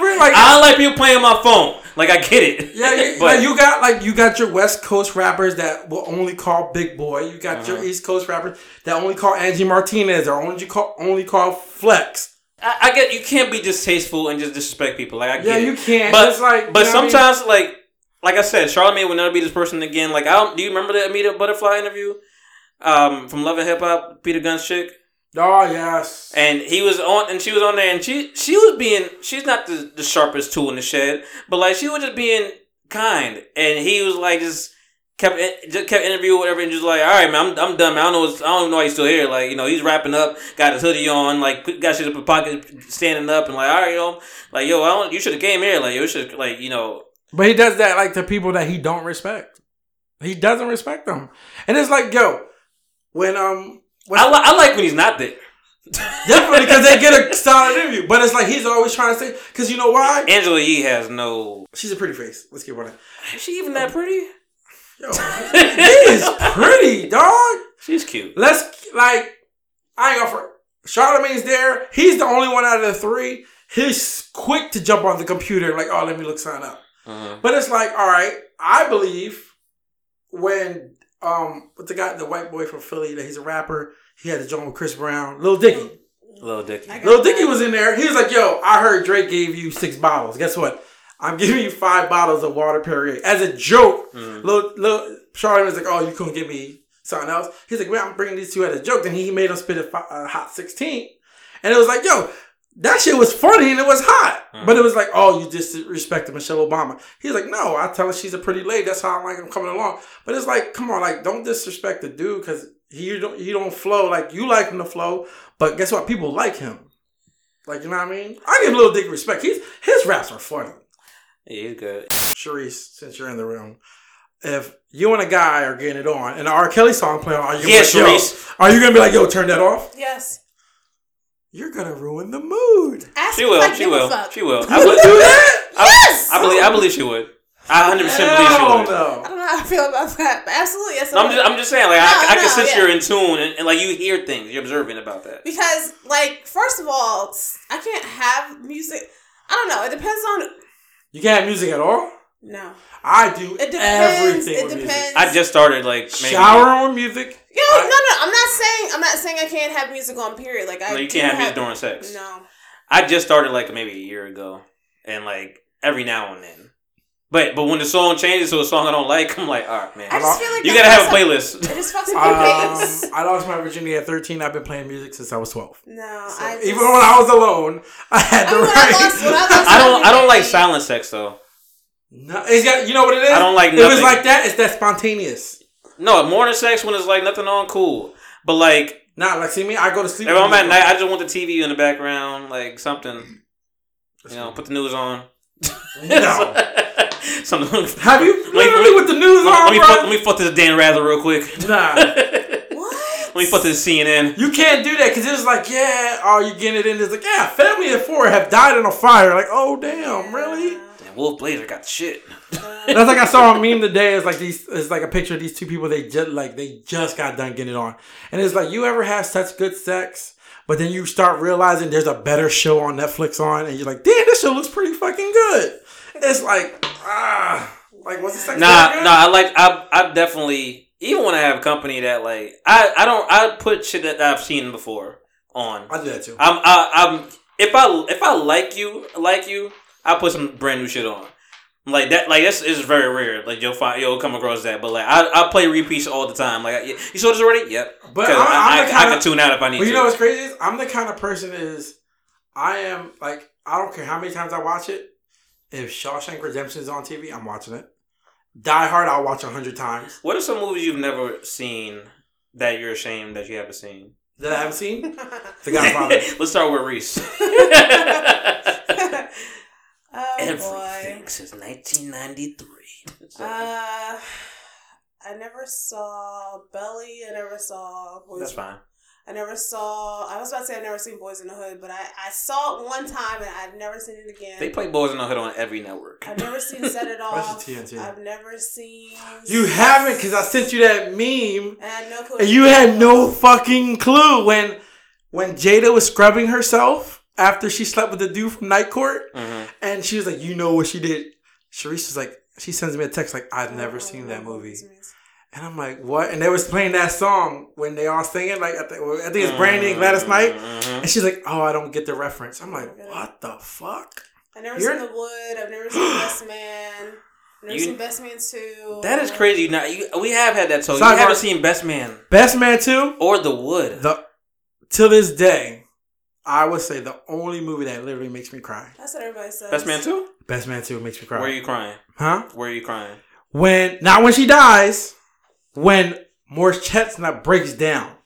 Really, like, I don't like people playing my phone. Like, I get it. Yeah, yeah but like you got like you got your West Coast rappers that will only call Big Boy. You got uh-huh. your East Coast rappers that only call Angie Martinez or only call, only call Flex. I get you can't be distasteful and just disrespect people. Like I get yeah, it. you can't. But, it's like, but sometimes, I mean? like like I said, Charlamagne will never be this person again. Like I don't. Do you remember that Amita Butterfly interview um, from Love and Hip Hop? Peter Gunn's chick. Oh yes. And he was on, and she was on there, and she she was being. She's not the, the sharpest tool in the shed, but like she was just being kind, and he was like just kept just kept interviewing whatever, and just like, all right, man, I'm I'm done, man. I don't know, what's, I don't even know why he's still here. Like, you know, he's wrapping up, got his hoodie on, like got shit up in pocket, standing up, and like, all right, yo, like yo, I don't, you should have came here, like yo, should like you know. But he does that like to people that he don't respect. He doesn't respect them, and it's like yo, when um, when I, li- I like when he's not there. Definitely because they get a solid interview, but it's like he's always trying to say because you know why? Angela Yee has no. She's a pretty face. Let's keep running. Is she even that pretty? Yo, she is pretty, dog. She's cute. Let's, like, I ain't gonna front. Charlamagne's there. He's the only one out of the three. He's quick to jump on the computer, like, oh, let me look, sign up. Uh-huh. But it's like, all right, I believe when, um, with the guy, the white boy from Philly, that he's a rapper, he had to join with Chris Brown, Lil Dicky. Lil Dicky. Lil Dicky was in there. He was like, yo, I heard Drake gave you six bottles. Guess what? I'm giving you five bottles of water Perrier as a joke. Mm-hmm. Little, little Charlamagne was like, "Oh, you couldn't give me something else." He's like, "Well, I'm bringing these two as a joke." Then he made him spit a uh, hot sixteen, and it was like, "Yo, that shit was funny and it was hot." Mm-hmm. But it was like, "Oh, you disrespected Michelle Obama." He's like, "No, I tell her she's a pretty lady. That's how I like him coming along." But it's like, come on, like don't disrespect the dude because he don't he don't flow like you like him to flow. But guess what? People like him. Like you know what I mean? I give Lil Dicky respect. He's his raps are funny. Yeah, he's good. Sharice, since you're in the room, if you and a guy are getting it on and the R. Kelly song playing on, are you yes, like, Sharice. Are you gonna be like, yo, turn that off? Yes. You're gonna ruin the mood. Ask she will, like she will, fuck. she will. I would do that. I, yes. I believe, I believe she would. I one hundred percent believe she would. No. I don't know how I feel about that. But absolutely, yes. No, I'm just, I'm just saying, like, no, I, I no, can sense yeah. you're in tune and, and like you hear things, you're observant about that. Because, like, first of all, I can't have music. I don't know. It depends on. You can't have music at all? No. I do it depends, everything it with depends. music. I just started like maybe. Shower with music? You know, I, no, no, I'm not saying I'm not saying I can't have music on period. Like I No, you can't have music during sex. No. I just started like maybe a year ago and like every now and then. But but when the song changes to a song I don't like, I'm like, all right, man. I just feel like you gotta have a playlist. I just fucking playlist. Um, I lost my virginity at thirteen. I've been playing music since I was twelve. No, so I just, even when I was alone, I had the I mean, right. I, lost, I, I don't. I don't like silent sex though. No, it's got. You know what it is? I don't like. Nothing. If it's like that, it's that spontaneous. No, morning sex when it's like nothing on, cool. But like, nah, like see me, I go to sleep. If I'm at night, I just want the T V in the background, like something. That's you know, funny. Put the news on. No. Something. Have you literally let me, with the news let, on? Let me, fuck, let me fuck this Dan Rather real quick. Nah. What? Let me fuck this C N N. You can't do that because it's like, yeah, oh, you getting it in? It's like, yeah, family of four have died in a fire. Like, oh damn, really? Damn, Wolf Blazer got the shit. That's like I saw a meme today. It's like these. It's like a picture of these two people. They just like they just got done getting it on, and it's like you ever have such good sex. But then you start realizing there's a better show on Netflix on, and you're like, damn, this show looks pretty fucking good. It's like, ah. Like, what's the sex? Nah, nah. I like. I, I definitely. Even when I have company that like, I, I don't. I put shit that I've seen before on. I do that too. I'm. I, I'm. If I if I like you, like you, I put some brand new shit on. Like that, like this is very rare. Like you'll find, you'll come across that. But like I, I play repeats all the time. Like I, you saw this already? Yep. But I'm, I'm I, I, I can of, tune out if I need. But you to. know what's crazy is I'm the kind of person is I am like I don't care how many times I watch it. If Shawshank Redemption is on T V, I'm watching it. Die Hard, I'll watch a hundred times. What are some movies you've never seen that you're ashamed that you haven't seen? That I haven't seen? The Godfather. Let's start with Reese. Oh, everything boy. Since nineteen ninety-three. So. Uh, I never saw Belly. I never saw. Boys That's fine. I never saw. I was about to say I never seen Boys in the Hood, but I, I saw it one time and I've never seen it again. They play Boys in the Hood on every network. I've never seen Set It Off. I've never seen. You haven't, because I sent you that meme. And I had no clue. And you had no fucking clue when when Jada was scrubbing herself. After she slept with the dude from Night Court, mm-hmm. and she was like, "You know what she did?" Sharice was like, she sends me a text like, "I've never seen that movie," and I'm like, "What?" And they was playing that song when they all singing, like I think, I think it's Brandy and Gladys Knight, mm-hmm. and she's like, "Oh, I don't get the reference." I'm like, "What the fuck?" I've never You're- seen The Wood. I've never seen Best Man. I've never you, seen Best Man two. That is crazy. Now you, we have had that. So Sidebar. You haven't seen Best Man, Best Man two, or The Wood. The till this day. I would say the only movie that literally makes me cry. That's what everybody says. Best Man two? Best Man two makes me cry. Where are you crying? Huh? Where are you crying? When, not when she dies, when Morris Chestnut breaks down.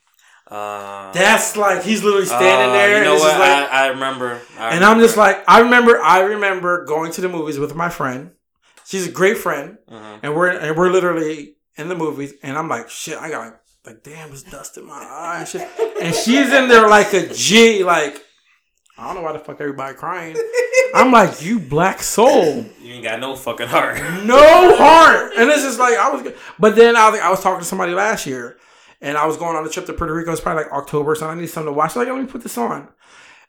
Uh, That's like, he's literally standing uh, there. You know and what? Like, I, I remember. I and remember. I'm just like, I remember, I remember going to the movies with my friend. She's a great friend. Mm-hmm. And we're and we're literally in the movies. And I'm like, shit, I got Like, damn, it's dust in my eye and shit. And she's in there like a G, like, I don't know why the fuck everybody crying. I'm like, you black soul. You ain't got no fucking heart. No heart. And it's just like, I was, but then I was, I was talking to somebody last year and I was going on a trip to Puerto Rico. It's probably like October or something. I need something to watch. I'm like, let me put this on.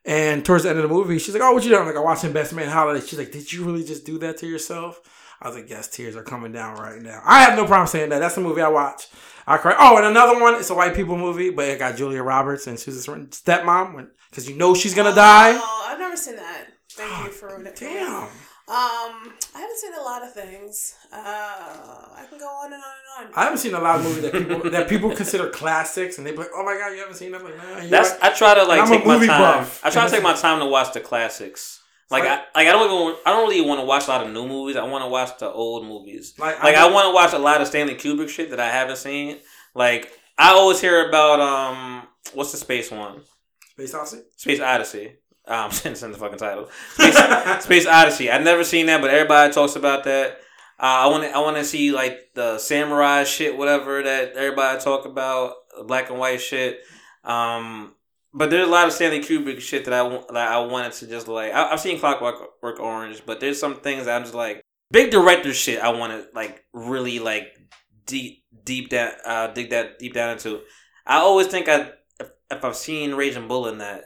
And towards the end of the movie, she's like, oh, what you doing? I'm like, I'm watching Best Man Holiday. She's like, did you really just do that to yourself? I was like, yes, tears are coming down right now. I have no problem saying that. That's the movie I watch. I cry. Oh, and another one. It's a white people movie, but it got Julia Roberts and Susan Sarandon, stepmom, because you know she's gonna oh, die. Oh, I've never seen that. Thank you for ruining it. Damn. Um, I haven't seen a lot of things. Uh, I can go on and on and on. I haven't seen a lot of movies that people that people consider classics, and they be like, "Oh my god, you haven't seen that?" Like, nah, that's right. I try to like take my time. Buff. I try to take my time to watch the classics. Like, like I like I don't even I don't really want to watch a lot of new movies. I want to watch the old movies. Like, like I, I want to watch a lot of Stanley Kubrick shit that I haven't seen. Like I always hear about um what's the space one? Space Odyssey. Space Odyssey. Um, since in the fucking title. Space, Space Odyssey. I've never seen that, but everybody talks about that. Uh, I want I want to see like the samurai shit, whatever that everybody talk about, black and white shit. Um. But there's a lot of Stanley Kubrick shit that I that I wanted to just like. I, I've seen Clockwork Orange, but there's some things that I'm just like big director shit. I want to like really like deep deep down uh, dig that deep down into. I always think I if, if I've seen Raging Bull in that.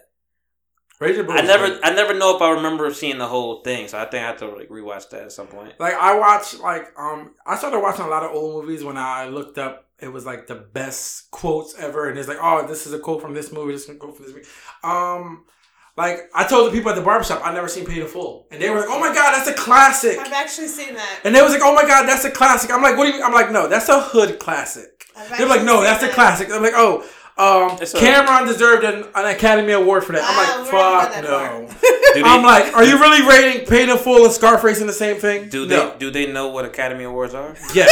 Raging Bull. I never great. I never know if I remember seeing the whole thing, so I think I have to like rewatch that at some point. Like I watch like um I started watching a lot of old movies when I looked up. It was like the best quotes ever. And it's like, oh, this is a quote from this movie. This is a quote from this movie. Um, like, I told the people at the barbershop, I've never seen Paid in Full. And they were like, oh my God, that's a classic. I've actually seen that. And they was like, oh my God, that's a classic. I'm like, what do you mean? I'm like, no, that's a hood classic. They're like, no, that's that. a classic. I'm like, oh, um, Cameron deserved an, an Academy Award for that. I'm like, uh, fuck no. They, I'm like, are you really rating Paid in Full and Scarface in the same thing? Do they no. do they know what Academy Awards are? Yes.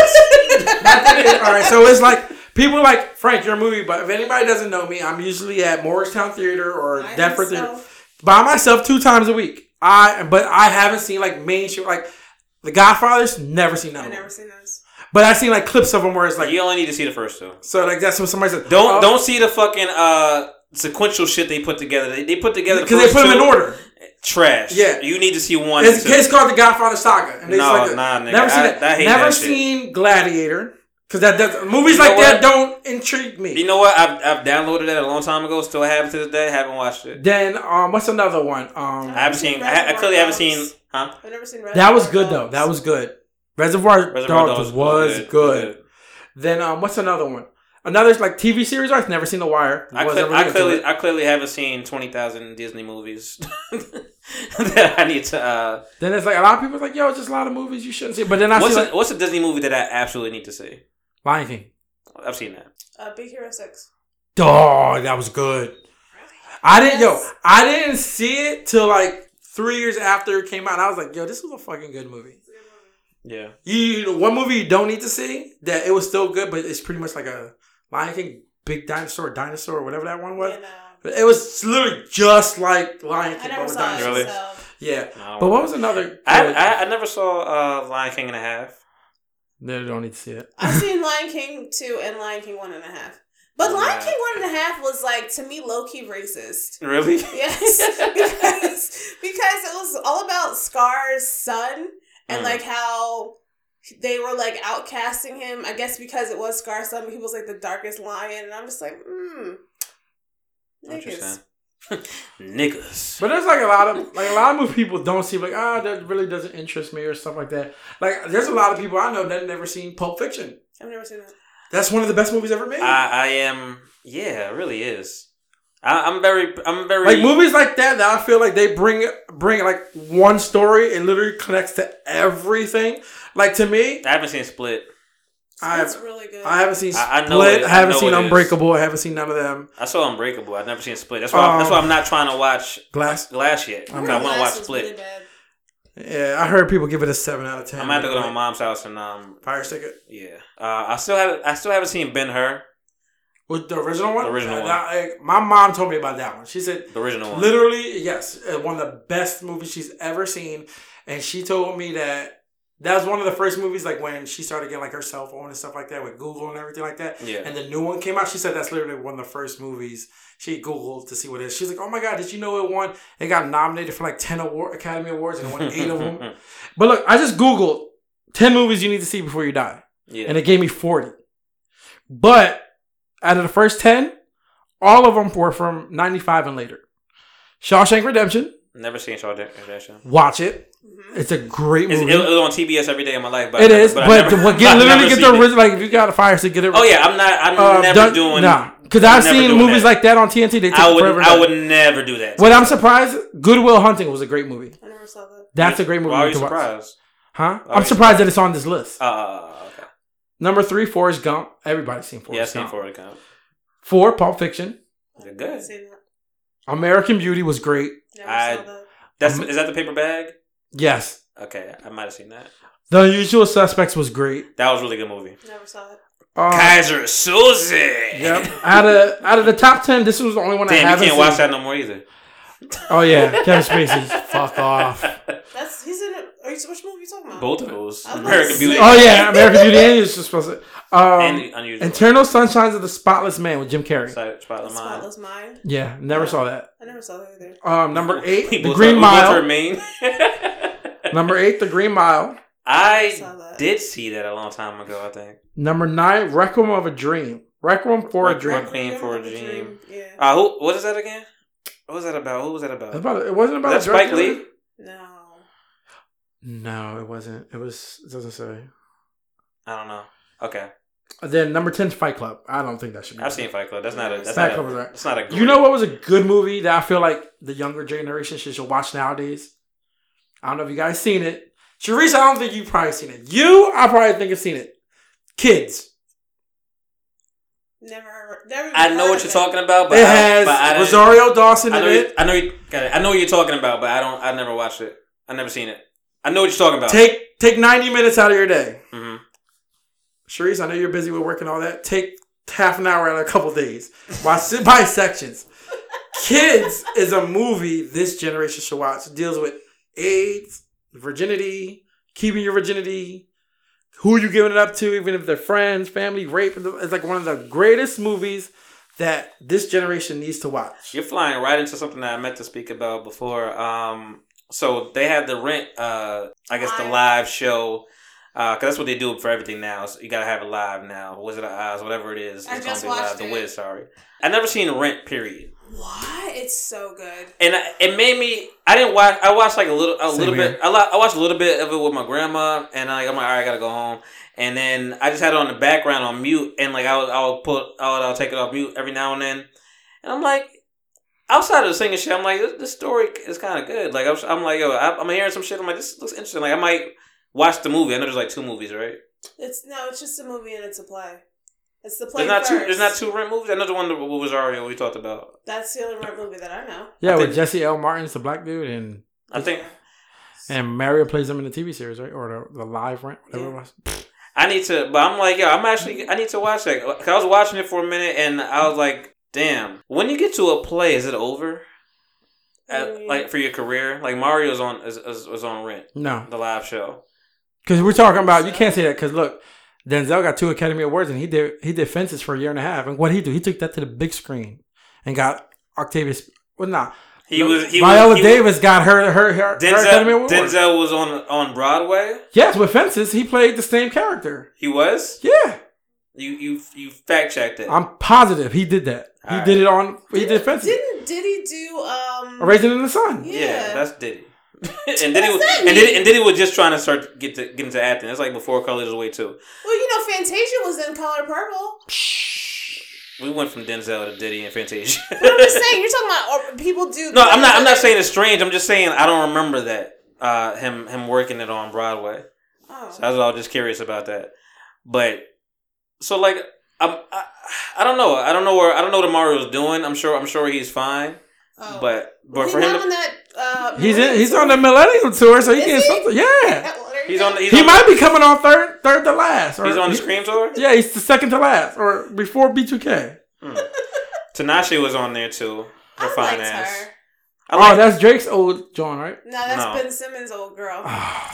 All right, so it's like people are like, Frank, you're a movie, but if anybody doesn't know me, I'm usually at Morristown Theater or Deptford Theater by myself two times a week. I but I haven't seen like mainstream like The Godfather's. Never seen that. I've never seen those. But I've seen like clips of them where it's like you only need to see the first two. So like that's what somebody said. Don't oh. don't see the fucking uh, sequential shit they put together. They, they put together because the they put them in order. Trash. Yeah, you need to see one. It's, it's called The Godfather Saga. And no, like a, nah, nigga. Never seen I, that. I hate never that seen shit. Gladiator because that does, movies you like that don't intrigue me. You know what? I've I've downloaded that a long time ago. Still have it to this day. Haven't watched it. Then um, what's another one? Um, I haven't seen. I, I clearly haven't seen. Huh? I've never seen. Red that was good though. That was good. Reservoir, Reservoir Dogs, Dogs was good. good. Then um, what's another one? Another like T V series. I've never seen The Wire. I, cl- I clearly, I clearly haven't seen twenty thousand Disney movies that I need to. Uh... Then it's like a lot of people are like, "Yo, it's just a lot of movies you shouldn't see." But then I what's see a, like, what's a Disney movie that I absolutely need to see? Lion King. I've seen that. Uh, Big Hero Six. Oh, that was good. Really? I yes. didn't yo. I didn't see it till like three years after it came out. And I was like, "Yo, this was a fucking good movie." Yeah. You one movie you don't need to see that it was still good, but it's pretty much like a Lion King, Big Dinosaur, Dinosaur, whatever that one was. Yeah, no. It was literally just like Lion King, but with dinosaurs. Really? So. Yeah. No, but what was another? I I, I never saw uh, Lion King and a Half. No, don't need to see it. I've seen Lion King two and Lion King one and a half. But Lion King one and a half was like, to me, low key racist. Really? Yes. because, because it was all about Scar's son. And, like, how they were, like, outcasting him. I guess because it was Scar's son, he was, like, the darkest lion. And I'm just like, mm. Niggas. Niggas. But there's, like, a lot of, like, a lot of people don't see, like, ah, oh, that really doesn't interest me or stuff like that. Like, there's a lot of people I know that have never seen Pulp Fiction. I've never seen that. That's one of the best movies ever made. I, I am, yeah, it really is. I, I'm very, I'm very like movies like that. That I feel like they bring bring like one story and literally connects to everything. Like to me, I haven't seen Split. That's really good. I haven't seen Split. I, I, know it, I haven't I know seen Unbreakable. I haven't seen none of them. I saw Unbreakable. I've never seen Split. That's why. Um, that's why I'm not trying to watch Glass. Glass yet. I, mean, I want to watch Split. Really bad. Yeah, I heard people give it a seven out of ten. I'm gonna have to go to my mom's house and um fire stick it. Yeah, uh, I still haven't. I still haven't seen Ben-Hur. With the original one? The original one. Now, like, my mom told me about that one. She said... The original one. Literally, yes. One of the best movies she's ever seen. And she told me that... That was one of the first movies, like, when she started getting, like, her cell phone and stuff like that with Google and everything like that. Yeah. And the new one came out. She said that's literally one of the first movies she Googled to see what it is. She's like, oh, my God, did you know it won? It got nominated for, like, ten award, Academy Awards and it won eight of them. But, look, I just Googled ten movies you need to see before you die. Yeah. And it gave me forty. But... Out of the first ten, all of them were from ninety-five and later. Shawshank Redemption. Never seen Shawshank Redemption. Watch it. It's a great movie. It's, it was on T B S every day of my life. But it never, is. But, but never, get, literally get the original. Like, if you got a fire stick, get it. Oh, yeah. I'm not. I'm uh, never done, doing Nah. Because I've seen movies that. like that on T N T. They take I would, forever. I would never do that. What I'm surprised, Good Will Hunting was a great movie. I never saw that. That's a great movie. Why are you to surprised? Watch. Huh? Why I'm surprised you? that it's on this list. Uh... Number three, Forrest Gump. Everybody's seen Forrest yeah, I've seen Gump. Forrest Gump. Four, Pulp Fiction. They're good. American Beauty was great. Never I, saw that. That's, um, is that the paper bag? Yes. Okay, I might have seen that. The Usual Suspects was great. That was a really good movie. Never saw it. Um, Kaiser Soze. Yep. Out of out of the top ten, this was the only one Damn, I haven't seen. Damn, you can't seen. watch that no more either. Oh, yeah. Kevin Spacey. Fuck off. That's He's in it. Which movie are you talking about? Both of those. American Beauty. Oh, yeah. American Beauty and Unusual Suspects. Um, and Unusual. Eternal Sunshine of the Spotless Man with Jim Carrey. Spot- Spotless Mind. Spotless Mind. Yeah. Never yeah. saw that. I never saw that either. Um, number eight, The Green Mile. Number eight, The Green Mile. I did see that a long time ago, I think. Number nine, Requiem of a Dream. Requiem for Requiem a Dream. Requiem for a Dream. Yeah. Uh, who, what is that again? What was that about? What was that about? about it wasn't about... That's Spike Lee? No. No, it wasn't. It was... It doesn't say. I don't know. Okay. Then number ten is Fight Club. I don't think that should be... I've seen Fight Club. That's not a... That's Fight not Club a, was right. That's not a good... You know what was a good movie that I feel like the younger generation should, should watch nowadays? I don't know if you guys seen it. Sharice, I don't think you've probably seen it. You, I probably think you've seen it. Kids. Never heard. Never I know heard what you're it. talking about, but it I, has but I Rosario Dawson in it. I know you. Got it. I know what you're talking about, but I don't. I never watched it. I never seen it. I know what you're talking about. Take take ninety minutes out of your day, mm-hmm. Sharice. I know you're busy with work and all that. Take half an hour out of a couple days. Watch it by sections. Kids is a movie this generation should watch. It deals with AIDS, virginity, keeping your virginity. Who you giving it up to, even if they're friends, family, rape. It's like one of the greatest movies that this generation needs to watch. You're flying right into something that I meant to speak about before. Um, so they have the Rent, uh, I guess the live show. Uh, Because that's what they do for everything now. So you got to have it live now. Wizard of Oz, whatever it is. It's I just watched live. It. The Wiz, sorry. I've never seen Rent, period. What? It's so good. And I, it made me. I didn't watch. I watched like a little, a Same little here. bit. I, I watched a little bit of it with my grandma, and I, I'm like, all right, I gotta go home. And then I just had it on the background on mute, and like I would, I would put, I would, I'll take it off mute every now and then. And I'm like, outside of the singing shit, I'm like, this, this story is kind of good. Like I'm, I'm like, yo, I, I'm hearing some shit. I'm like, this looks interesting. Like I might watch the movie. I know there's like two movies, right? It's no, it's just a movie and it's a play. It's the play. There's not first. two. There's not two Rent movies. I know the one that was already we talked about. That's the only Rent movie that I know. Yeah, I with Jesse L. Martin's the black dude, and I think, and Mario plays him in the T V series, right, or the, the live Rent, whatever yeah. it was. I need to, but I'm like, yo, I'm actually, I need to watch that. Cause I was watching it for a minute, and I was like, damn. When you get to a play, is it over? At, like for your career, like Mario's on is was on Rent. No, the live show. Because we're talking about, you can't say that. Because look. Denzel got two Academy Awards, and he did he did Fences for a year and a half. And what did he do? He took that to the big screen and got Octavius. Well, nah. He was he Viola was, he Davis was, got her her, her, Denzel, her Academy Award. Denzel was on, on Broadway. Yes, with Fences, he played the same character. He was? Yeah. You you you fact checked it. I'm positive he did that. All he right. did it on he did, did Fences. Didn't Diddy do um A Raisin in the Sun? Yeah, yeah that's Diddy. and then he was, and then and Diddy was just trying to start get to get into acting. That's like before Colors Away too. Well, you know, Fantasia was in Color Purple. We went from Denzel to Diddy and Fantasia. But I'm just saying, you're talking about people do. No, I'm not. I'm not saying it's strange. I'm just saying I don't remember that uh, him him working it on Broadway. Oh. So I was all just curious about that. But so like I'm, I I don't know. I don't know where I don't know what Mario's doing. I'm sure I'm sure he's fine. Oh. But but he's for him, on that, uh, he's in, he's on the Millennium Tour, so he gets something. Yeah, he's on. The, he's he on might the, be coming on third third to last. Or he's on the he, Scream Tour. Yeah, he's the second to last, or before B two K. Hmm. Tinashe was on there too. Her I fine ass. Her. I liked, oh, that's Drake's old John, right? No, that's no. Ben Simmons' old girl.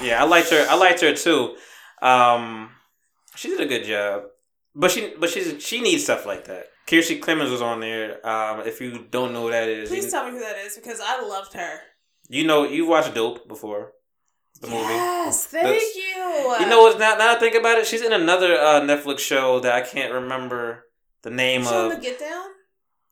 Yeah, I liked her. I liked her too. Um, she did a good job, but she but she's she needs stuff like that. Kiersey Clemens was on there. Um, if you don't know who that is, please you, tell me who that is because I loved her. You know, you watched Dope before the movie. Yes, thank That's, you. You know what's now? Now I think about it, she's in another uh, Netflix show that I can't remember the name she of. She on the Get Down.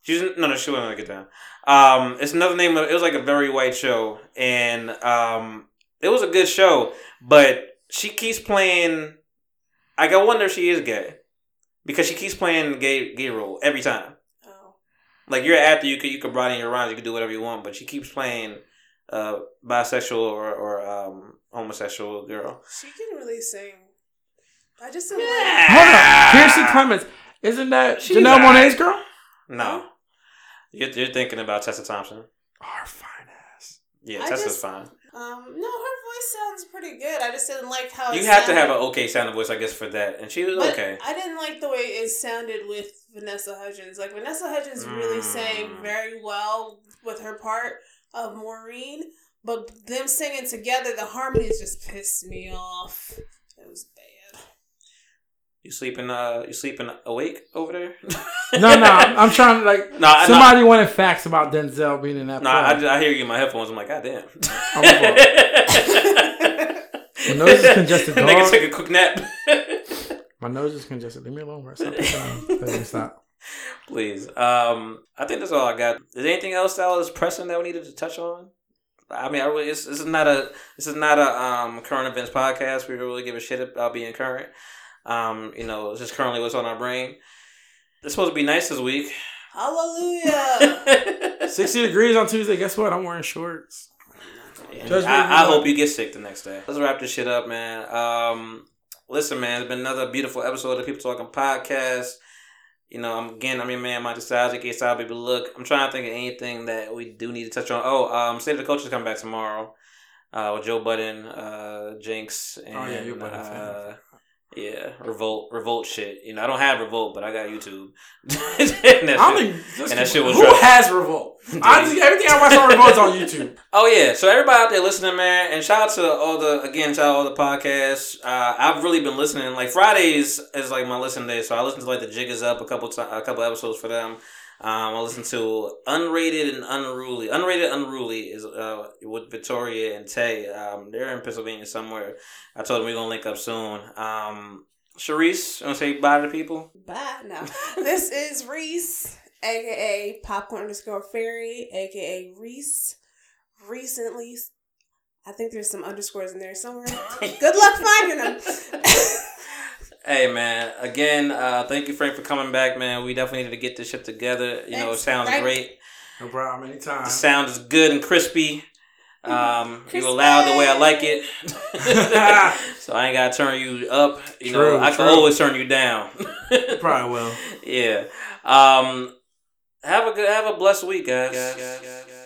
She's in, no, no, she wasn't on the Get Down. Um, it's another name of. It was like a very white show, and um, it was a good show, but she keeps playing. Like, I wonder if she is gay. Because she keeps playing gay gay role every time. Oh. Like, you're an actor, you could, you could broaden your lines, you could do whatever you want, but she keeps playing uh, bisexual or, or um, homosexual girl. She can really sing. I just don't yeah. like... Hold on. Kiersey Clemens. Isn't that She's Janelle not... Monáe's girl? No. You're, you're thinking about Tessa Thompson. Our fine ass. Yeah, I Tessa's just... fine. Um, no, her voice sounds pretty good. I just didn't like how it You have sounded. to have an okay sounding voice, I guess, for that. And she was but okay. I didn't like the way it sounded with Vanessa Hudgens. Like, Vanessa Hudgens mm. really sang very well with her part of Maureen. But them singing together, the harmonies just pissed me off. It was bad. You sleeping, uh, you sleeping awake over there? no, no. I'm trying to, like, no, somebody no. wanted facts about Denzel being in that No, I, I hear you in my headphones. I'm like, God damn. My nose is congested, dog. Nigga take a quick nap. My nose is congested. Leave me alone. Right? Stop. Stop. Stop. Please. Um, I think that's all I got. Is there anything else that was pressing that we needed to touch on? I mean, I really, it's, this is not a, this is not a um, current events podcast. We don't really give a shit about being current. Um, you know, it's just currently what's on our brain. It's supposed to be nice this week. Hallelujah. sixty degrees on Tuesday. Guess what? I'm wearing shorts. Yeah, I, I hope you get sick the next day. Let's wrap this shit up, man. Um, listen, man, it's been another beautiful episode of the People Talking Podcast. You know, I'm, again, I'm your man, Monty Size, aka Side Baby Look. I'm trying to think of anything that we do need to touch on. Oh, um, State of the Culture is coming back tomorrow uh, with Joe Budden, uh, Jinx, and... Oh, yeah, you're Budden uh, fan. Yeah, revolt, revolt shit. You know, I don't have revolt, but I got YouTube. and that, I mean, shit, and that shit was. Who rough. has revolt? Honestly, everything I watch on revolt's on YouTube. Oh yeah, so everybody out there listening, man, and shout out to all the again, shout out to all the podcasts. Uh, I've really been listening. Like Fridays is like my listening day, so I listen to like the Jig Is Up a couple to- a couple episodes for them. Um, I listen to Unrated and Unruly. Unrated Unruly is uh, with Victoria and Tay. Um, they're in Pennsylvania somewhere. I told them we're going to link up soon. Um, Sharice, you want to say bye to the people? Bye. No. This is Reese. aka popcorn underscore fairy, aka Reese. Recently, I think there's some underscores in there somewhere. Good luck finding them. Hey, man. Again, uh, thank you, Frank, for coming back, man. We definitely needed to get this shit together. You Thanks. know, it sounds Thank great. No problem. Anytime. The sound is good and crispy. Um, you allowed the way I like it. So I ain't got to turn you up. You true, know, I true. can always turn you down. You probably will. Yeah. Um, have a good, have a blessed week, guys. guys, guys, guys.